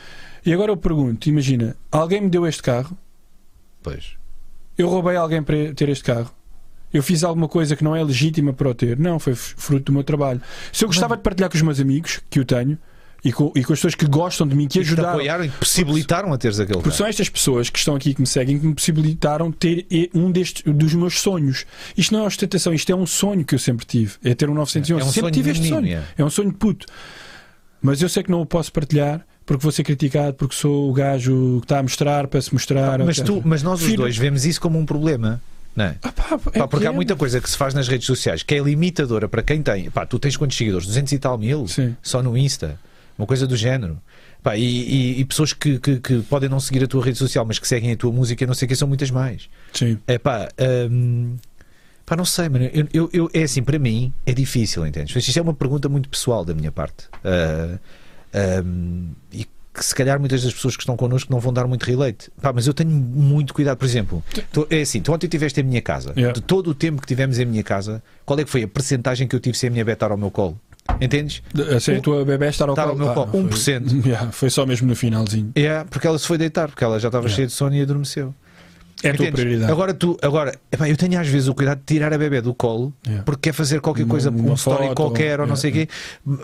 E agora eu pergunto, imagina, alguém me deu este carro? Pois. Eu roubei alguém para ter este carro? Eu fiz alguma coisa que não é legítima para o ter? Não, foi fruto do meu trabalho. Se eu gostava de partilhar com os meus amigos, que eu tenho, e com as pessoas que gostam de mim, que ajudaram, que te apoiaram e possibilitaram a teres aquele carro. Porque são estas pessoas que estão aqui, que me seguem, que me possibilitaram ter um dos meus sonhos. Isto não é ostentação, isto é um sonho que eu sempre tive. É ter um 911. Sempre tive este sonho. É um sonho de puto. Mas eu sei que não o posso partilhar porque vou ser criticado, porque sou o gajo que está a mostrar para se mostrar. Mas nós os dois vemos isso como um problema. Não é? Porque há muita coisa que se faz nas redes sociais que é limitadora para quem tem. Pá, tu tens quantos seguidores? 200 e tal mil? Sim. Só no Insta. Uma coisa do género. Pá, e pessoas que podem não seguir a tua rede social, mas que seguem a tua música, não sei o que, são muitas mais. Sim. É pá, pá, não sei, mano. É assim, para mim é difícil, entendes? Isto é uma pergunta muito pessoal da minha parte. E que se calhar muitas das pessoas que estão connosco não vão dar muito relate. Pá, mas eu tenho muito cuidado. Por exemplo, tu ontem estiveste em minha casa. Yeah. De todo o tempo que tivemos em minha casa, qual é que foi a percentagem que eu tive sem a minha betar ao meu colo? Entendes? Assim, a tua bebé estar ao meu colo. 1%. Yeah, foi só mesmo no finalzinho. É, yeah, porque ela se foi deitar, porque ela já estava cheia de sono e adormeceu. É a tua prioridade. Agora, epá, eu tenho às vezes o cuidado de tirar a bebé do colo porque quer fazer qualquer coisa, uma story qualquer ou não sei o quê.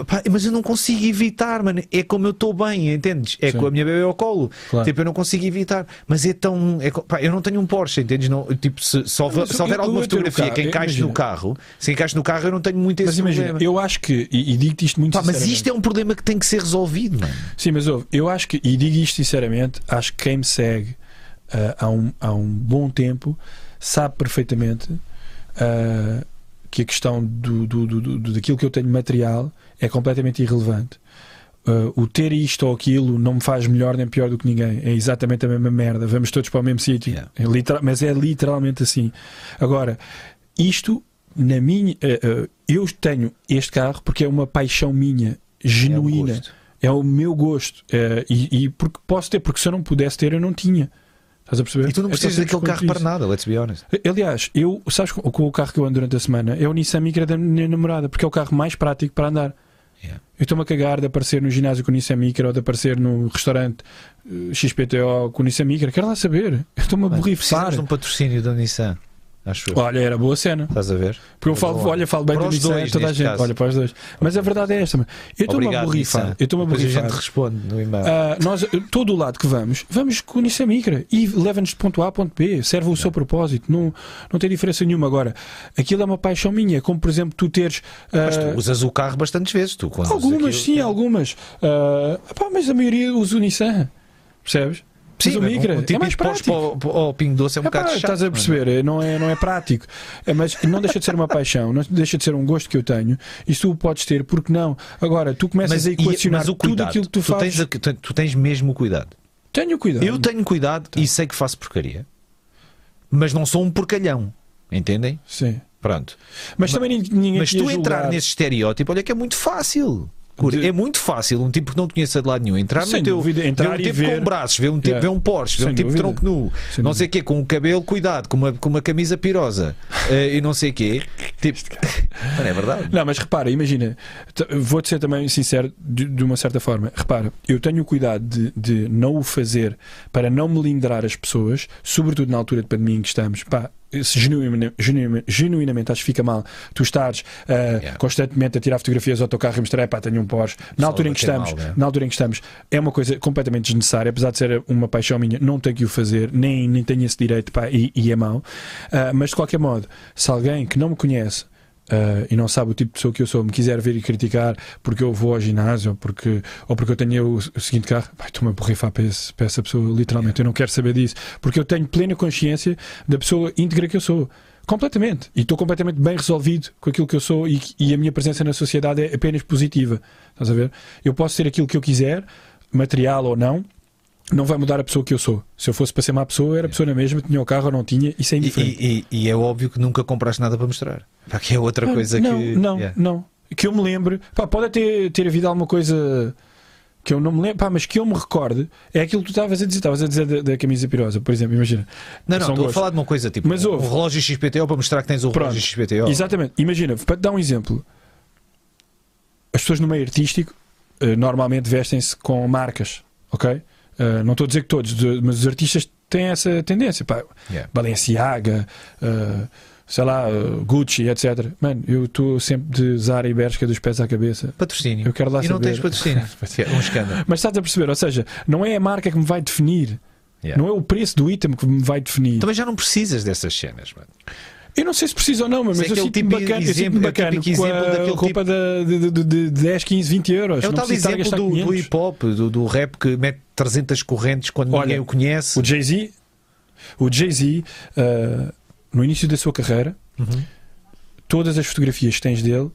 Pá, mas eu não consigo evitar, mano. É como eu estou bem, entendes? É com a minha bebé ao colo. Claro. Tipo, eu não consigo evitar. Mas é tão. Pá, eu não tenho um Porsche, entendes? Não, tipo, se houver alguma fotografia que encaixe no carro, se encaixe no carro, eu não tenho muito esse problema. Imagina, eu acho que. E digo-te isto muito sinceramente. Mas isto é um problema que tem que ser resolvido, mano. Sim, mas ouve, eu acho que. E digo isto sinceramente, acho que quem me segue há um bom tempo sabe perfeitamente que a questão daquilo que eu tenho material é completamente irrelevante. O ter isto ou aquilo não me faz melhor nem pior do que ninguém. É exatamente a mesma merda. Vamos todos para o mesmo sítio. Mas é literalmente assim. Agora, isto na minha... eu tenho este carro porque é uma paixão minha, genuína. É o meu gosto. E porque posso ter, porque se eu não pudesse ter, eu não tinha. Estás a perceber? E tu não precisas daquele carro para nada, let's be honest. Aliás, eu, sabes com o carro que eu ando durante a semana? É o Nissan Micra da minha namorada, porque é o carro mais prático para andar. Yeah. Eu estou-me a cagar de aparecer no ginásio com o Nissan Micra ou de aparecer no restaurante XPTO com o Nissan Micra. Quero lá saber. Estou-me a borrifar. Precisamos de um patrocínio da Nissan. Acho eu. Olha, era boa cena. Estás a ver? Porque eu falo, olha, falo bem do Nissan a toda a gente. Caso. Olha, para os dois. Mas a verdade é esta. Eu estou-me a borrifar. Depois a gente responde no e-mail. Nós, todo o lado que vamos, vamos com o Nissan Micra e leva-nos de ponto A a ponto B. Serve o seu propósito. Não tem diferença nenhuma. Agora, aquilo é uma paixão minha. Como, por exemplo, tu teres... Mas tu usas o carro bastantes vezes. Tu, algumas, sim, algumas. Mas a maioria usa o Nissan. Percebes? Sim, o Micra é mais prático. O Pingo Doce é um bocado chato. Estás a perceber, não é prático. Mas não deixa de ser uma paixão, não deixa de ser um gosto que eu tenho. Isso tu podes ter, porque não? Agora, tu começas a equacionar tudo aquilo que tu fazes. Tu tens mesmo cuidado. Tenho cuidado. Eu tenho cuidado e sei que faço porcaria. Mas não sou um porcalhão. Entendem? Sim. Pronto. Mas também ninguém. Mas tu entrar nesse estereótipo, olha que é muito fácil. É muito fácil um tipo que não te conheça de lado nenhum entrar no teu. Entrar um tipo com braços, ver um tipo, ver um Porsche, ver um tipo de tronco nu, não sei o quê, com o cabelo, cuidado, com uma camisa pirosa e não sei o quê. Tipo, não é verdade? Não, mas repara, imagina, vou-te ser também sincero de uma certa forma. Repara, eu tenho o cuidado de não o fazer para não me lindrar as pessoas, sobretudo na altura de pandemia em que estamos. Pá. Se genuinamente acho que fica mal tu estares constantemente a tirar fotografias ao teu carro e mostrar, é pá, tenho um Porsche. Na altura em que estamos, é uma coisa completamente desnecessária, apesar de ser uma paixão minha, não tenho que o fazer, nem tenho esse direito, pá, e é mau. Mas de qualquer modo, se alguém que não me conhece e não sabe o tipo de pessoa que eu sou me quiser ver e criticar porque eu vou ao ginásio ou porque eu tenho o seguinte carro, estou-me a borrifar para essa pessoa, literalmente. Eu não quero saber disso, porque eu tenho plena consciência da pessoa íntegra que eu sou, completamente, e estou completamente bem resolvido com aquilo que eu sou, e a minha presença na sociedade é apenas positiva. Estás a ver? Eu posso ter aquilo que eu quiser, material ou não. Não vai mudar a pessoa que eu sou. Se eu fosse para ser má pessoa, era pessoa na mesma, tinha o carro ou não tinha, isso é indiferente. E é óbvio que nunca compraste nada para mostrar. Pá, que é outra coisa não, que... Não. Que eu me lembre... Pá, pode até ter havido alguma coisa que eu não me lembro, pá, mas que eu me recorde, é aquilo que tu estavas a dizer. Estavas a dizer da camisa pirosa, por exemplo, imagina. Não, estou a falar de uma coisa tipo mas um relógio XPTO para mostrar que tens o relógio XPTO. Exatamente. Imagina, para te dar um exemplo, as pessoas no meio artístico normalmente vestem-se com marcas, ok? Não estou a dizer que todos, mas os artistas têm essa tendência. Pá. Yeah. Balenciaga, sei lá, Gucci, etc. Mano, eu estou sempre de Zara e Bershka dos pés à cabeça. Patrocínio. Eu quero lá e saber. Não tens patrocínio. É um escândalo. Mas estás a perceber, ou seja, não é a marca que me vai definir. Yeah. Não é o preço do item que me vai definir. Também já não precisas dessas cenas, mano. Eu não sei se preciso ou não, mas eu sinto-me bacana, com a roupa de 10, 15, 20 euros. É o tal exemplo do hip-hop, do rap que mete 300 correntes quando ninguém o conhece. O Jay-Z, no início da sua carreira, todas as fotografias que tens dele,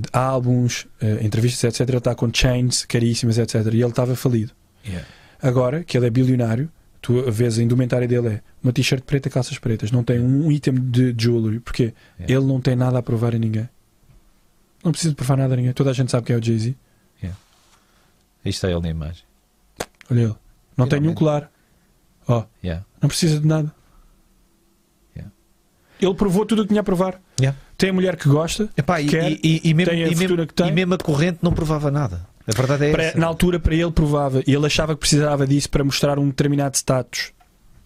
de álbuns, entrevistas, etc., ele está com chains caríssimas, etc., e ele estava falido. Yeah. Agora, que ele é bilionário, tu vês a indumentária dele é uma t-shirt preta, calças pretas, não tem um item de jewelry, porque ele não tem nada a provar a ninguém. Não precisa de provar nada a ninguém. Toda a gente sabe quem é o Jay-Z. Aí está ele na imagem. Olha ele. Não tem nenhum colar. Não precisa de nada. Ele provou tudo o que tinha a provar. Tem a mulher que gosta, tem a fortuna que tem. E mesmo a corrente não provava nada. A verdade é essa. Na altura, para ele provava, e ele achava que precisava disso para mostrar um determinado status.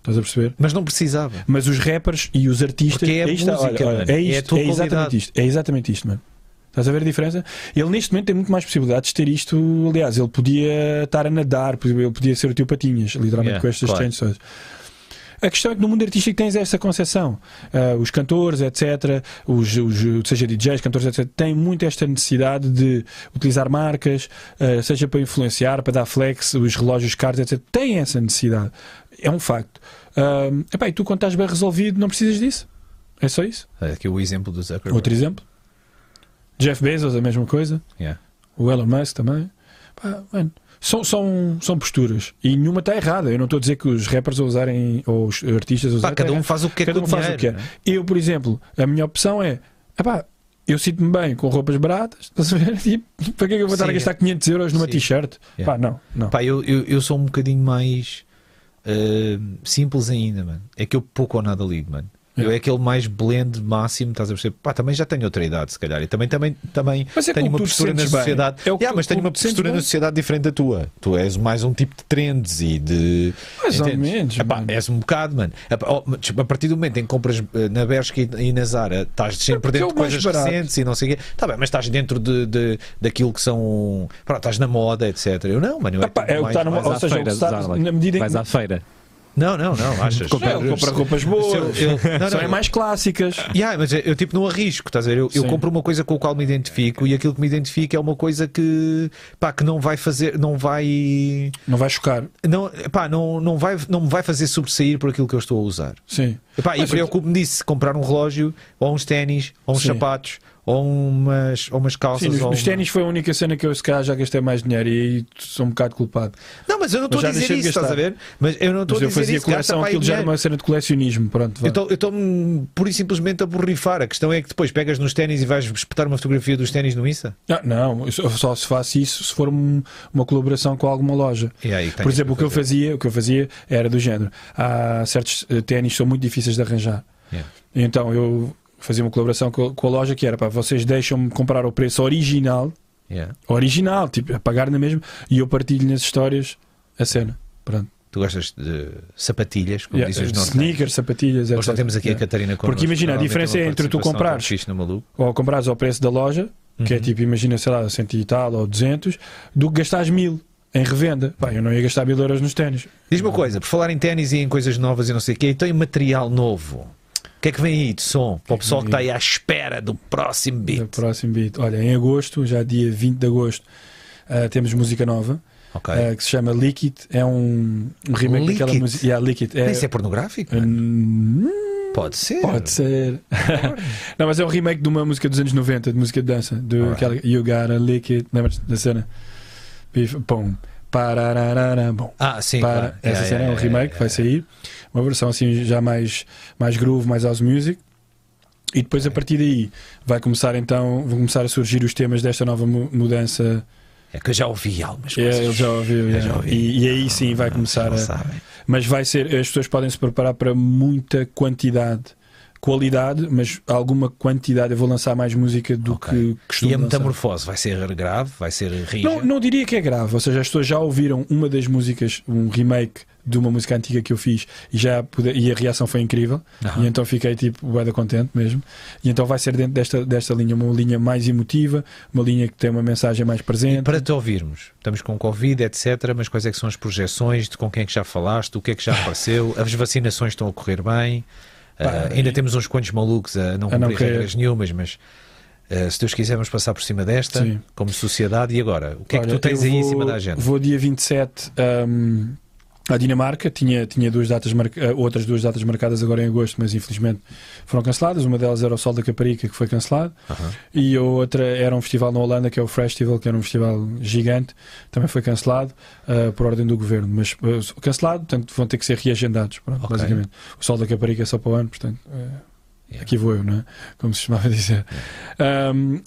Estás a perceber? Mas não precisava. Mas os rappers e os artistas. Porque é música, olha, é isto, é exatamente isto. É exatamente isto, mano. Estás a ver a diferença? Ele neste momento tem muito mais possibilidades de ter isto. Aliás, ele podia estar a nadar, ele podia ser o teu Patinhas, literalmente, com estas changes. A questão é que no mundo artístico tens essa concepção. Os cantores, etc., seja DJs, cantores, etc., têm muito esta necessidade de utilizar marcas, seja para influenciar, para dar flex, os relógios caros, etc. Têm essa necessidade. É um facto. E tu, quando estás bem resolvido, não precisas disso. É só isso. Aqui o exemplo do Zuckerberg. Outro exemplo. Jeff Bezos, a mesma coisa. O Elon Musk também. São posturas e nenhuma está errada. Eu não estou a dizer que os rappers ou os artistas usarem. Cada um faz o que quer. Eu, por exemplo, a minha opção é eu sinto-me bem com roupas baratas. Estás a ver? E para que é que eu vou estar a gastar 500 euros numa t-shirt? Não. Eu sou um bocadinho mais simples ainda, mano. É que eu pouco ou nada ligo, mano. Eu é aquele mais blend máximo, estás a perceber? Pá, também já tenho outra idade, se calhar. E também é tenho uma postura na sociedade. É que, mas tenho uma postura na sociedade diferente da tua. Tu és mais um tipo de trends e de. Mais ou menos. Epá, és um bocado, mano. A partir do momento em que compras na Bershka e na Zara, estás sempre dentro de coisas recentes e não sei o quê. Tá bem, mas estás dentro daquilo que são. Pronto, estás na moda, etc. Eu não, mano. É o que está na moda. Ou seja, na medida em que. Vais à feira. Não, achas? Compra roupas boas, são mais clássicas. Yeah, mas eu tipo não arrisco, estás a ver? Eu compro uma coisa com a qual me identifico e aquilo que me identifico é uma coisa que, pá, que não vai fazer, não vai chocar, não me vai fazer sobressair por aquilo que eu estou a usar. Sim. Epá, e preocupo-me disso, comprar um relógio, ou uns ténis, ou uns sapatos, ou umas calças. Sim, nos ténis foi a única cena que eu, se calhar, já gastei mais dinheiro e aí sou um bocado culpado. Não, mas eu não estou a dizer isso, estás a ver? Mas eu não estou a dizer isso. Eu fazia coleção, aquilo já era uma cena de colecionismo. Pronto, eu estou-me pura e simplesmente a borrifar. A questão é que depois pegas nos ténis e vais espetar uma fotografia dos ténis no Insta? Não, eu só se faço isso se for uma colaboração com alguma loja. Por exemplo, o que eu fazia era do género. Há certos ténis que são muito difíceis de arranjar. Então eu fazia uma colaboração com a loja que era, pá, vocês deixam-me comprar o preço original, original, tipo, a pagar na mesma, e eu partilho nas histórias a cena. Pronto. Tu gostas de sapatilhas, como dizes, sneakers, sapatilhas, etc. Nós só temos aqui a Catarina connosco. Porque imagina, a diferença é entre tu comprares ou comprares ao preço da loja, que é tipo, imagina, sei lá, 100 e tal ou 200, do que gastares 1000. Em revenda. Pá, eu não ia gastar €1.000 nos ténis. Diz-me uma coisa, por falar em ténis e em coisas novas e não sei o quê, então em material novo, o que é que vem aí de som? Para o pessoal que está aí à espera do próximo beat. Do próximo beat. Olha, em agosto, já dia 20 de agosto, temos música nova, que se chama Lick It. É um remake daquela música. Yeah, Lick It. Isso é pornográfico? Pode ser. Pode ser. Não, mas é um remake de uma música dos anos 90, de música de dança, aquela You Gotta Lick It. Lembras-te da cena? Pum. Bom, sim, para... essa cena é um remake, vai sair uma versão assim já mais groove, mais house music, e depois a partir daí vão começar a surgir os temas desta nova mudança. É que eu já ouvi algumas coisas. Eu já ouvi, e aí sim vai começar a... Mas vai ser, as pessoas podem se preparar para muita quantidade, qualidade, mas alguma quantidade. Eu vou lançar mais música do que costumo. E a metamorfose vai ser grave? Vai ser rígida? Não diria que é grave. Ou seja, as pessoas já ouviram uma das músicas, um remake de uma música antiga que eu fiz, e a reação foi incrível. E então fiquei tipo bué contente mesmo. E então vai ser dentro desta linha, uma linha mais emotiva, uma linha que tem uma mensagem mais presente. E para te ouvirmos, estamos com Covid, etc, mas quais é que são as projeções, de com quem é que já falaste, o que é que já apareceu? As vacinações estão a correr bem? Ainda temos uns quantos malucos a não cumprir regras nenhumas, mas se Deus quisermos passar por cima desta, como sociedade. E agora? O que é que tu tens aí em cima da agenda? Vou dia 27 à Dinamarca. Tinha outras duas datas marcadas agora em agosto, mas infelizmente foram canceladas. Uma delas era o Sol da Caparica, que foi cancelado, e a outra era um festival na Holanda, que é o Festival, que era um festival gigante, também foi cancelado por ordem do governo, mas cancelado, portanto vão ter que ser reagendados. Pronto, basicamente. O Sol da Caparica é só para o ano, portanto aqui vou eu, não é? Como se chamava dizer.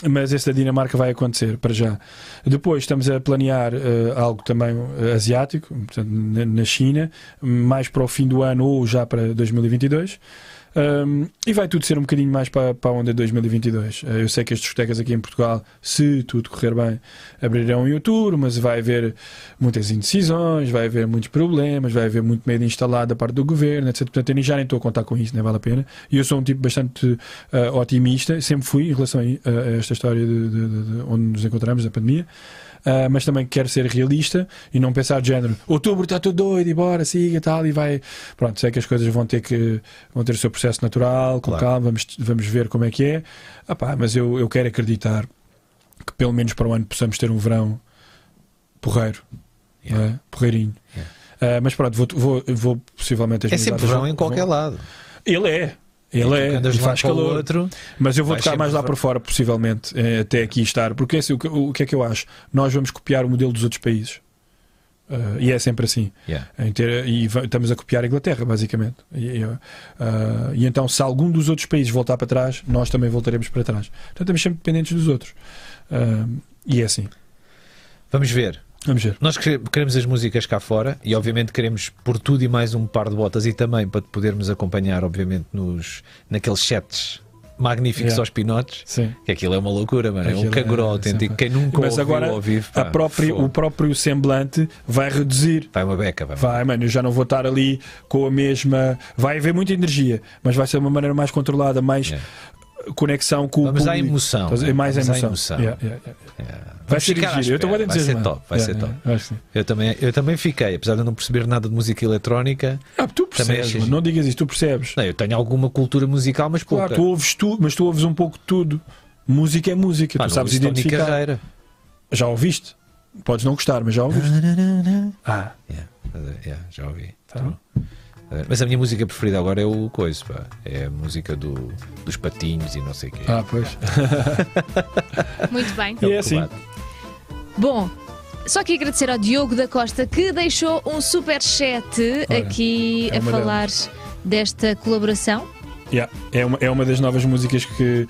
Mas esta Dinamarca vai acontecer para já. Depois estamos a planear algo também asiático, portanto, na China, mais para o fim do ano ou já para 2022. E vai tudo ser um bocadinho mais para a onda de 2022. Eu sei que as discotecas aqui em Portugal, se tudo correr bem, abrirão em outubro, mas vai haver muitas indecisões, vai haver muitos problemas, vai haver muito medo instalado da parte do governo, etc. Portanto, eu já nem estou a contar com isso, nem vale a pena. E eu sou um tipo bastante otimista, sempre fui, em relação a esta história de onde nos encontramos, da pandemia. Mas também quero ser realista e não pensar de género, outubro está tudo doido e bora, siga, tal, e vai. Pronto, sei que as coisas vão ter o seu processo natural, com calma, vamos ver como é que é. Mas eu quero acreditar que pelo menos para o ano possamos ter um verão porreiro, não é? Porreirinho. Mas pronto, vou possivelmente... É sempre verão em qualquer lado. Ele faz calor, mas eu vou tocar mais lá para fora, possivelmente, até aqui estar, porque assim, o que é que eu acho? Nós vamos copiar o modelo dos outros países, e é sempre assim, e estamos a copiar a Inglaterra, basicamente, e então se algum dos outros países voltar para trás, nós também voltaremos para trás, então estamos sempre dependentes dos outros, e é assim. Vamos ver. Vamos ver. Nós queremos as músicas cá fora e obviamente queremos por tudo e mais um par de botas, e também para podermos acompanhar obviamente nos, naqueles sets magníficos aos pinotes, que aquilo é uma loucura, mano. É um canguru autêntico. Quem nunca ouviu agora, ao vivo, pá, o próprio semblante vai reduzir. Vai uma beca, vai, mano. Eu já não vou estar ali com a mesma. Vai haver muita energia, mas vai ser de uma maneira mais controlada, mais conexão com o público. Mas há emoção. É mais emoção. Vai ser giro. Vai ser top. Vai ser top. Eu também fiquei, apesar de eu não perceber nada de música eletrónica. Ah, tu percebes, mas não digas isso, tu percebes. Não, eu tenho alguma cultura musical, mas pouca. Claro, tu ouves um pouco de tudo. Música é música, tu sabes identificar. Já ouviste? Podes não gostar, mas já ouviste? Já ouvi. Mas a minha música preferida agora é o coisa, pá. É a música dos patinhos e não sei o quê. Ah, pois. Muito bem. É assim. Bom, só que agradecer ao Diogo da Costa, que deixou um superchat aqui a falar desta colaboração. É uma das novas músicas que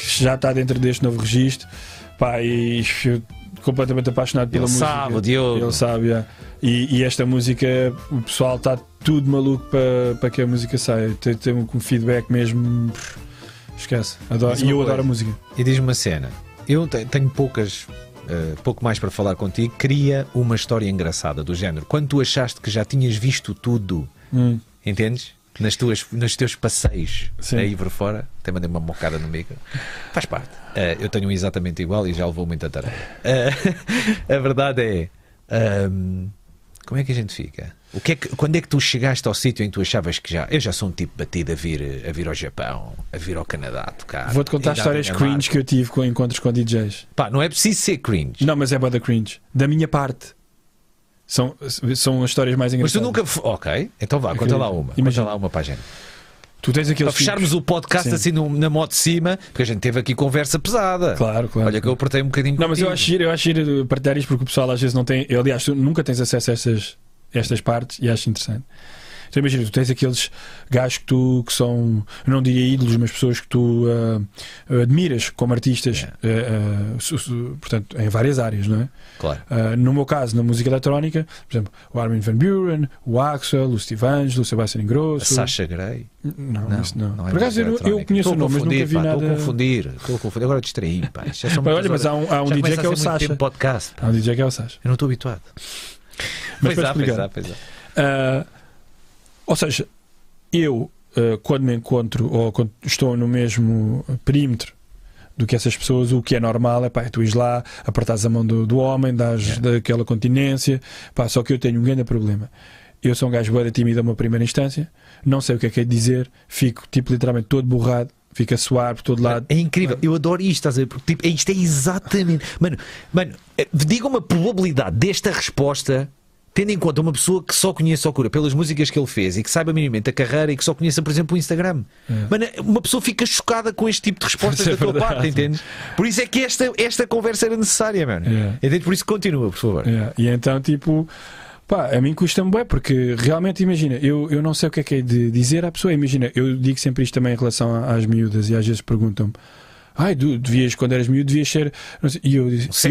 já está dentro deste novo registro. Pá, e eu completamente apaixonado pela música. Ele sabe, Diogo. Ele sabe, e esta música, o pessoal está tudo maluco para que a música saia. Tem um feedback mesmo. Esquece. Adoro. E eu adoro a música. E diz-me uma cena. Eu tenho pouco mais para falar contigo. Cria uma história engraçada do género. Quando tu achaste que já tinhas visto tudo, entendes? Nos teus passeios aí por fora, até mandei uma mocada no micro. Faz parte. Eu tenho um exatamente igual e já levou muita tarefa. A verdade é. Como é que a gente fica? Quando é que tu chegaste ao sítio em que tu achavas que já... Eu já sou um tipo batido a vir ao Japão, a vir ao Canadá tocar. Vou-te contar histórias cringe que eu tive com encontros com DJs. Pá, não é preciso ser cringe. Não, mas é bada cringe. Da minha parte. São as histórias mais engraçadas. Mas tu nunca... Ok, então vá, conta lá uma. Imagina. Conta lá uma para a gente. Tu tens aqueles para fecharmos o podcast assim na moto de cima, porque a gente teve aqui conversa pesada. Claro. Olha que eu apertei um bocadinho. Não, mas eu acho ir partilhar isto porque o pessoal às vezes não tem... Aliás, tu nunca tens acesso a estas partes e acho interessante. Então imagina, tu tens aqueles gajos que são, eu não diria ídolos, mas pessoas que tu admiras como artistas, portanto, em várias áreas, não é? Claro. No meu caso, na música eletrónica, por exemplo, o Armin van Buuren, o Axel, o Steve Angelo, o Sebastian Ingrosso, a Sasha Grey. Não. Por acaso eu conheço o nome, mas nunca vi nada. Estou a confundir, agora distraí. Olha, mas há um DJ que é o Sasha. Há um DJ que é o Sasha. Eu não estou habituado. Mas para explicar. Ou seja, eu, quando me encontro ou quando estou no mesmo perímetro do que essas pessoas, o que é normal é, pá, tu ires lá, apertas a mão do homem, dás daquela continência, pá, só que eu tenho um grande problema. Eu sou um gajo bué tímido a uma primeira instância, não sei o que é dizer, fico tipo literalmente todo borrado, fico a suar por todo lado. É incrível, eu adoro isto, estás a ver? Porque, tipo, isto é exatamente... Mano, diga uma probabilidade desta resposta... Tendo em conta uma pessoa que só conhece o Kura pelas músicas que ele fez e que saiba minimamente a carreira e que só conheça, por exemplo, o Instagram. Mano, uma pessoa fica chocada com este tipo de respostas da tua parte, entendes? Por isso é que esta conversa era necessária, mano. Entendes? Por isso continua, por favor. E então, tipo, pá, a mim custa-me bué, porque realmente, imagina, eu não sei o que é de dizer à pessoa. Imagina, eu digo sempre isto também em relação às miúdas e às vezes perguntam-me: ai, devias, quando eras miúdo, devias ser... Não sei. E eu disse...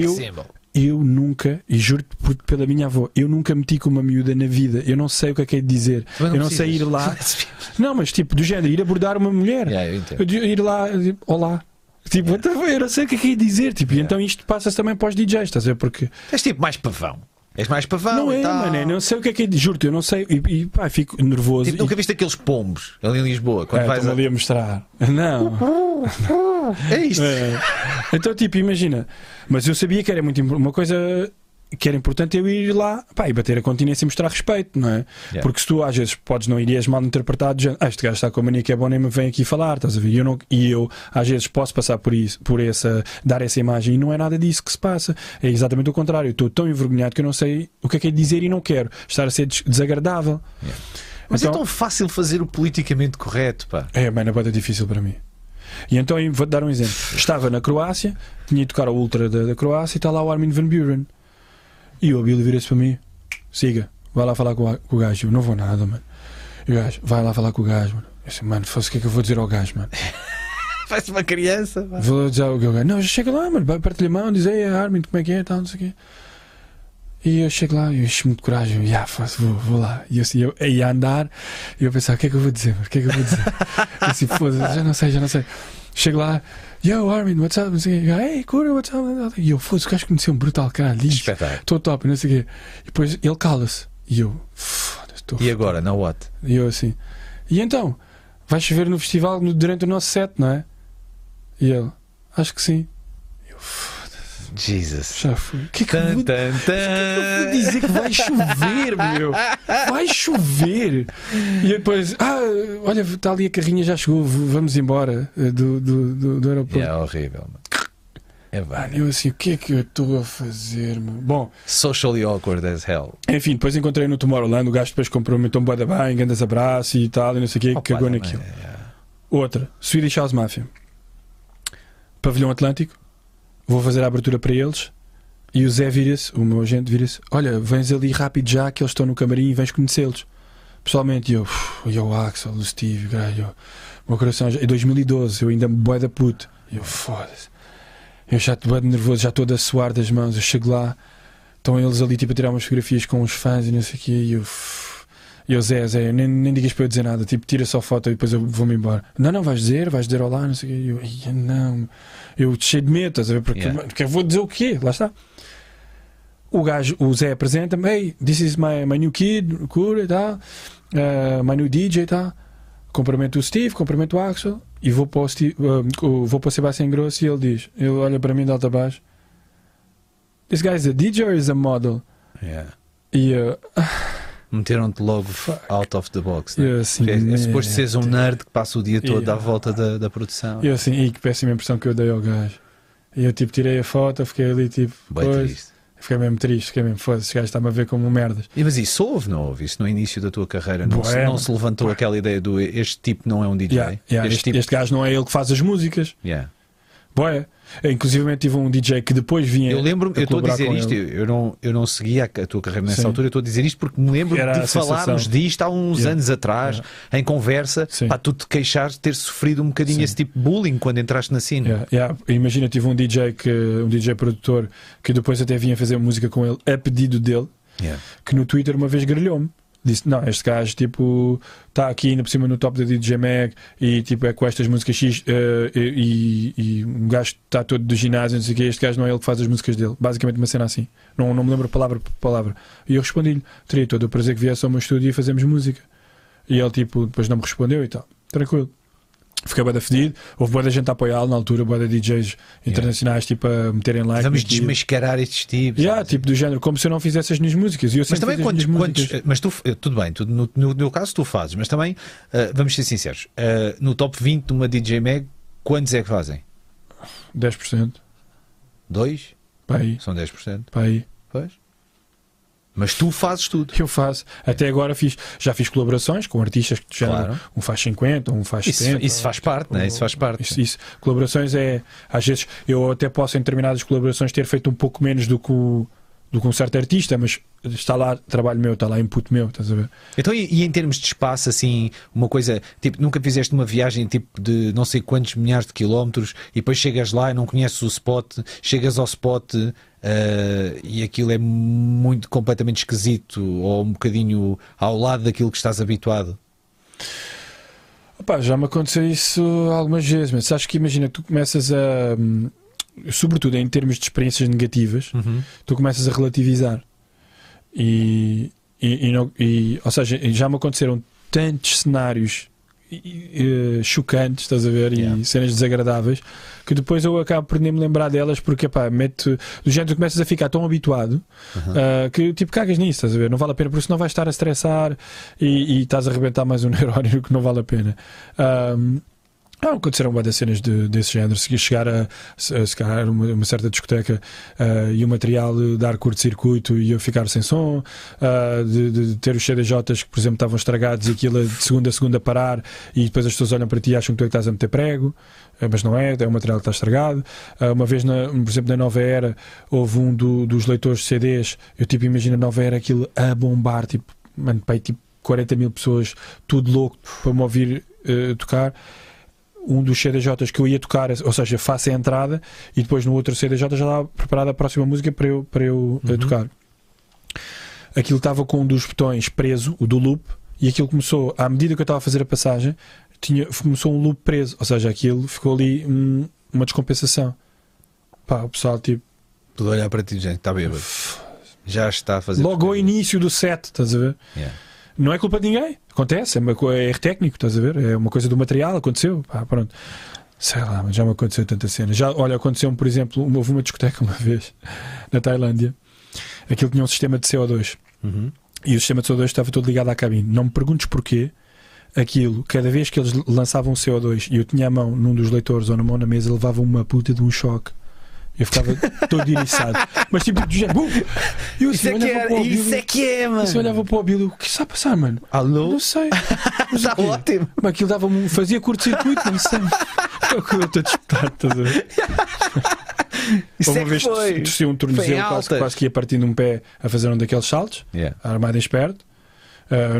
Eu nunca, e juro-te pela minha avó, eu nunca meti com uma miúda na vida. Eu não sei o que é de dizer. Eu não sei ir lá. Não, mas tipo, do género, ir abordar uma mulher. Ir lá, tipo, olá. Tipo, eu não sei o que é de dizer. Tipo, e então isto passa-se também para os DJs, estás a ver? Porque... És tipo mais pavão. És mais pavão. Não é, mano, eu não sei o que é de dizer. Juro-te, eu não sei. E pá, fico nervoso. Tipo, nunca viste aqueles pombos ali em Lisboa? Quando vais ali a mostrar. Não. É isto. Então, tipo, imagina. Mas eu sabia que era muito uma coisa que era importante eu ir lá, pá, e bater a continência e mostrar respeito, não é? Porque se tu às vezes podes não ir e és mal interpretado, este gajo está com a mania que é bom, nem me vem aqui falar, estás a ver? E eu às vezes posso passar por isso, dar essa imagem, e não é nada disso que se passa. É exatamente o contrário. Eu estou tão envergonhado que eu não sei o que é dizer e não quero estar a ser desagradável. Mas então, é tão fácil fazer o politicamente correto, pá. É, mano, é difícil para mim. E então vou-te dar um exemplo. Estava na Croácia, tinha de tocar ao Ultra da Croácia, e está lá o Armin van Buuren. E o Billy vira-se para mim: siga, vai lá falar com o gajo. Eu não vou nada, mano. E o gajo: vai lá falar com o gajo, mano. Eu disse: mano, fosse o que é que eu vou dizer ao gajo, mano? Faz-se uma criança, mano. Vou dizer ao gajo: não, chega lá, mano, partilha a mão, diz: ei, Armin, como é que é? Tal, não sei o quê. E eu chego lá, eu encho muito de coragem, vou lá. E eu aí a andar, e eu pensava, o que é que eu vou dizer? O que é que eu vou dizer? Assim, foda-se, já não sei. Chego lá, yo Armin, what's up? Não sei o quê. Hey, Kura, what's up? E eu, foda-se, o gajo conheceu um brutal caralho. Estou top, não sei o quê. E depois ele cala-se. E eu, foda-se, estou. E agora, now what? E eu assim, e então? Vai chover no festival durante o nosso set, não é? E ele, acho que sim. E eu, Jesus. Já fui. O que é que eu vou dizer que vai chover, meu? Vai chover. E depois, olha, está ali a carrinha, já chegou, vamos embora do aeroporto. É horrível, mano. É vale. Eu assim, o que é que eu estou a fazer, meu? Bom, socially awkward as hell. Enfim, depois encontrei no Tomorrowland, o gajo depois comprou-me, então boa da bem, grandes abraços e tal, e não sei o que, cagou naquilo. Outra, Swedish House Mafia. Pavilhão Atlântico. Vou fazer a abertura para eles e o Zé vira-se, o meu agente vira-se, olha, vens ali rápido já que eles estão no camarim e vens conhecê-los pessoalmente. E eu, o Axel, o Steve, o meu coração, em 2012 eu ainda me boi da puta. E eu, foda-se, eu já estou bem nervoso, já estou a suar das mãos. Eu chego lá, estão eles ali tipo a tirar umas fotografias com os fãs e não sei o quê. E eu, Zé, nem digas para eu dizer nada, tipo, tira só foto e depois eu vou-me embora. Não, vais dizer olá, não sei o quê. E eu, não, eu cheio de medo, estás a ver, porque eu vou dizer o quê? Lá está. O gajo, o Zé apresenta-me, hey, this is my new kid, Kura e tal, my new DJ e tal. Cumprimento o Steve, cumprimento o Axel e vou para o Sebastião Grosso e ele diz, ele olha para mim de alta baixo, this guy is a DJ or is a model? Yeah. E eu... Meteram-te logo out of the box, né? Assim, é suposto seres um nerd que passa o dia todo à volta da produção. Eu assim, e que péssima impressão que eu dei ao gajo. E eu tipo tirei a foto, fiquei ali tipo, fiquei mesmo triste, foda-se, este gajo está-me a ver como merdas. Mas isso houve, não houve? Isso no início da tua carreira não se levantou aquela ideia do este tipo não é um DJ? Este gajo não é ele que faz as músicas. Boa. Inclusive tive um DJ que depois vinha. Eu lembro-me, eu estou a dizer isto, eu não seguia a tua carreira nessa altura, eu estou a dizer isto porque me lembro de falarmos disto há uns anos atrás, em conversa, para tu te queixares de ter sofrido um bocadinho esse tipo de bullying quando entraste na cena. Imagina, tive um DJ produtor que depois até vinha fazer música com ele a pedido dele, que no Twitter uma vez grelhou-me. Disse, não, este gajo, tipo, está aqui ainda por cima no top da DJ Mag e, tipo, é com estas músicas X e um gajo está todo do ginásio, não sei o quê, este gajo não é ele que faz as músicas dele. Basicamente uma cena assim. Não me lembro palavra por palavra. E eu respondi-lhe, teria todo o prazer que viesse ao meu estúdio e fazemos música. E ele, tipo, depois não me respondeu e tal. Tranquilo. Fiquei bué da fedido, houve bué da gente a apoiá-lo na altura, bué da DJs internacionais tipo a meterem like. Vamos desmascarar estes tipos. Tipo do género, como se eu não fizesse as minhas músicas. E eu mas também quantos mas tu, tudo bem, tu, no meu caso tu fazes, mas também, vamos ser sinceros, no top 20 de uma DJ Mag, quantos é que fazem? 10%. 2? Pai. São 10%. Pai. Pois. Mas tu fazes tudo. Eu faço. Até agora já fiz colaborações com artistas que já um faz 50, um faz 70. Isso faz parte, né? Isso faz parte. Isso. Colaborações é. Às vezes eu até posso, em determinadas colaborações, ter feito um pouco menos do que um certo artista, mas está lá trabalho meu, está lá input meu, estás a ver? Então, e em termos de espaço, assim, uma coisa, tipo, nunca fizeste uma viagem tipo de não sei quantos milhares de quilómetros e depois chegas lá e não conheces o spot, chegas ao spot e aquilo é muito, completamente esquisito ou um bocadinho ao lado daquilo que estás habituado? Opa, já me aconteceu isso algumas vezes, mas acho que imagina, tu começas a... sobretudo em termos de experiências negativas, tu começas a relativizar e ou seja, já me aconteceram tantos cenários chocantes, estás a ver, e cenas desagradáveis que depois eu acabo por nem me lembrar delas porque, pá, mete do género, tu começas a ficar tão habituado que tipo cagas nisso, estás a ver, não vale a pena, porque senão vais estar a estressar e estás a arrebentar mais um neurónio, que não vale a pena. Aconteceram várias cenas desse género. Se chegar a uma certa discoteca e o material dar curto-circuito e eu ficar sem som, de ter os CDJs que, por exemplo, estavam estragados e aquilo de segunda a segunda parar e depois as pessoas olham para ti e acham que tu é que estás a meter prego, mas não é, é um material que está estragado. Uma vez, por exemplo, na Nova Era, houve um dos leitores de CDs. Eu, tipo, imagino a Nova Era aquilo a bombar, tipo, mano, pai, tipo 40 mil pessoas, tudo louco para me ouvir tocar. Um dos CDJs que eu ia tocar, ou seja, faço a entrada e depois no outro CDJ já estava preparada a próxima música para eu tocar. aquilo estava com um dos botões preso, o do loop, e aquilo começou, à medida que eu estava a fazer a passagem, começou um loop preso, ou seja, aquilo ficou ali uma descompensação. Pá, o pessoal tipo... Tudo a olhar para ti, gente, está bêbado. Já está a fazer... Logo ao início do set, estás a ver? Yeah. Não é culpa de ninguém, acontece, é técnico, estás a ver? É uma coisa do material, aconteceu, pá, pronto. Sei lá, mas já me aconteceu tanta cena. Já, olha, aconteceu-me, por exemplo, houve uma discoteca uma vez, na Tailândia. Aquilo tinha um sistema de CO2. Uhum. E o sistema de CO2 estava todo ligado à cabine. Não me perguntes porquê. Aquilo, cada vez que eles lançavam CO2 e eu tinha a mão num dos leitores ou na mão na mesa, levava uma puta de um choque. Eu ficava todo iriçado. Mas tipo, do género, eu assim, isso é que é, mano. Assim, olhava para o Billy, o que está a passar, mano? Alô? Não sei. Está ótimo. Mas aquilo dava-me, fazia curto-circuito, não sei. Eu estou disputado, estás a ver? Uma vez torci um tornozelo, quase que ia partindo um pé a fazer um daqueles saltos, armado em esperto,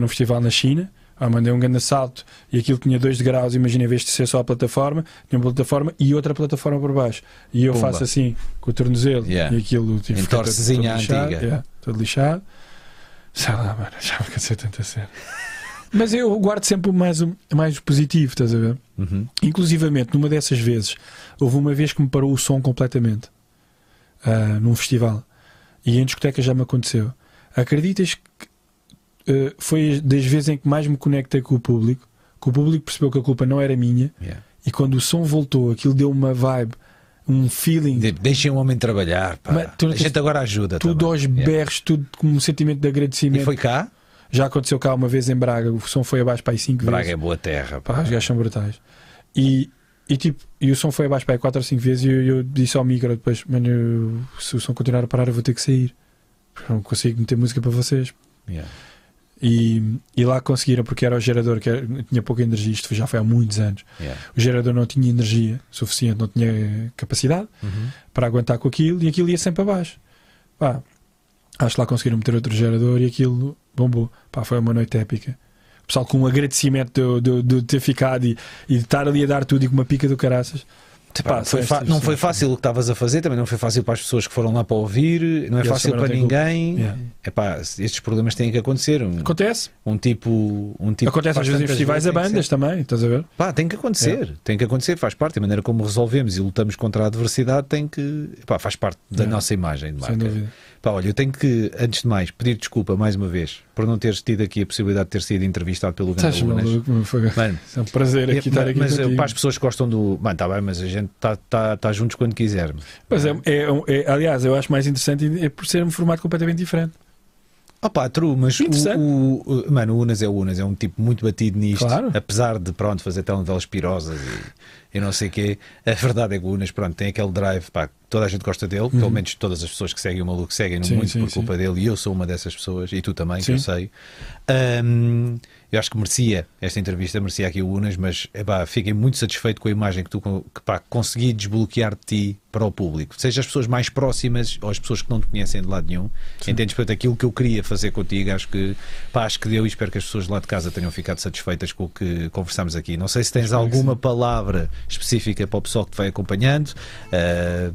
num festival na China. Mandei um grande assalto e aquilo tinha 2 degraus. Imagina, em vez de ser só a plataforma, tinha uma plataforma e outra plataforma por baixo. E eu faço assim com o tornozelo e aquilo tipo, entorcezinha antiga. Todo lixado. Sei lá, mano, já me cansei tanto a ser. Mas eu guardo sempre mais positivo, estás a ver? Uhum. Inclusivamente, numa dessas vezes, houve uma vez que me parou o som completamente num festival. E em discoteca já me aconteceu. Acreditas que foi das vezes em que mais me conectei com o público, que o público percebeu que a culpa não era minha, e quando o som voltou, aquilo deu uma vibe, um feeling. Deixem o homem trabalhar, pá. Mas, a gente agora ajuda. Tudo aos berros, tudo com um sentimento de agradecimento. E foi cá? Já aconteceu cá uma vez em Braga, o som foi abaixo para aí 5 vezes. Braga é boa terra, pá. Os gajos são brutais. E tipo, e o som foi abaixo para aí 4 ou 5 vezes e eu disse ao Micra depois, mano, se o som continuar a parar eu vou ter que sair. Porque não consigo meter música para vocês. E lá conseguiram, porque era o gerador que tinha pouca energia, isto já foi há muitos anos. O gerador não tinha energia suficiente, não tinha capacidade para aguentar com aquilo, e aquilo ia sempre abaixo. Pá, acho que lá conseguiram meter outro gerador e aquilo bombou. Pá, foi uma noite épica. O pessoal com um agradecimento de ter ficado e de estar ali a dar tudo e com uma pica do caraças. Pá, não foi fácil o que estavas a fazer, também não foi fácil para as pessoas que foram lá para ouvir, não é fácil para ninguém. Epá, estes problemas têm que acontecer. Acontece. Um tipo acontece às vezes em festivais a bandas também, estás a ver? Pá, tem que acontecer, tem que acontecer, faz parte. A maneira como resolvemos e lutamos contra a adversidade tem que, pá, faz parte da nossa imagem de marca. Pá, olha, eu tenho que, antes de mais, pedir desculpa mais uma vez por não teres tido aqui a possibilidade de ter sido entrevistado pelo Grande Unas. É um prazer aqui estar aqui. Mas para as pessoas que gostam do... Mano, está bem, mas a gente está juntos quando quisermos. Mas aliás, eu acho mais interessante por ser um formato completamente diferente. Opa, true, mas mano, o Unas é um tipo muito batido nisto, claro. Apesar de, pronto, fazer telenovelas pirosas e não sei o quê, a verdade é que o Unas, pronto, tem aquele drive, pá, toda a gente gosta dele, pelo menos todas as pessoas que seguem o maluco seguem por culpa dele, e eu sou uma dessas pessoas, e tu também, que eu sei. Eu acho que merecia, esta entrevista merecia aqui o Unas, mas, pá, fiquei muito satisfeito com a imagem que tu, pá, consegui desbloquear de ti para o público, seja as pessoas mais próximas ou as pessoas que não te conhecem de lado nenhum. Entendes? Portanto, aquilo que eu queria fazer contigo, acho que, pá, acho que deu, e espero que as pessoas lá de casa tenham ficado satisfeitas com o que conversámos aqui. Não sei se tens alguma palavra específica para o pessoal que te vai acompanhando,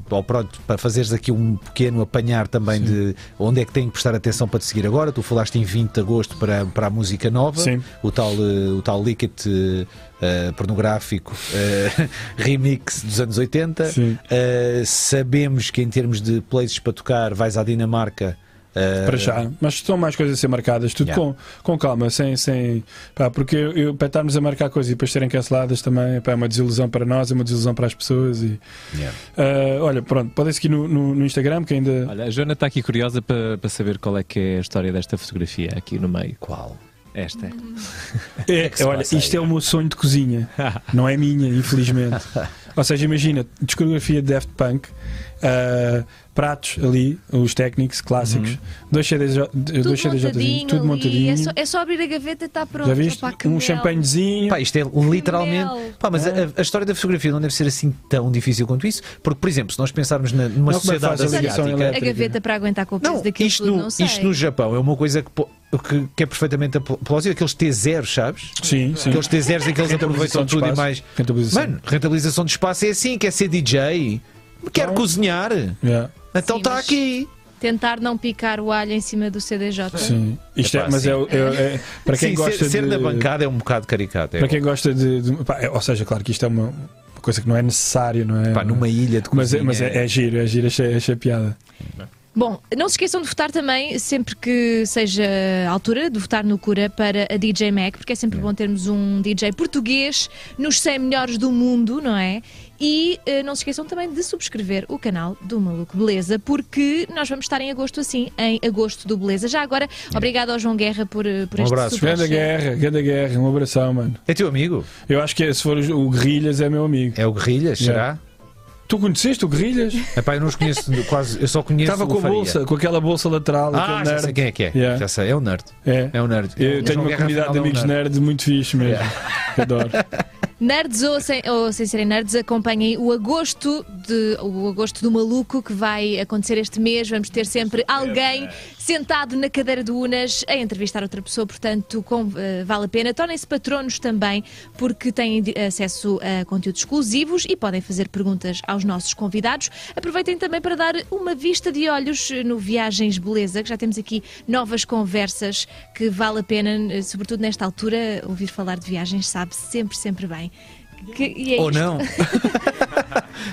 ou pronto, para fazeres aqui um pequeno apanhar também de onde é que tem que prestar atenção para te seguir agora. Tu falaste em 20 de agosto para a música nova, o tal Licket pornográfico remix dos anos 80. Sabemos que em termos de places para tocar vais à Dinamarca. Para já, mas são mais coisas a ser marcadas, tudo com calma, sem pá, porque para estarmos a marcar coisas e depois serem canceladas também, pá, é uma desilusão para nós, é uma desilusão para as pessoas. Olha, pronto, podem seguir no Instagram que ainda... Olha, a Joana está aqui curiosa para saber qual é que é a história desta fotografia aqui no meio. Qual? Esta olha, isto é o meu sonho de cozinha, não é minha, infelizmente. Ou seja, imagina, discografia de Daft Punk, pratos ali, os técnicos clássicos, 2 CDJs, tudo montadinho. É só abrir a gaveta e está pronto. Já viste? Opa, champanhezinho. Pá, isto é literalmente... Pá, mas a história da fotografia não deve ser assim tão difícil quanto isso, porque, por exemplo, se nós pensarmos numa sociedade asiática... A gaveta para aguentar com o peso daquilo, isto no Japão é uma coisa que... Que é perfeitamente plausível, aqueles T0, sabes? Aqueles T0 em que eles aproveitam tudo e mais. Mano, rentabilização de espaço é assim, quer ser DJ, quer cozinhar, então está aqui. tentar não picar o alho em cima do CDJ. Sim. Isto é, mas é para quem gosta ser de... da bancada é um bocado caricato. É para quem gosta de pá, ou seja, claro que isto é uma coisa que não é necessária, não é? Pá, numa ilha de cozinha. Mas é giro, achei piada. Bom, não se esqueçam de votar também, sempre que seja a altura, de votar no Kura para a DJ Mag, porque é sempre bom termos um DJ português nos 100 melhores do mundo, não é? E não se esqueçam também de subscrever o canal do Maluco Beleza, porque nós vamos estar em agosto, assim, em agosto do Beleza. Já agora, obrigado ao João Guerra por um este abraço. Grande Guerra, um abração, mano. É teu amigo? Eu acho que se for o Guerrilhas é meu amigo. É o Guerrilhas, será? Tu conheceste o Guerrilhas? Epá, eu não os conheço quase, eu só conheço. Estava com a bolsa, com aquela bolsa lateral. Ah, já sei quem é que é. Yeah. Já sei, é um nerd. É um nerd. Eu tenho uma comunidade de amigos nerds muito fixe mesmo. Adoro. Nerds ou sem serem nerds, acompanhem o agosto do maluco que vai acontecer este mês. Vamos ter sempre alguém sentado na cadeira do Unas a entrevistar outra pessoa, portanto vale a pena. Tornem-se patronos também, porque têm acesso a conteúdos exclusivos e podem fazer perguntas aos nossos convidados. Aproveitem também para dar uma vista de olhos no Viagens Beleza, que já temos aqui novas conversas que vale a pena, sobretudo nesta altura, ouvir falar de viagens, sabe sempre bem. Que é ou isto? Não.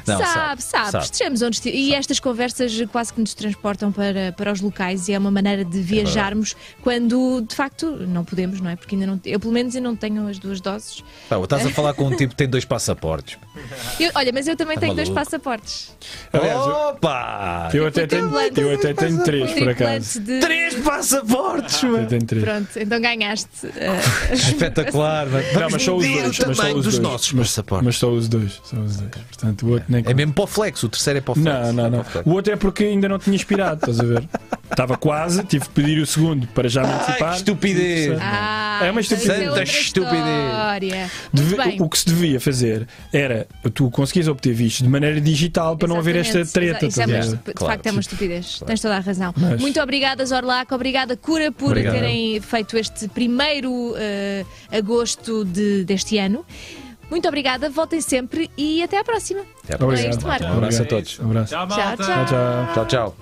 Não, sabe. Estejamos onde estamos. E estas conversas quase que nos transportam para os locais, e é uma maneira de viajarmos quando de facto não podemos, não é? Porque ainda não, eu pelo menos ainda não tenho as duas doses. Tá, estás a falar com um tipo que tem dois passaportes. Olha, mas eu também tenho maluco. Dois passaportes. Opa! Eu até tenho três, por acaso. Três passaportes! Eu tenho três. Pronto, então ganhaste. Espetacular, mas só os dois. Mas só os dois. Portanto, o outro nem é mesmo para o flex, o terceiro é para o flex. Não. O outro é porque ainda não tinha inspirado, estás a ver? Estava quase, tive que pedir o segundo para já me antecipar. Que estupidez! É uma estupidez. Santa estupidez. O que se devia fazer era tu conseguias obter visto de maneira digital para não haver esta treta. De facto é uma estupidez. Tens toda a razão. Muito obrigada, Zorlak, obrigada, Kura, por terem feito este primeiro agosto deste ano. Muito obrigada, voltem sempre e até à próxima. Até à próxima. Um abraço a todos. Tchau, malta. Tchau.